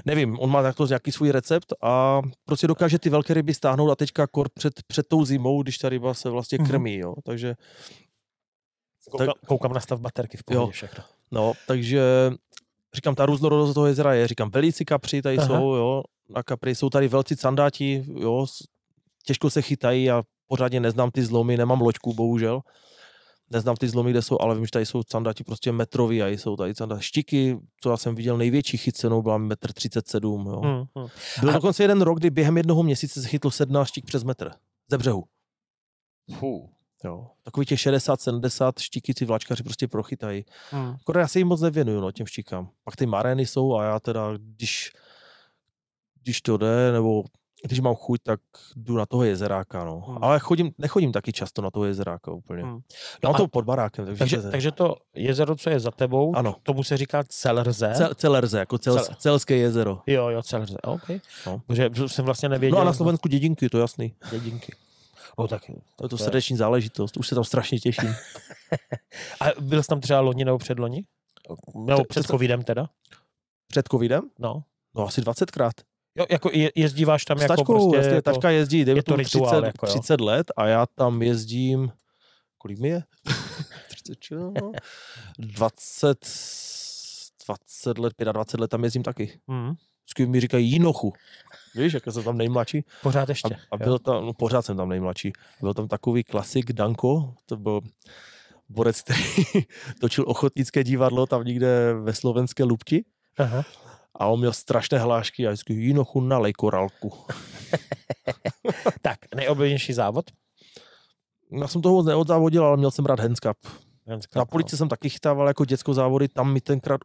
nevím, on má takto nějaký svůj recept a prostě dokáže ty velké ryby stáhnout a teďka kor před tou zimou, když ta ryba se vlastně krmí, jo. Takže koukám na stav baterky v pohodě všechno. No, takže říkám, ta různorodost toho jezera je, říkám, velíci kapři tady jsou, jo, na kapry jsou tady velcí candáti, jo, těžko se chytají a pořádně neznám ty zlomy, nemám loďku, bohužel. Neznám ty zlomy, kde jsou, ale vím, že tady jsou candáti prostě metrový a jsou tady candáti. Štiky, co já jsem viděl, největší chycenou byla 1,37 m, jo. Byl dokonce jeden rok, kdy během jednoho měsíce se chytlo 17 štik přes metr ze břehu. Fů. Jo, takový těch 60-70 štíky ty vláčkaři prostě prochytají. Akorát já se jim moc nevěnuju, no, těm štíkám. Pak ty marény jsou a já teda, když to jde, nebo když mám chuť, tak jdu na toho jezeráka, no. Ale nechodím taky často na toho jezeráka úplně. No to pod barákem. Takže to jezero, co je za tebou, ano. Tomu se říká Celrze. Celrze, jako celské jezero. Jo, Celrze, ok. No. Protože jsem vlastně nevěděl. No a na Slovensku Dědinky, to jasný. Dědinky. No, tak, to je to srdeční záležitost, už se tam strašně těším. A byl jsi tam třeba loni nebo předloni? Nebo před covidem teda? Před covidem? No asi 20krát. Jo, jako jezdíváš tam jako prostě... Jasně, tačka jezdí 30 jako, 30 let a já tam jezdím... Kolik mi je? 20 let, 25 let tam jezdím taky. Vždycky mi říkají Jinochu. Víš, jak jsem tam nejmladší. Pořád ještě. A byl tam, no, pořád jsem tam nejmladší. Byl tam takový klasik Danko, to byl borec, který točil ochotnické divadlo tam někde ve slovenské Lupti. Aha. A on měl strašné hlášky a vždycky Jinochu nalej korálku. Tak, nejoblíbenější závod? Já jsem toho moc neodzávodil, ale měl jsem rád Hands Cup. Na polici jsem taky chytával jako dětskou závody, tam mi tenkrát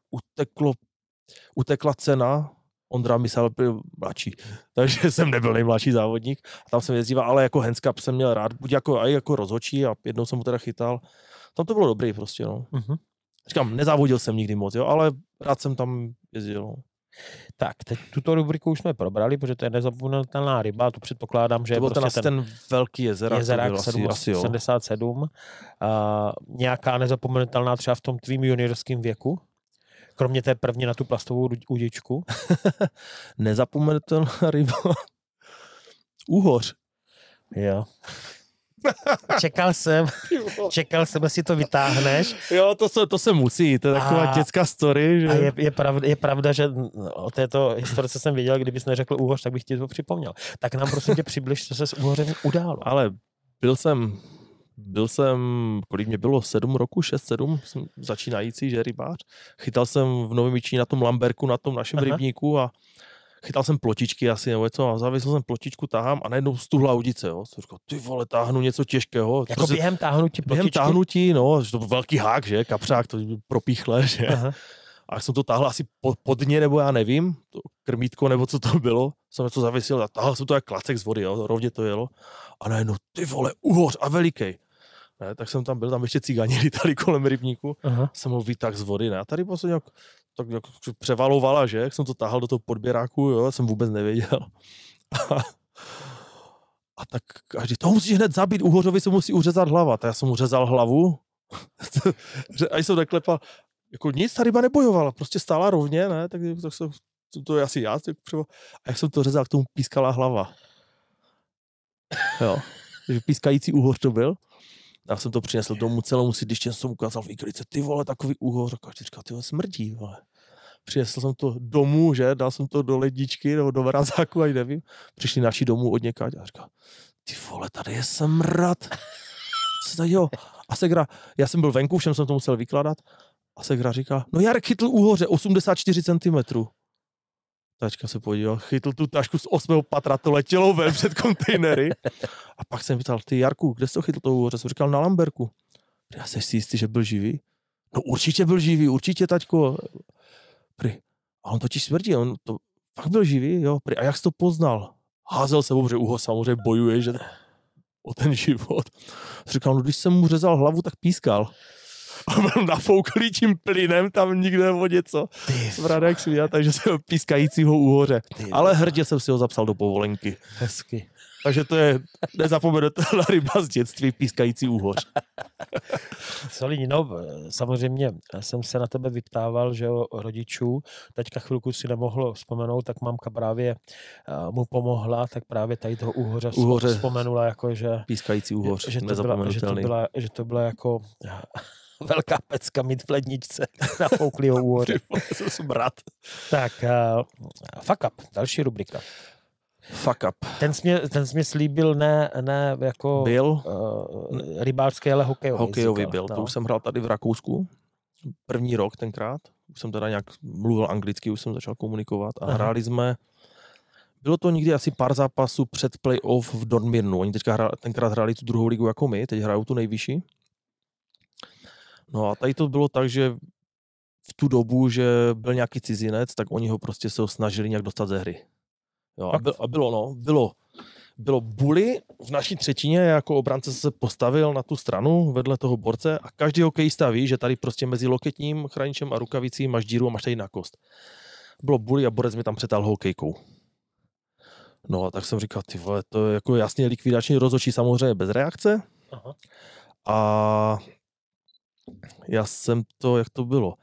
utekla cena. Ondra Misal byl mladší, takže jsem nebyl nejmladší závodník. A tam jsem jezdíval, ale jako Hands Cup jsem měl rád, buď jako rozhodčí a jednou jsem ho teda chytal. Tam to bylo dobrý prostě, no. Říkám, nezávodil jsem nikdy moc, jo, ale rád jsem tam jezdil, no. Tak, teď tuto rubriku už jsme probrali, protože to je nezapomenutelná ryba, tu předpokládám, že to je prostě ten velký jezerák 77. Nějaká nezapomenutelná třeba v tom tvým juniorském věku? Kromě té první na tu plastovou udičku. Nezapomenutelná ryba. Úhoř. Jo. Čekal jsem, jestli to vytáhneš. Jo, to se musí, to je taková dětská story. Že? A je pravda, že o této historice jsem věděl, kdybys neřekl úhoř, tak bych ti to připomněl. Tak nám prosím tě přibliž, co se s úhořem událo. Ale byl jsem, kolik mě bylo, 6, 7, jsem začínající, že rybář. Chytal jsem v Novém Jičíně na tom Lamberku, na tom našem rybníku a chytal jsem plotičky asi nebo něco a zavěsil jsem plotičku, tahám a najednou stuhla udice, jo. Jsem říkal, ty vole, táhnu něco těžkého. Jako prostě, během táhnutí, no, že to byl velký hák, že, kapřák, to propíchle, že. A jsem to táhl asi pod dně, nebo já nevím, to krmítko, nebo co to bylo, jsem něco zavěsil a táhl jsem to jak klacek z vody, jo, rovně to jelo. A najednou, ty vole, úhoř a velikej. Ne, tak jsem tam byl, tam ještě cigáni lítali kolem rybníku, jsem ho vytáhl z vody, ne, a tady prostě nějak převalovala, že, jak jsem to táhl do toho podběráku, jo, jsem vůbec nevěděl. A tak každý, to musíš hned zabít, úhořovi se musí uřezat hlava, tak já jsem uřezal hlavu, a jsem neklepal, jako nic, ta ryba nebojovala, prostě stála rovně, ne, tak jsem, to je asi já, a jak jsem to řezal, k tomu pískala hlava. Jo, takže pískající úhoř to byl. Já jsem to přinesl domů celou, si když jsem ukázal v igelice, ty vole, takový úhoř, a říká, ty vole, smrdí, vole. Přinesl jsem to domů, že, dal jsem to do ledničky, nebo do mrazáku, až nevím. Přišli naši domů od někaď a říká, ty vole, tady je smrad. Co tady jo? A segra, já jsem byl venku, všem jsem to musel vykládat. A segra říká, no Jarek chytl úhoře 84 cm. Tačka se podíval, chytl tu tašku z 8. patra, to letělo ven před kontejnery. A pak jsem ptal, ty Jarku, kde jsi to chytl toho úhoře? Jsem říkal, na Lamberku. Já jsi si jistý, že byl živý? No určitě byl živý, určitě, taťko. A on totiž smrdí, on to fakt byl živý, jo. A jak jsi to poznal? Házel se, protože úhoř samozřejmě bojuje, že o ten život. Říkal, no když jsem mu řezal hlavu, tak pískal. a byl nafouklý tím plynem tam nikde o něco. Radek svíjat, takže jsem pískajícího úhoře. Ale hrdě jsem si ho zapsal do povolenky. Hezky. Takže to je nezapomenutelná ryba z dětství, pískající úhoř. Solidní, no, samozřejmě jsem se na tebe vyptával, že o rodičů, teďka chvilku si nemohl vzpomenout, tak mamka právě mu pomohla, tak právě tady toho úhoře vzpomenula, jako, že pískající úhoř, nezapomenutelný. Že to byla jako velká pecka mít v ledničce na fouklýho úhoře. Tak, fuck up, další rubrika. Fuck up. Ten jsi mě slíbil, ne jako byl, rybářský, ale hokejový. Hokejový byl, no. To už jsem hrál tady v Rakousku. První rok tenkrát. Už jsem teda nějak mluvil anglicky, už jsem začal komunikovat a hráli jsme. Bylo to někdy asi pár zápasů před playoff v Dortmundu. Oni tenkrát hráli tu druhou ligu jako my, teď hrajou tu nejvyšší. No a tady to bylo tak, že v tu dobu, že byl nějaký cizinec, tak oni ho prostě se ho snažili nějak dostat ze hry. Jo, bylo bully v naší třetině, jako obránce se postavil na tu stranu vedle toho borce a každý hokejista ví, že tady prostě mezi loketním chráničem a rukavicí máš díru a máš tady na kost. Bylo bully a borec mi tam přetáhl hokejkou. No a tak jsem říkal, ty vole, to je jako jasně likvidační, rozhodčí samozřejmě bez reakce. Aha. A já jsem to, jak to bylo?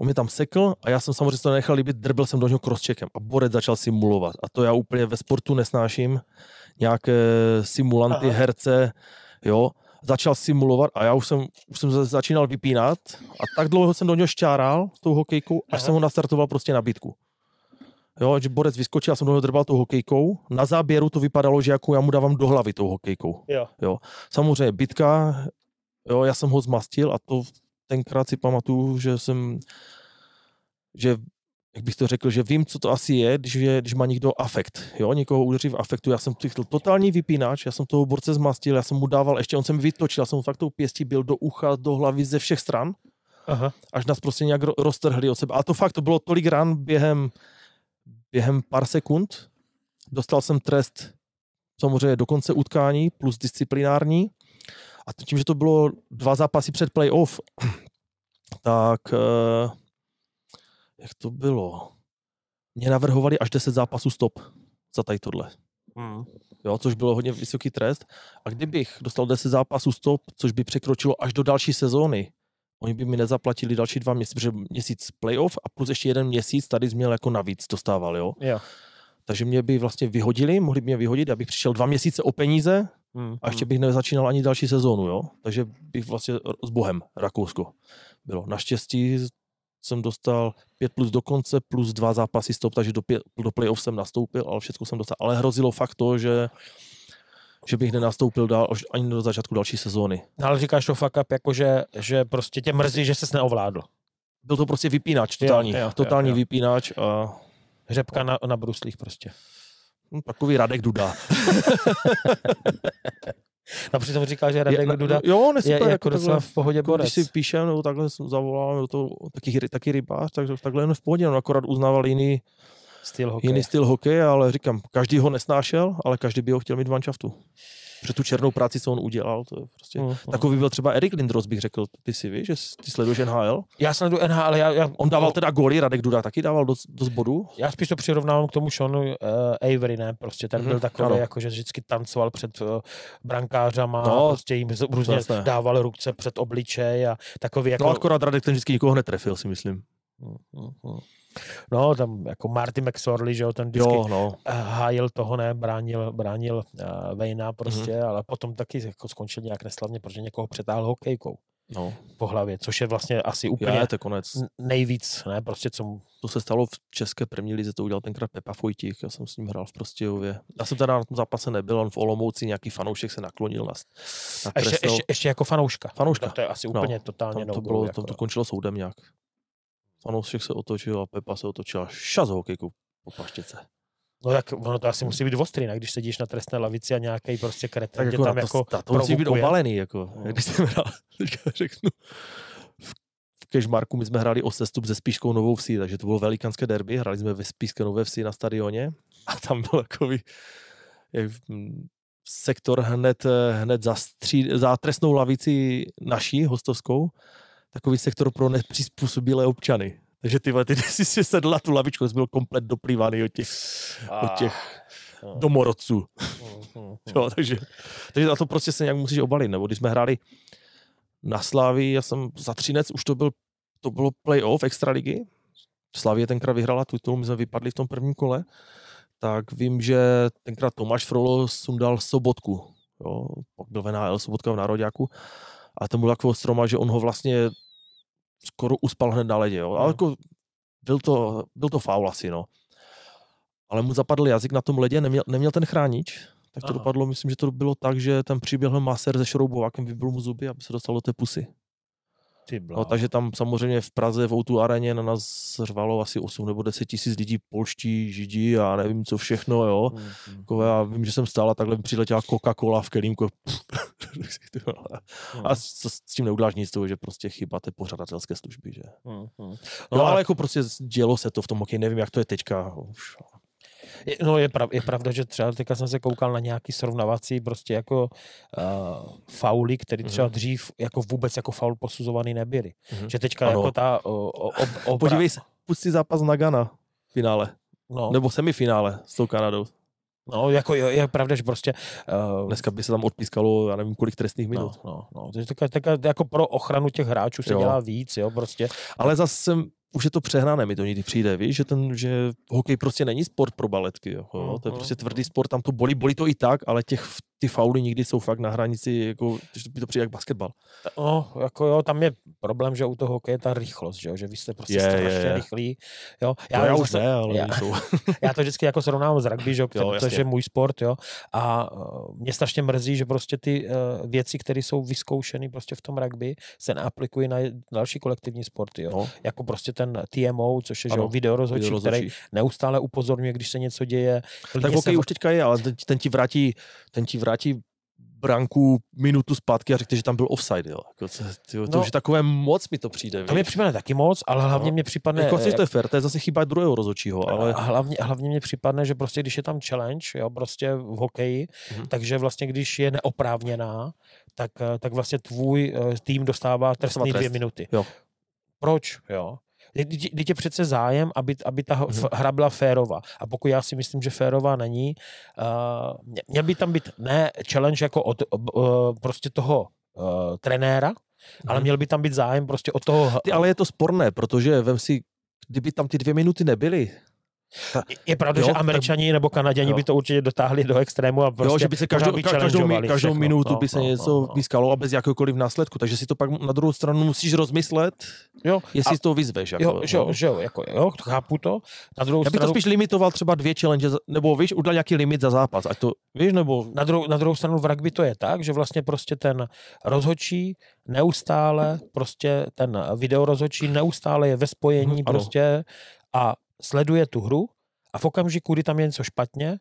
On mě tam sekl a já jsem samozřejmě to nenechal líbit, drbil jsem do něho crosscheckem a borec začal simulovat. A to já úplně ve sportu nesnáším, nějaké simulanty, aha, herce, jo. Začal simulovat a já už jsem začínal vypínat a tak dlouho jsem do něho šťáral tou hokejkou, až jsem ho nastartoval prostě na bitku. Jo, že borec vyskočil, já jsem do něho drbal tou hokejkou, na záběru to vypadalo, že jako já mu dávám do hlavy tou hokejkou. Jo. Samozřejmě bitka, jo, já jsem ho zmastil a to... Tenkrát si pamatuju, že jak bych to řekl, že vím, co to asi je, když má někdo afekt, jo, někoho udeří v afektu, já jsem chytil totální vypínač, já jsem toho borce zmastil, já jsem mu dával, ještě on se mi vytočil, já jsem mu fakt tou pěstí byl do ucha, do hlavy ze všech stran, aha, až nás prostě nějak roztrhli od sebe. A to fakt, to bylo tolik ran během pár sekund, dostal jsem trest samozřejmě do konce utkání plus disciplinární. A tím, že to bylo 2 zápasy před playoff, tak jak to bylo? Mě navrhovali až 10 zápasů stop za tady tohle. Jo, což bylo hodně vysoký trest. A kdybych dostal 10 zápasů stop, což by překročilo až do další sezóny, oni by mi nezaplatili další 2 měsíce, protože měsíc playoff a plus ještě 1 měsíc tady měl jako navíc dostával, jo. Yeah. Takže mě by vlastně vyhodili, mohli by mě vyhodit, abych přišel 2 měsíce o peníze, a ještě bych nezačínal ani další sezónu, jo? Takže bych vlastně s Bohem Rakousko bylo. Naštěstí jsem dostal 5+ do konce, plus 2 zápasy stop, takže do playoff jsem nastoupil, ale všechno jsem dostal. Ale hrozilo fakt to, že bych nenastoupil dál ani do začátku další sezóny. Ale říkáš to fuck up, jakože že prostě tě mrzí, že ses neovládl. Byl to prostě vypínač, totální vypínač. A... Řepka na bruslích prostě. No, takový Radek Duda. No přitom říkal, že Radek Duda je jako docela v pohodě borec. Když si píšem, nebo takhle zavolám, taky rybář, takže takhle jen v pohodě. On akorát uznával jiný styl hokeje, ale říkám, každý ho nesnášel, ale každý by ho chtěl mít v manšaftu. Protože tu černou práci, co on udělal, to je prostě... Takový byl třeba Erik Lindros, bych řekl, ty si víš, že ty sleduješ NHL? Já sleduju NHL, já... On dával teda góly, Radek Duda taky dával dost bodů. Já spíš to přirovnávám k tomu Seanu Avery, ne, prostě ten byl takový, jakože vždycky tancoval před brankářama, no, prostě jim různě jasné dával ruce před obličej a takový jako... No akorát Radek ten vždycky nikoho netrefil, si myslím. No, tam jako Marty McSorley, že jo, ten vždycky hájil toho, ne, bránil Vejna prostě, ale potom taky jako skončil nějak neslavně, protože někoho přetáhl hokejkou po hlavě, což je vlastně asi úplně nejvíc, ne, prostě co... To se stalo v české první lize, to udělal tenkrát Pepa Fojtich, já jsem s ním hrál v Prostějově. Já jsem teda na tom zápase nebyl, on v Olomouci nějaký fanoušek se naklonil na ještě jako fanouška. Fanouška. To je asi úplně totálně no go. Jako... To končilo soudem nějak. Fanoušek se otočil a Pepa se otočila šaz hokejku po paštěce. No tak ono to asi musí být ostrý, ne? Když sedíš na trestné lavici a nějaký prostě kreten, tak tě tam jako provokuje. To musí být obalený, jako. No. Když jsem hrál, řeknu, v Kežmarku my jsme hráli o sestup se Spišskou Novou Vsí, takže to bylo velikánské derby, hráli jsme ve Spišské Nové Vsi na stadioně a tam byl takový sektor hned za trestnou lavici naší hostovskou, takový sektor pro nepřizpůsobilé občany. Takže tyhle, ty si sedl na tu lavičku, jsi byl komplet doplývaný od těch domorodců. Jo, takže na to prostě se nějak musíš obalit. Nebo když jsme hráli na Slávii, já jsem za Třinec, už to bylo playoff extraligy. Slavie tenkrát vyhrála titul, my jsme vypadli v tom prvním kole. Tak vím, že tenkrát Tomáš Frolo sundal Sobotku. Jo, pak byl VNL Sobotka v Nároďáku. A ten byl takový stroma, že on ho vlastně skoro uspal hned na ledě. Jo. A jako byl to faul asi, no. Ale mu zapadl jazyk na tom ledě, neměl ten chránič. Tak to dopadlo, myslím, že to bylo tak, že tam přiběhl masér se šroubovákem, vybil mu zuby, aby se dostal do té pusy. No, takže tam samozřejmě v Praze, v O2 areně na nás řvalo asi 8 nebo 10 tisíc lidí, polští, židi a nevím co všechno, jo. Já vím, že jsem stál a takhle přiletěla Coca-Cola v kelímku. A s tím neuděláš nic toho, že prostě chyba té pořadatelské služby, že. No ale jako prostě dělo se to v tom hokeji, nevím, jak to je teďka. No je pravda, že třeba teďka jsem se koukal na nějaký srovnavací prostě jako fauly, které třeba dřív jako vůbec jako faul posuzovaný nebyly. Že teďka ano. Jako ta podívej se, pustí zápas Nagana v finále. No. Nebo semifinále s tou Kanadou. No, jako je pravda, že prostě... Dneska by se tam odpískalo, já nevím, kolik trestných minut. No. Takže tak jako pro ochranu těch hráčů se dělá víc, jo, prostě. Ale zase už je to přehnané, mi to někdy přijde, víš, že hokej prostě není sport pro baletky, jo, to je prostě tvrdý sport, tam to bolí to i tak, ale ty fauly nikdy jsou fakt na hranici, jako, že by to přijde jak basketbal. No, jako jo, tam je problém, že u toho hokeje je ta rychlost, že vy jste prostě strašně rychlí, jo. Já už ne, ale já to vždycky jako srovnám s rugby, že, protože je můj sport, jo, a mě strašně mrzí, že prostě ty věci, které jsou vyzkoušeny prostě v tom rugby, se neaplikují na další kolektivní sporty, jo, jako prostě ten TMO, což je videorozhodčí, který neustále upozorňuje, když se něco děje. Tak hokej už teďka je, ale ten ti vrátí branku minutu zpátky a řekne, že tam byl offside. Jo. To už je takové moc, mi to přijde. To mi připadne taky moc, ale hlavně mi připadne... Jako si to je fair, to je zase chyba druhého rozhodčího. Ale... Hlavně mi připadne, že prostě když je tam challenge, jo, prostě v hokeji, takže vlastně když je neoprávněná, tak vlastně tvůj tým dostává trestný 2 minuty. Jo. Proč? Jo. Teď je přece zájem, aby ta hra byla férová. A pokud já si myslím, že férová není, měl by tam být ne challenge jako od prostě toho trenéra, ale měl by tam být zájem prostě od toho... Ale je to sporné, protože vem si, kdyby tam ty 2 minuty nebyly... Je pravda, že Američani nebo Kanaděni by to určitě dotáhli do extrému a prostě že by se každou minutu by se něco vyskalo a bez jakéhokoliv následku, takže si to pak na druhou stranu musíš rozmyslet, jestli si to vyzveš. Chápu to. Na druhou stranu... Já bych to spíš limitoval třeba 2 challenge, nebo víš, udělal nějaký limit za zápas, ať to, víš, nebo... Na druhou stranu v rugby to je tak, že vlastně prostě ten rozhodčí neustále, prostě ten videorozhodčí neustále je ve spojení prostě a sleduje tu hru a v okamžiku, kdy tam je něco špatně,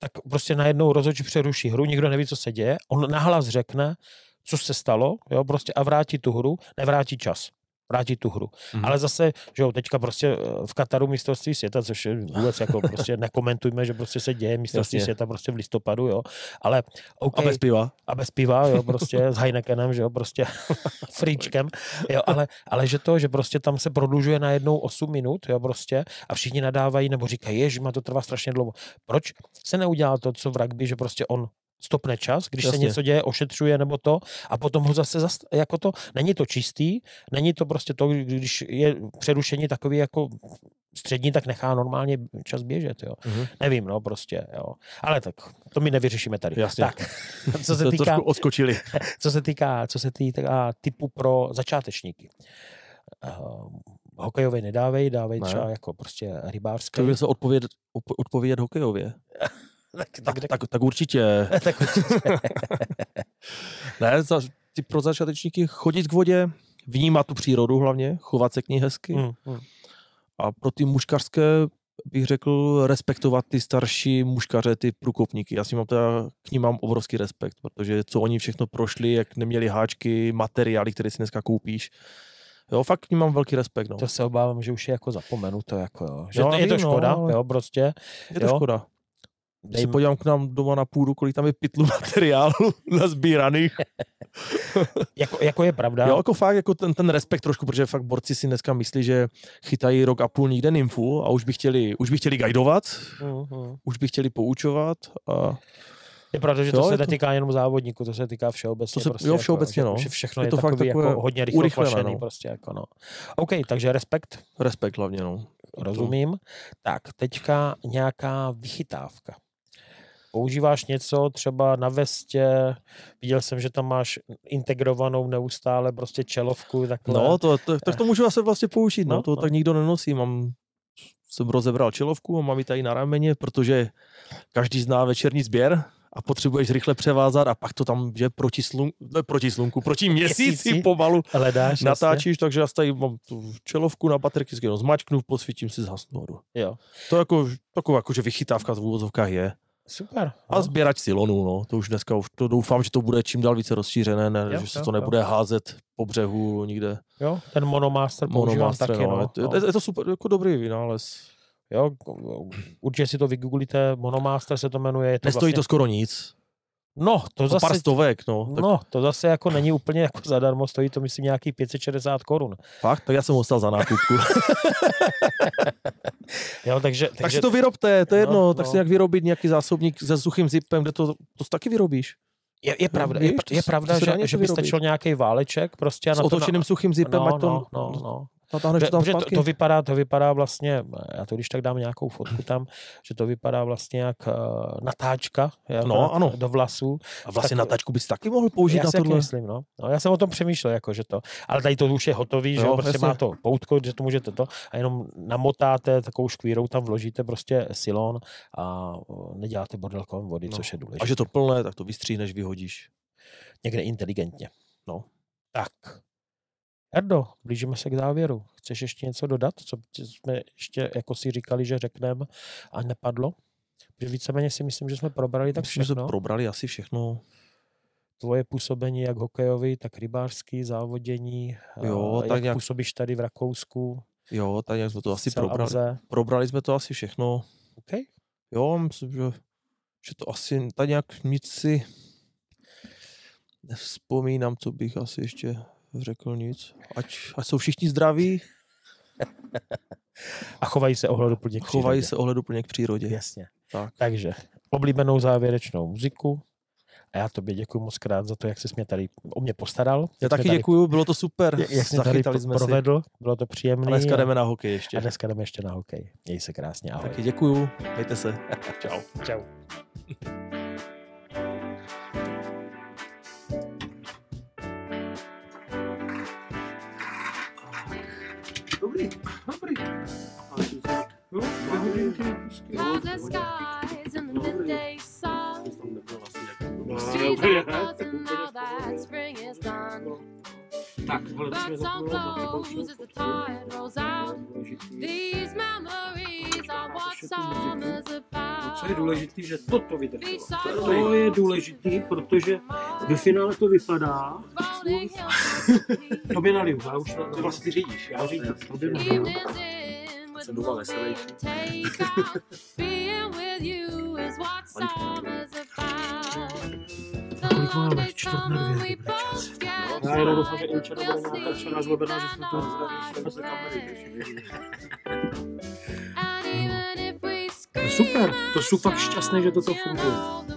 tak prostě najednou rozhodčí přeruší hru, nikdo neví, co se děje, on nahlas řekne, co se stalo, jo, prostě a vrátí tu hru, nevrátí čas. Vrátí tu hru. Ale zase, že jo, teďka prostě v Kataru mistrovství světa, což je vůbec jako prostě nekomentujme, že prostě se děje mistrovství světa prostě v listopadu, jo, ale okay, a bez piva, jo, prostě s Heinekenem, že jo, prostě fríčkem, jo, ale že to, že prostě tam se prodlužuje najednou 8 minut, jo, prostě a všichni nadávají nebo říkají, ježma, to trvá strašně dlouho. Proč se neudělá to, co v rugby, že prostě on stopne čas, když se něco děje, ošetřuje nebo to a potom ho zase jako to, není to čistý, není to prostě to, když je přerušení takový jako střední, tak nechá normálně čas běžet, jo. Nevím, no prostě, jo. Ale tak, to my nevyřešíme tady. Jasně. Tak, co se týká... To odskočili. Co se týká typu pro začátečníky. Hokejově dávej třeba jako prostě rybářské. To by se odpovědět hokejově. Tak určitě. Ne, ty pro začátečníky chodit k vodě, vnímat tu přírodu hlavně, chovat se k ní hezky. A pro ty muškařské bych řekl respektovat ty starší muškaře, ty průkopníky. Já k ním mám obrovský respekt, protože co oni všechno prošli, jak neměli háčky, materiály, které si dneska koupíš. Jo, fakt k ním mám velký respekt. No. To se obávám, že už je jako zapomenuto. Jako, jo. Že jo, je to škoda, no, jo, prostě. Je to škoda. Když se podívám k nám doma na půdu, kolik tam je pytlu materiálu nazbíraných. jako je pravda. Jo, jako fakt, jako ten respekt trošku, protože fakt borci si dneska myslí, že chytají rok a půl nikde nymfu a už by chtěli guidovat, už by chtěli poučovat a... Je pravda, že to se netýká jenom závodníku, to se týká všeobecně. Všeobecně, no. Všechno je to takový fakt jako hodně rychle urychlené, no. Prostě jako, no. OK, takže respekt. Respekt hlavně, no. Rozumím. Tak, teďka nějaká vychytávka. Používáš něco třeba na vestě, viděl jsem, že tam máš integrovanou neustále prostě čelovku, takhle. No, to můžu asi vlastně použít, no. To tak nikdo nenosí, jsem rozebral čelovku a mám ji tady na rameně, protože každý zná večerní sběr. A potřebuješ rychle převázat a pak to tam, že proti měsíci pomalu hledáš, natáčíš, jasně. Takže já tady mám tu čelovku na baterky, zmačknu, posvítím si, zhasnu. Jo. To jako taková jakože vychytávka v úvozovkách je. Super. A sběrač silonu, no, to už dneska to doufám, že to bude čím dál více rozšířené, ne, jo, že se to nebude házet po břehu nikde. Jo, ten monomaster používám taky, no. Je to super, jako dobrý vynález. Jo, určitě si to vygooglíte, Monomaster se to jmenuje. Nestojí to skoro nic. No, to zase... Pár stovek, no. Tak... No, to zase jako není úplně jako zadarmo, stojí to myslím nějakých 560 korun. Fakt? Tak já jsem dostal za nákupku. Jo, takže... Tak si to vyrobte, to je jedno, tak si nějak vyrobit nějaký zásobník se suchým zipem, kde to taky vyrobíš. Je pravda, je pravda, že by stačil nějaký váleček prostě... S otočeným suchým zipem, ať to... To vypadá vlastně, já to když tak dám nějakou fotku tam, že to vypadá vlastně jak natáčka ano. Do vlasů. A vlastně tak, natáčku bys taky mohl použít na tohle? Myslím, já jsem o tom přemýšlel, jako, že to. Ale tady to už je hotový, že prostě má to poutko, že to můžete to a jenom namotáte takovou škvírou, tam vložíte prostě silon a neděláte bordel kolem vody, což je důležité. A že to plné, tak to vystříhneš, vyhodíš. Někde inteligentně. No. Tak. Jardo, blížíme se k závěru. Chceš ještě něco dodat, co jsme ještě jako si říkali, že řekneme a nepadlo? Protože víceméně si myslím, že jsme probrali tak všechno. Jsme probrali asi všechno. Tvoje působení jak hokejový, tak rybářský, závodění, jak působíš tady v Rakousku. Jo, tak jak jsme to asi probrali. Probrali jsme to asi všechno. Okay. Jo, myslím, že to asi tak nějak nic si nevzpomínám, co bych asi ještě... Řekl nic. Ať jsou všichni zdraví. A chovají se ohleduplně k přírodě. Jasně. Tak. Takže oblíbenou závěrečnou muziku. A já tobě děkuji moc krát za to, jak jsi mě tady o mě postaral. Já taky děkuji, bylo to super. Jak jsi tady provedl, bylo to příjemné. A dneska jdeme na hokej ještě. A dneska jdeme ještě na hokej. Měj se krásně, ahoj. Taky děkuji, mějte se. Čau. Čau. Dobrý. Cloudless skies and the midday sun. Trees are buzzing now that spring is done. Birds on close as the tide rolls out. These memories are what summer's about. Co je důležitý, že toto vydrželo. To je důležitý, protože ve finále to vypadá. Tobě naliju, já už to vlastně řídíš. Já řídím. Tobě naliju. Jsem doma veselejší. Kolik máme? Čtvrt na dvě dobré čas. Já jenom doufám, že i včera bude nějaká černá zlobená, že jsme to zdraví se kamery. Super, to jsou fakt šťastný, že toto funguje.